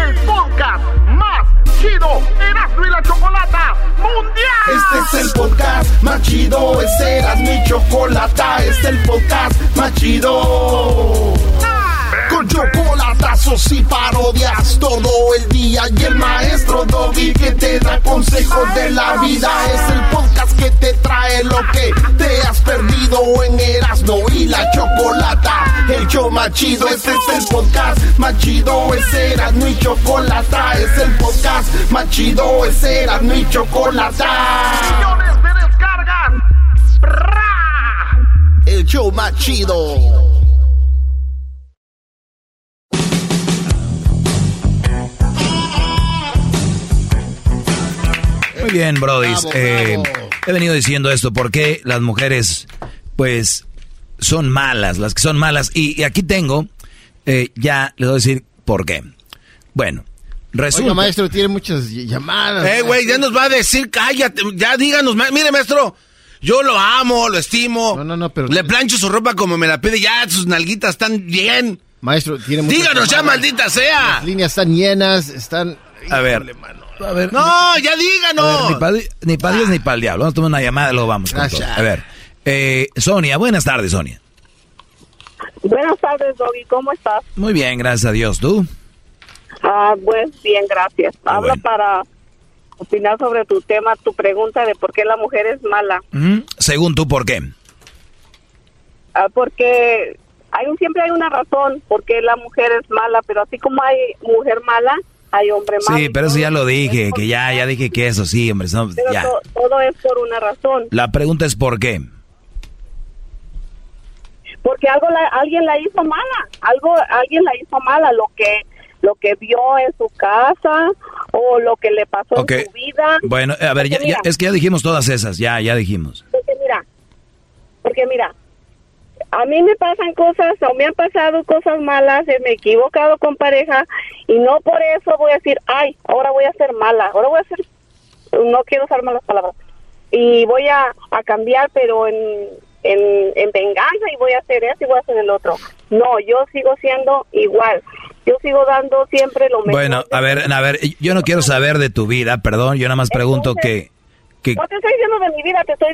el podcast más chido, Erasmo y la Chocolata Mundial. Este es el podcast más chido, es Erasmo y Chocolata, este es el podcast más chido. Con chocolatazos y parodias todo el día. Y el maestro Doggy que te da consejos de la vida. Es el podcast que te trae lo que te has perdido en Erasmo y la Chocolata. El show más chido, este es el podcast más chido, es Erasmo y Chocolata. Es el podcast más chido, es Erasmo y Chocolata. Millones de descargas. El show más chido. Muy bien, brodis. He venido diciendo esto, porque las mujeres, pues, son malas, las que son malas. Y aquí tengo, ya les voy a decir por qué. Bueno, Resulta. Oiga, maestro, tiene muchas llamadas. Güey, ya nos va a decir, cállate, ya díganos, mire, maestro, yo lo amo, lo estimo. No, pero... Le plancho su ropa como me la pide, ya sus nalguitas están bien. Maestro, tiene muchas llamadas. Díganos ya, maldita sea. Las líneas están llenas, están... A ver, mano. A ver, no, ya díganos. Ni para Dios ni para el diablo. Vamos a tomar una llamada y luego vamos. A ver, Sonia, buenas tardes, Sonia. Buenas tardes, Doggy, ¿cómo estás? Muy bien, gracias a Dios, ¿tú? Pues bien, gracias. Habla para opinar sobre tu tema, tu pregunta de por qué la mujer es mala. Según tú, ¿por qué? Porque siempre hay una razón por qué la mujer es mala, pero así como hay mujer mala, hay hombre malo. Sí, pero eso ya lo dije, que ya dije que eso, sí, hombre. No, pero ya. Todo es por una razón. La pregunta es ¿por qué? Porque alguien la hizo mala, alguien la hizo mala, lo que vio en su casa o lo que le pasó en su vida. Bueno, a ver, ya, es que ya dijimos todas esas, ya dijimos. Porque mira, a mí me pasan cosas, o me han pasado cosas malas, me he equivocado con pareja y no por eso voy a decir, ay, ahora voy a ser mala, no quiero usar malas palabras y voy a cambiar, pero en venganza y voy a hacer esto y voy a hacer el otro. No, yo sigo siendo igual. Yo sigo dando siempre lo mejor. Bueno, a ver, yo no quiero saber de tu vida, perdón, yo nada más pregunto. Entonces, que no te estoy diciendo de mi vida, te estoy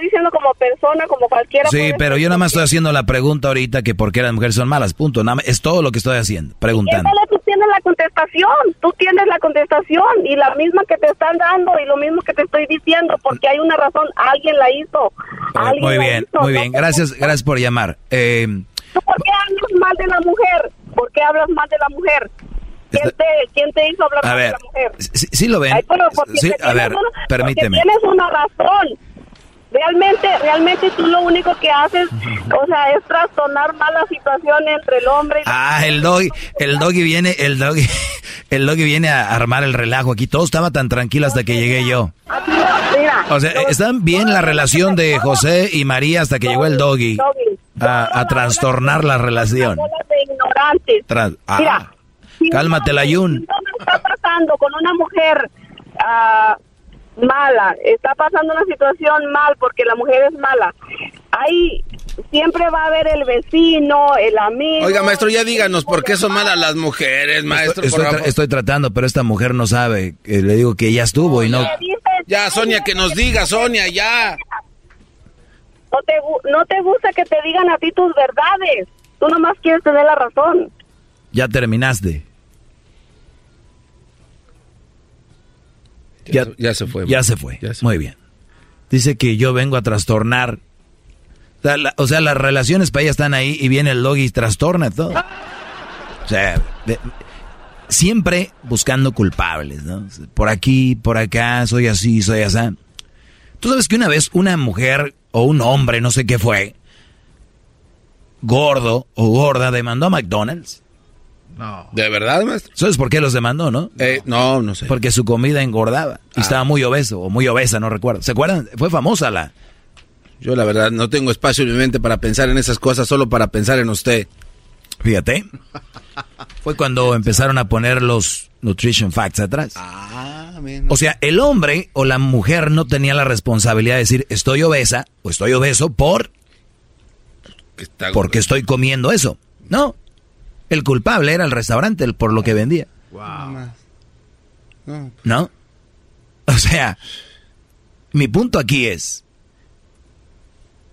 diciendo como persona, como cualquiera. Sí, pero yo nada más estoy haciendo la pregunta ahorita que por qué las mujeres son malas, punto. Nada más, es todo lo que estoy haciendo, preguntando. Tú tienes la contestación y la misma que te están dando y lo mismo que te estoy diciendo, porque hay una razón, alguien la hizo. Muy bien, gracias por llamar. ¿Por qué hablas mal de la mujer? ¿Por qué hablas mal de la mujer? ¿Quién te hizo hablar mal de la mujer? Sí lo ven. Ay, sí, a ver, permíteme. Tienes una razón. Realmente tú lo único que haces, o sea, es trastornar mala situación entre el hombre y el doggy viene a armar el relajo aquí. Todo estaba tan tranquilo hasta que llegué yo. O sea, están bien la relación de José y María hasta que llegó el doggy a trastornar la relación. Mira, cálmate, la Yun. No está pasando con una mujer mala, está pasando una situación mal porque la mujer es mala. Ahí siempre va a haber el vecino, el amigo. Oiga, maestro, ya díganos por qué son malas las mujeres, maestro. Estoy tratando, pero esta mujer no sabe. Le digo que ya estuvo y no. Ya, Sonia, que nos diga, Sonia, ya. No te gusta que te digan a ti tus verdades. Tú nomás quieres tener la razón. Ya terminaste. Ya se fue. Ya se fue. Muy bien. Dice que yo vengo a trastornar. O sea, las relaciones para ella están ahí y viene el doggy y trastorna todo. O sea, siempre buscando culpables, ¿no? Por aquí, por acá, soy así, soy asá. Tú sabes que una vez una mujer o un hombre, no sé qué fue, gordo o gorda, demandó a McDonald's. No. ¿De verdad, maestro? ¿Sabes por qué los demandó, no? No sé. Porque su comida engordaba y estaba muy obeso o muy obesa, no recuerdo. ¿Se acuerdan? Fue famosa la... Yo la verdad no tengo espacio en mi mente para pensar en esas cosas, solo para pensar en usted. Fíjate. Fue cuando empezaron a poner los nutrition facts atrás. O sea, el hombre o la mujer no tenía la responsabilidad de decir estoy obesa o estoy obeso porque estoy comiendo eso. No. El culpable era el restaurante por lo que vendía. Wow. ¿No? O sea, mi punto aquí es,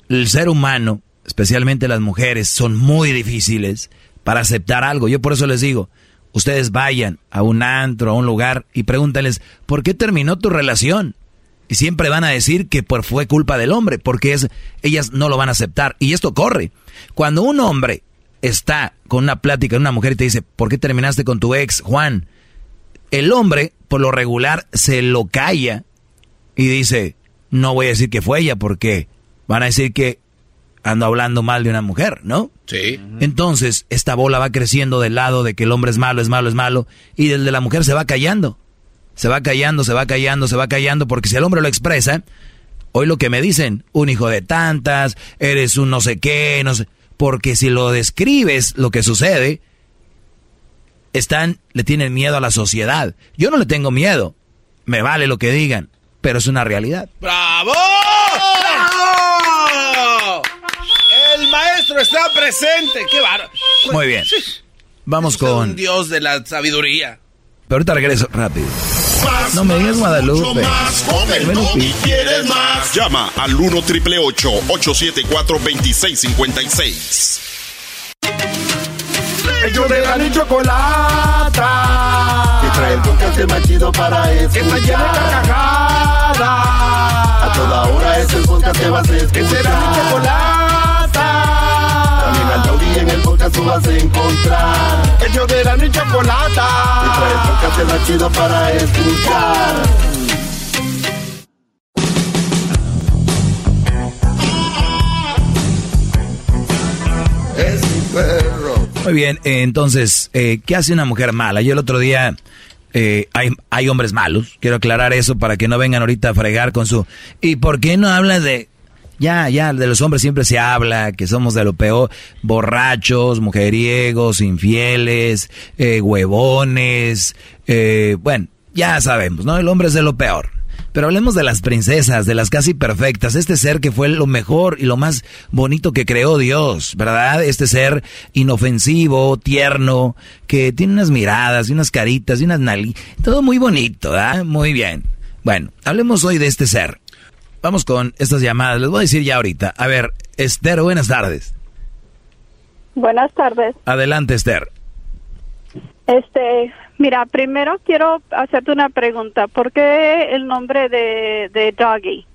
el ser humano, especialmente las mujeres, son muy difíciles para aceptar algo. Yo por eso les digo, ustedes vayan a un antro, a un lugar y pregúntales, ¿por qué terminó tu relación? Y siempre van a decir que fue culpa del hombre, porque ellas no lo van a aceptar. Y esto corre. Cuando un hombre está con una plática de una mujer y te dice, ¿por qué terminaste con tu ex, Juan? El hombre, por lo regular, se lo calla y dice, no voy a decir que fue ella porque van a decir que ando hablando mal de una mujer, ¿no? Sí. Entonces, esta bola va creciendo del lado de que el hombre es malo, es malo, es malo, y el de la mujer se va callando. Se va callando, porque si el hombre lo expresa, hoy lo que me dicen, un hijo de tantas, eres un no sé qué, no sé... Porque si lo describes, lo que sucede, le tienen miedo a la sociedad. Yo no le tengo miedo. Me vale lo que digan, pero es una realidad. ¡Bravo! ¡Bravo! El maestro está presente. ¡Qué bárbaro! Muy bien. Vamos con... un dios de la sabiduría. Pero ahorita regreso rápido. Más, no me digas Guadalupe. Más, con el doggy quieres más. Llama al 1-888-874-2656. Ellos de la Chocolata. Que trae el podcast más chido para escuchar. Que está llena de carcajadas. A toda hora es el podcast que vas a escuchar. Que será mi chocolata. También al taurí en el podcast tú vas a encontrar. Ellos de la Chocolata. Que trae el podcast más chido para escuchar. Muy bien, entonces, ¿qué hace una mujer mala? Yo el otro día, hay hombres malos, quiero aclarar eso para que no vengan ahorita a fregar con su... ¿Y por qué no hablas de...? Ya, de los hombres siempre se habla, que somos de lo peor, borrachos, mujeriegos, infieles, huevones, bueno, ya sabemos, ¿no? El hombre es de lo peor. Pero hablemos de las princesas, de las casi perfectas, este ser que fue lo mejor y lo más bonito que creó Dios, ¿verdad? Este ser inofensivo, tierno, que tiene unas miradas y unas caritas y unas narices, todo muy bonito, ¿verdad? Muy bien. Bueno, hablemos hoy de este ser. Vamos con estas llamadas, les voy a decir ya ahorita. A ver, Esther, buenas tardes. Buenas tardes. Adelante, Esther. Mira, primero quiero hacerte una pregunta. ¿Por qué el nombre de Doggy?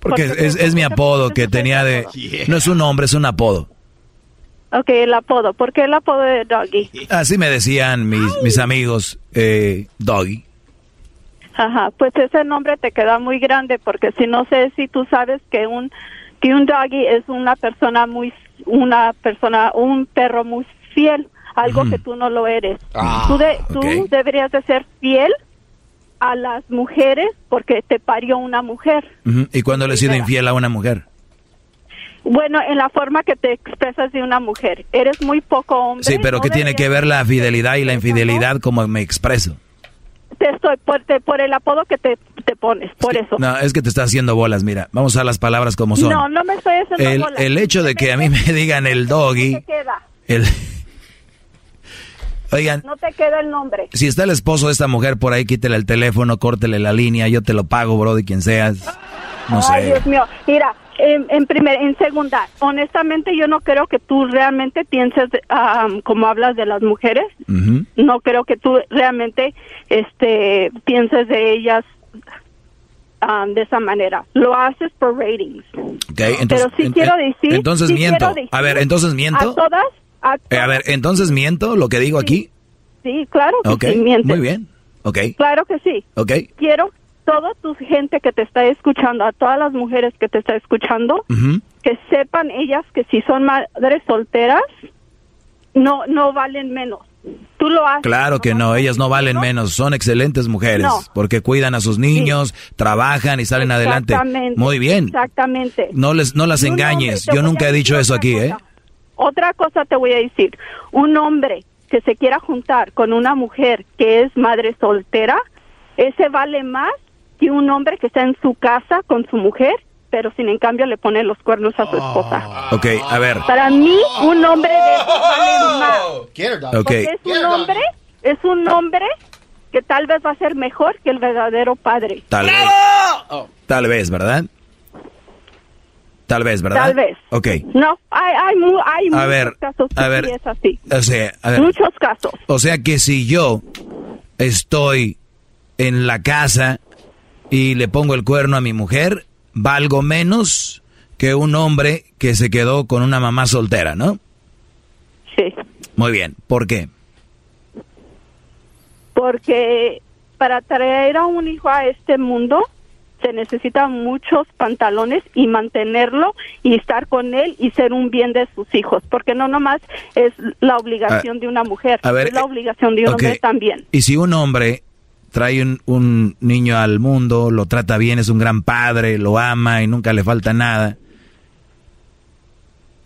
Porque es mi apodo que tenía de... Yeah. No es un nombre, es un apodo. Ok, el apodo. ¿Por qué el apodo de Doggy? Así me decían mis amigos, Doggy. Ajá, pues ese nombre te queda muy grande porque si no sé si tú sabes que un Doggy es un perro muy fiel. Algo que tú no lo eres. Tú deberías de ser fiel a las mujeres porque te parió una mujer. ¿Y cuándo le he sido infiel a una mujer? Bueno, en la forma que te expresas de una mujer. Eres muy poco hombre. Sí, pero no ¿qué tiene que ver la fidelidad y la infidelidad como me expreso? Por el apodo que te pones, por eso. No, es que te está haciendo bolas, mira. Vamos a las palabras como son. No, no me estoy haciendo bolas. El hecho de que a mí me digan el Doggy... ¿Qué queda? Oigan, no te queda el nombre. Si está el esposo de esta mujer por ahí, quítale el teléfono, córtele la línea, yo te lo pago, bro, de quien seas. No sé. Ay, Dios mío. Mira, en segunda, honestamente yo no creo que tú realmente pienses como hablas de las mujeres. Uh-huh. No creo que tú realmente pienses de ellas de esa manera. Lo haces por ratings. Okay, entonces, pero sí quiero decir... Entonces sí miento. A ver, entonces miento. A ver, ¿entonces miento lo que digo aquí? Sí, claro que okay, sí, miento. Muy bien, ok. Claro que sí. Ok. Quiero toda tu gente que te está escuchando, a todas las mujeres que te está escuchando, uh-huh, que sepan ellas que si son madres solteras, no valen menos. Tú lo haces. Claro que no, ellas no valen menos, son excelentes mujeres, porque cuidan a sus niños, sí, trabajan y salen adelante. Muy bien. Exactamente. No las engañes, yo nunca he dicho eso aquí, ¿eh? Otra cosa te voy a decir, un hombre que se quiera juntar con una mujer que es madre soltera, ese vale más que un hombre que está en su casa con su mujer, pero sin en cambio le pone los cuernos a su esposa. Ok, a ver. Para mí, un hombre de esos vale más. Okay. Porque es un hombre que tal vez va a ser mejor que el verdadero padre. Tal vez, ¿verdad? Tal vez, ¿verdad? Tal vez. Ok. No, hay muchos casos que sí es así. O sea, a ver. Muchos casos. O sea que si yo estoy en la casa y le pongo el cuerno a mi mujer, valgo menos que un hombre que se quedó con una mamá soltera, ¿no? Sí. Muy bien. ¿Por qué? Porque para traer a un hijo a este mundo... se necesitan muchos pantalones y mantenerlo y estar con él y ser un bien de sus hijos, porque no nomás es la obligación de una mujer, es la obligación de un hombre también. Y si un hombre trae un niño al mundo, lo trata bien, es un gran padre, lo ama y nunca le falta nada,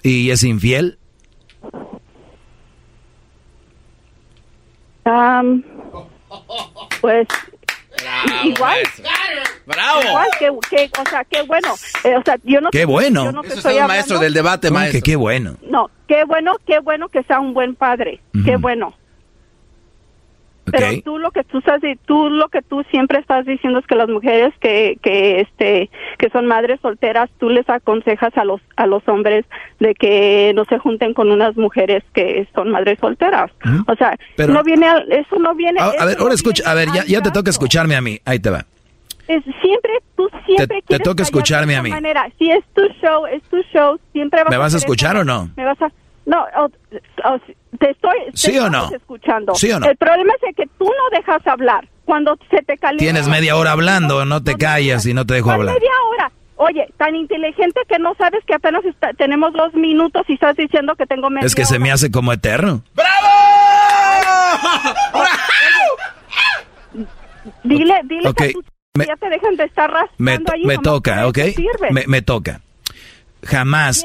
¿y es infiel? Pues bravo, igual, bravo. Igual que, o sea, qué bueno. O sea, yo no. Qué bueno. Yo no te estoy hablando, maestro del debate, maestro. Que qué bueno. No, qué bueno que sea un buen padre. Uh-huh. Qué bueno. Pero okay. tú lo que tú siempre estás diciendo es que las mujeres que son madres solteras, tú les aconsejas a los hombres de que no se junten con unas mujeres que son madres solteras. ¿Mm? O sea, pero, eso no viene. A ver, ahora no escucha, a ver, ya te toca escucharme a mí. Ahí te va. Tú siempre te toca escucharme a mí. Manera. Si es tu show, siempre vas. ¿Me vas a escuchar o no? Me vas a No, te estoy escuchando. ¿Sí o no? El problema es que tú no dejas hablar cuando se te calienta. Tienes media hora hablando, no te callas y no te dejo hablar. Media hora. Oye, tan inteligente que no sabes que apenas tenemos 2 minutos y estás diciendo que tengo media hora. Es que se me hace como eterno. ¡Bravo! Oye, dile okay. Que ya te dejan de estar raspando ahí. Me toca, ¿ok? Me toca. Jamás,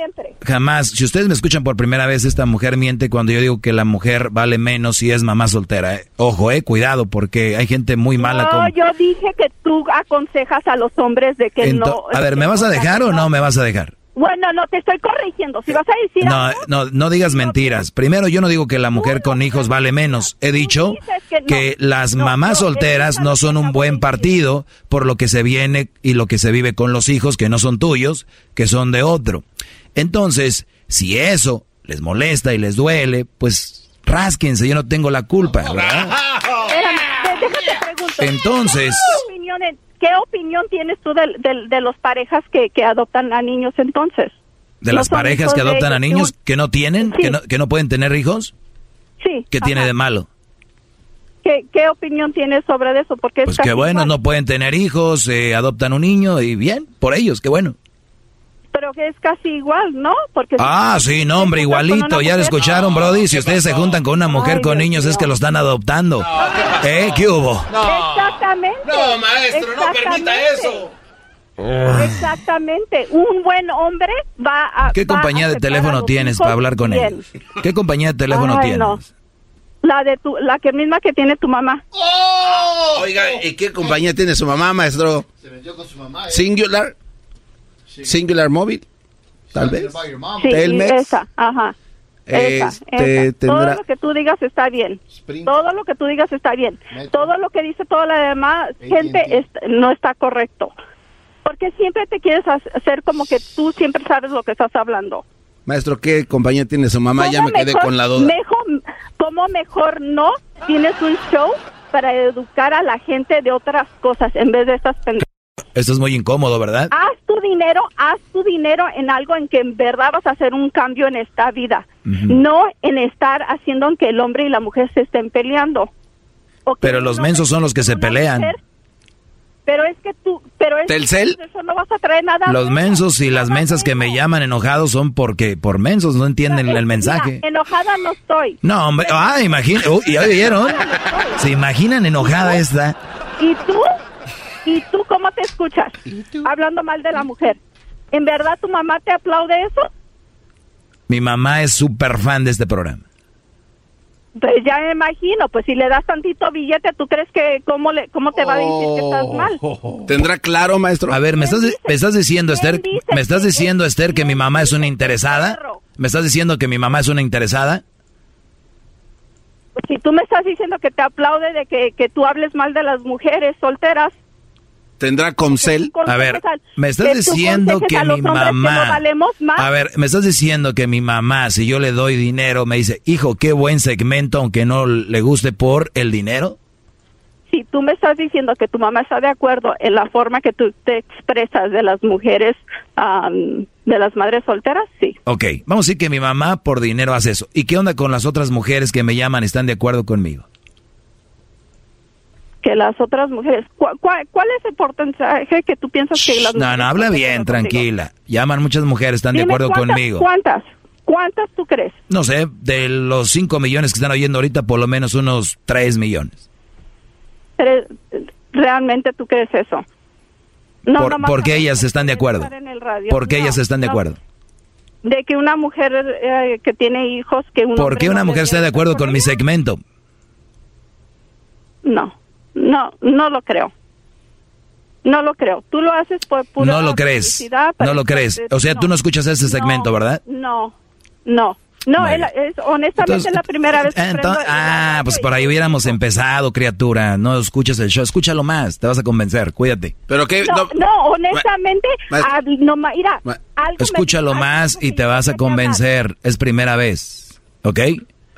si ustedes me escuchan por primera vez, esta mujer miente cuando yo digo que la mujer vale menos si es mamá soltera. Ojo, cuidado, porque hay gente muy mala. No, yo dije que tú aconsejas a los hombres de que no. A ver, ¿me vas a dejar o no me vas a dejar? Bueno, no, te estoy corrigiendo, si vas a decir algo. No digas mentiras. Primero, yo no digo que la mujer con hijos vale menos. He dicho que las mamás solteras no son un buen partido por lo que se viene y lo que se vive con los hijos que no son tuyos, que son de otro. Entonces, si eso les molesta y les duele, pues rásquense, yo no tengo la culpa, ¿verdad? Déjate pregunto. Entonces... ¿Qué opinión tienes tú de las parejas que adoptan a niños entonces? ¿De las parejas que adoptan a niños que no tienen, sí. que no pueden tener hijos? Sí. ¿Qué tiene de malo? ¿Qué opinión tienes sobre eso? Porque pues qué bueno, no pueden tener hijos, adoptan un niño y bien, por ellos, qué bueno. Pero que es casi igual, ¿no? Porque sí, no, hombre, igualito. Ya lo escucharon, Brody. Si ustedes se juntan con una mujer con niños, es que lo están adoptando. ¿Qué hubo? No. Exactamente. No, maestro, no permita eso. Exactamente. Un buen hombre va a... ¿Qué compañía de teléfono tienes para hablar con él? ¿Qué compañía de teléfono tienes? No. La misma que tiene tu mamá. ¡Oh! Oiga, ¿y qué compañía tiene su mamá, maestro? Se metió con su mamá. ¿Singular? Singular Móvil, tal vez. Sí, Telmex. Esa, ajá. Esa. Tendrá... Todo lo que tú digas está bien. Sprint. Todo lo que tú digas está bien. Metro. Todo lo que dice toda la demás gente no está correcto. Porque siempre te quieres hacer como que tú siempre sabes lo que estás hablando. Maestro, ¿qué compañía tiene su mamá? Ya me quedé con la duda. ¿Cómo mejor no tienes un show para educar a la gente de otras cosas en vez de estas pendejadas? Esto es muy incómodo, ¿verdad? Haz tu dinero en algo en que en verdad vas a hacer un cambio en esta vida. Uh-huh. No en estar haciendo que el hombre y la mujer se estén peleando. Pero los mensos son los que se pelean. Mujer, ¿Telcel? Eso no vas a traer nada. Los mensos y las mensas que me llaman enojados son por mensos, no entienden el mensaje. Mira, enojada no estoy. No, hombre, imagínate. ¿Ya vieron? ¿Se imaginan enojada esta? ¿Y tú? ¿Y tú cómo te escuchas? Hablando mal de la mujer. ¿En verdad tu mamá te aplaude eso? Mi mamá es súper fan de este programa. Pues ya me imagino. Pues si le das tantito billete, ¿tú crees que cómo te va a decir que estás mal? ¿Tendrá claro, maestro? A ver, ¿me estás diciendo, Esther, que mi mamá es una interesada? ¿Me estás diciendo que mi mamá es una interesada? Pues si tú me estás diciendo que te aplaude de que tú hables mal de las mujeres solteras. ¿Tendrá Comcel? A ver, ¿me estás diciendo que mi mamá... A ver, ¿me estás diciendo que mi mamá, si yo le doy dinero, me dice, hijo, qué buen segmento, aunque no le guste por el dinero? Si tú me estás diciendo que tu mamá está de acuerdo en la forma que tú te expresas de las mujeres, de las madres solteras, sí. Ok, vamos a decir que mi mamá por dinero hace eso. ¿Y qué onda con las otras mujeres que me llaman, están de acuerdo conmigo? Que las otras mujeres, ¿cuál es el porcentaje que tú piensas que las mujeres... No, habla bien, tranquila. Llaman muchas mujeres, están de acuerdo conmigo. ¿Cuántas tú crees? No sé, de los 5 millones que están oyendo ahorita, por lo menos unos 3 millones. ¿Realmente tú crees eso? No, porque ellas están de acuerdo. Porque ellas están de acuerdo. De que una mujer que tiene hijos... ¿Por qué una mujer está de acuerdo con mi segmento? No lo creo. No lo creo. Tú lo haces por pura no lo crees. No lo crees. O sea, tú no escuchas ese segmento, ¿verdad? No, honestamente entonces, es la primera vez que pues por ahí hubiéramos empezado, criatura. No escuches el show, escúchalo más, te vas a convencer, cuídate. Pero que honestamente, mira, escúchalo más y te vas a convencer, es primera vez, ¿ok?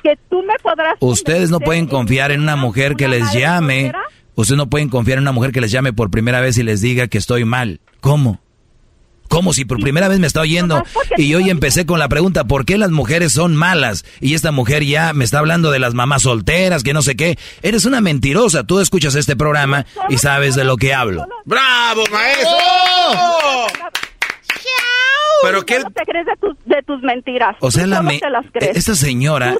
Que tú me podrás. Ustedes no pueden confiar en una mujer que les llame. Ustedes no pueden confiar en una mujer que les llame por primera vez y les diga que estoy mal. ¿Cómo? ¿Cómo? Si por primera vez me está oyendo y hoy empecé con la pregunta, ¿por qué las mujeres son malas? Y esta mujer ya me está hablando de las mamás solteras, que no sé qué. Eres una mentirosa. Tú escuchas este programa y sabes de lo que hablo. ¡Bravo, maestro! ¡Oh! Pero que no te crees de tus mentiras. O sea, esta señora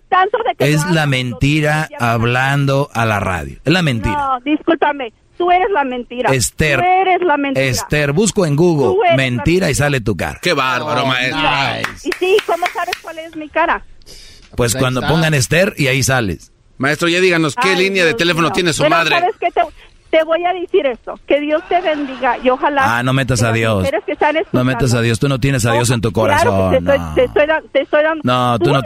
es la mentira hablando a la radio. Es la mentira. No, discúlpame. Tú eres la mentira. Esther. Tú eres la mentira. Esther, busco en Google mentira y sale tu cara. Qué bárbaro, maestro. Nice. Y sí, ¿cómo sabes cuál es mi cara? Pues cuando pongan Esther y ahí sales. Maestro, ya díganos, ¿qué línea de teléfono tiene su madre? ¿Sabes qué? Te voy a decir esto, que Dios te bendiga y ojalá... Ah, no metas a Dios. No metas a Dios, tú no tienes a Dios en tu corazón. Claro, te estoy dando... No, tú no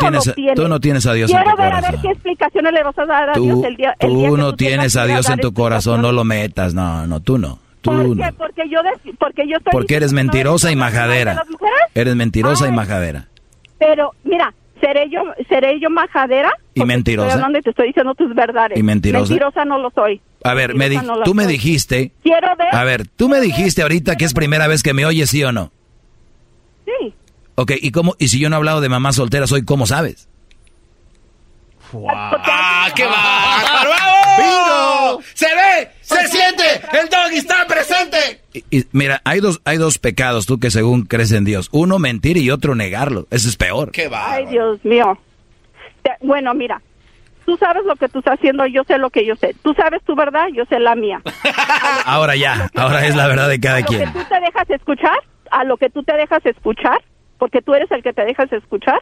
tienes a Dios en tu corazón. Quiero ver a ver qué explicaciones le vas a dar a Dios el día tú no tienes a Dios en tu corazón, no lo metas, no, tú no. ¿Por qué? Porque yo estoy... Porque eres mentirosa y majadera. Eres mentirosa y majadera. Pero, mira... ¿Seré yo majadera? ¿Y mentirosa? Estoy hablando y te estoy diciendo tus verdades. ¿Y mentirosa? Mentirosa no lo soy. A ver, tú me dijiste... Quiero ver... A ver, tú me dijiste ahorita que es primera vez que me oyes, ¿sí o no? Sí. Ok, ¿y si yo no he hablado de mamás solteras hoy, cómo sabes? Wow. ¡Ah, qué bárbaro! ¡Bravo! ¡Se ve! ¡Se siente! ¡El doggy está presente! Y mira, hay dos pecados tú que según crees en Dios. Uno, mentir, y otro, negarlo. Eso es peor. ¡Qué bárbaro! ¡Ay, Dios mío! Bueno, mira, tú sabes lo que tú estás haciendo, yo sé lo que yo sé. Tú sabes tu verdad, yo sé la mía. Ahora es la verdad de cada quien. A lo que tú te dejas escuchar, porque tú eres el que te dejas escuchar,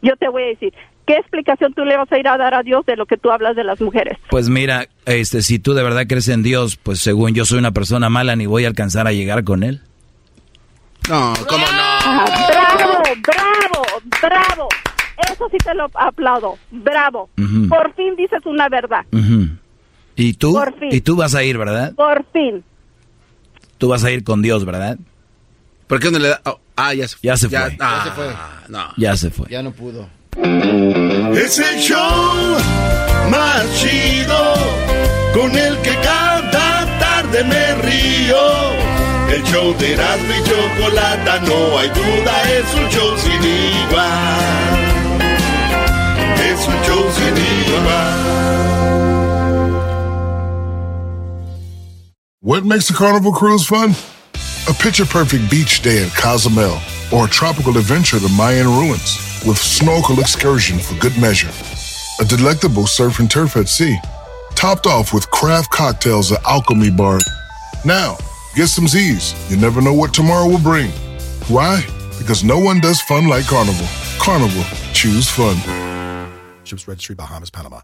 yo te voy a decir... ¿Qué explicación tú le vas a ir a dar a Dios de lo que tú hablas de las mujeres? Pues mira, si tú de verdad crees en Dios, pues según yo soy una persona mala, ni voy a alcanzar a llegar con él. No, ¿cómo no? Ah, bravo. Eso sí te lo aplaudo. Bravo. Uh-huh. Por fin dices una verdad. Uh-huh. ¿Y tú? Por fin. ¿Y tú vas a ir, verdad? Por fin. Tú vas a ir con Dios, ¿verdad? ¿Por qué no le da? Oh, ya se fue. Ya se fue. Ya no pudo. Es el show más chido, con el que cada tarde me río. El show de Erasmo y Chocolata, no hay duda, es un show sin igual. Es un show sin igual. What makes a Carnival cruise fun? A picture-perfect beach day at Cozumel, or a tropical adventure to Mayan ruins with snorkel excursion for good measure. A delectable surf and turf at sea, topped off with craft cocktails at Alchemy Bar. Now, get some Z's. You never know what tomorrow will bring. Why? Because no one does fun like Carnival. Carnival, choose fun. Ships Registry, Bahamas, Panama.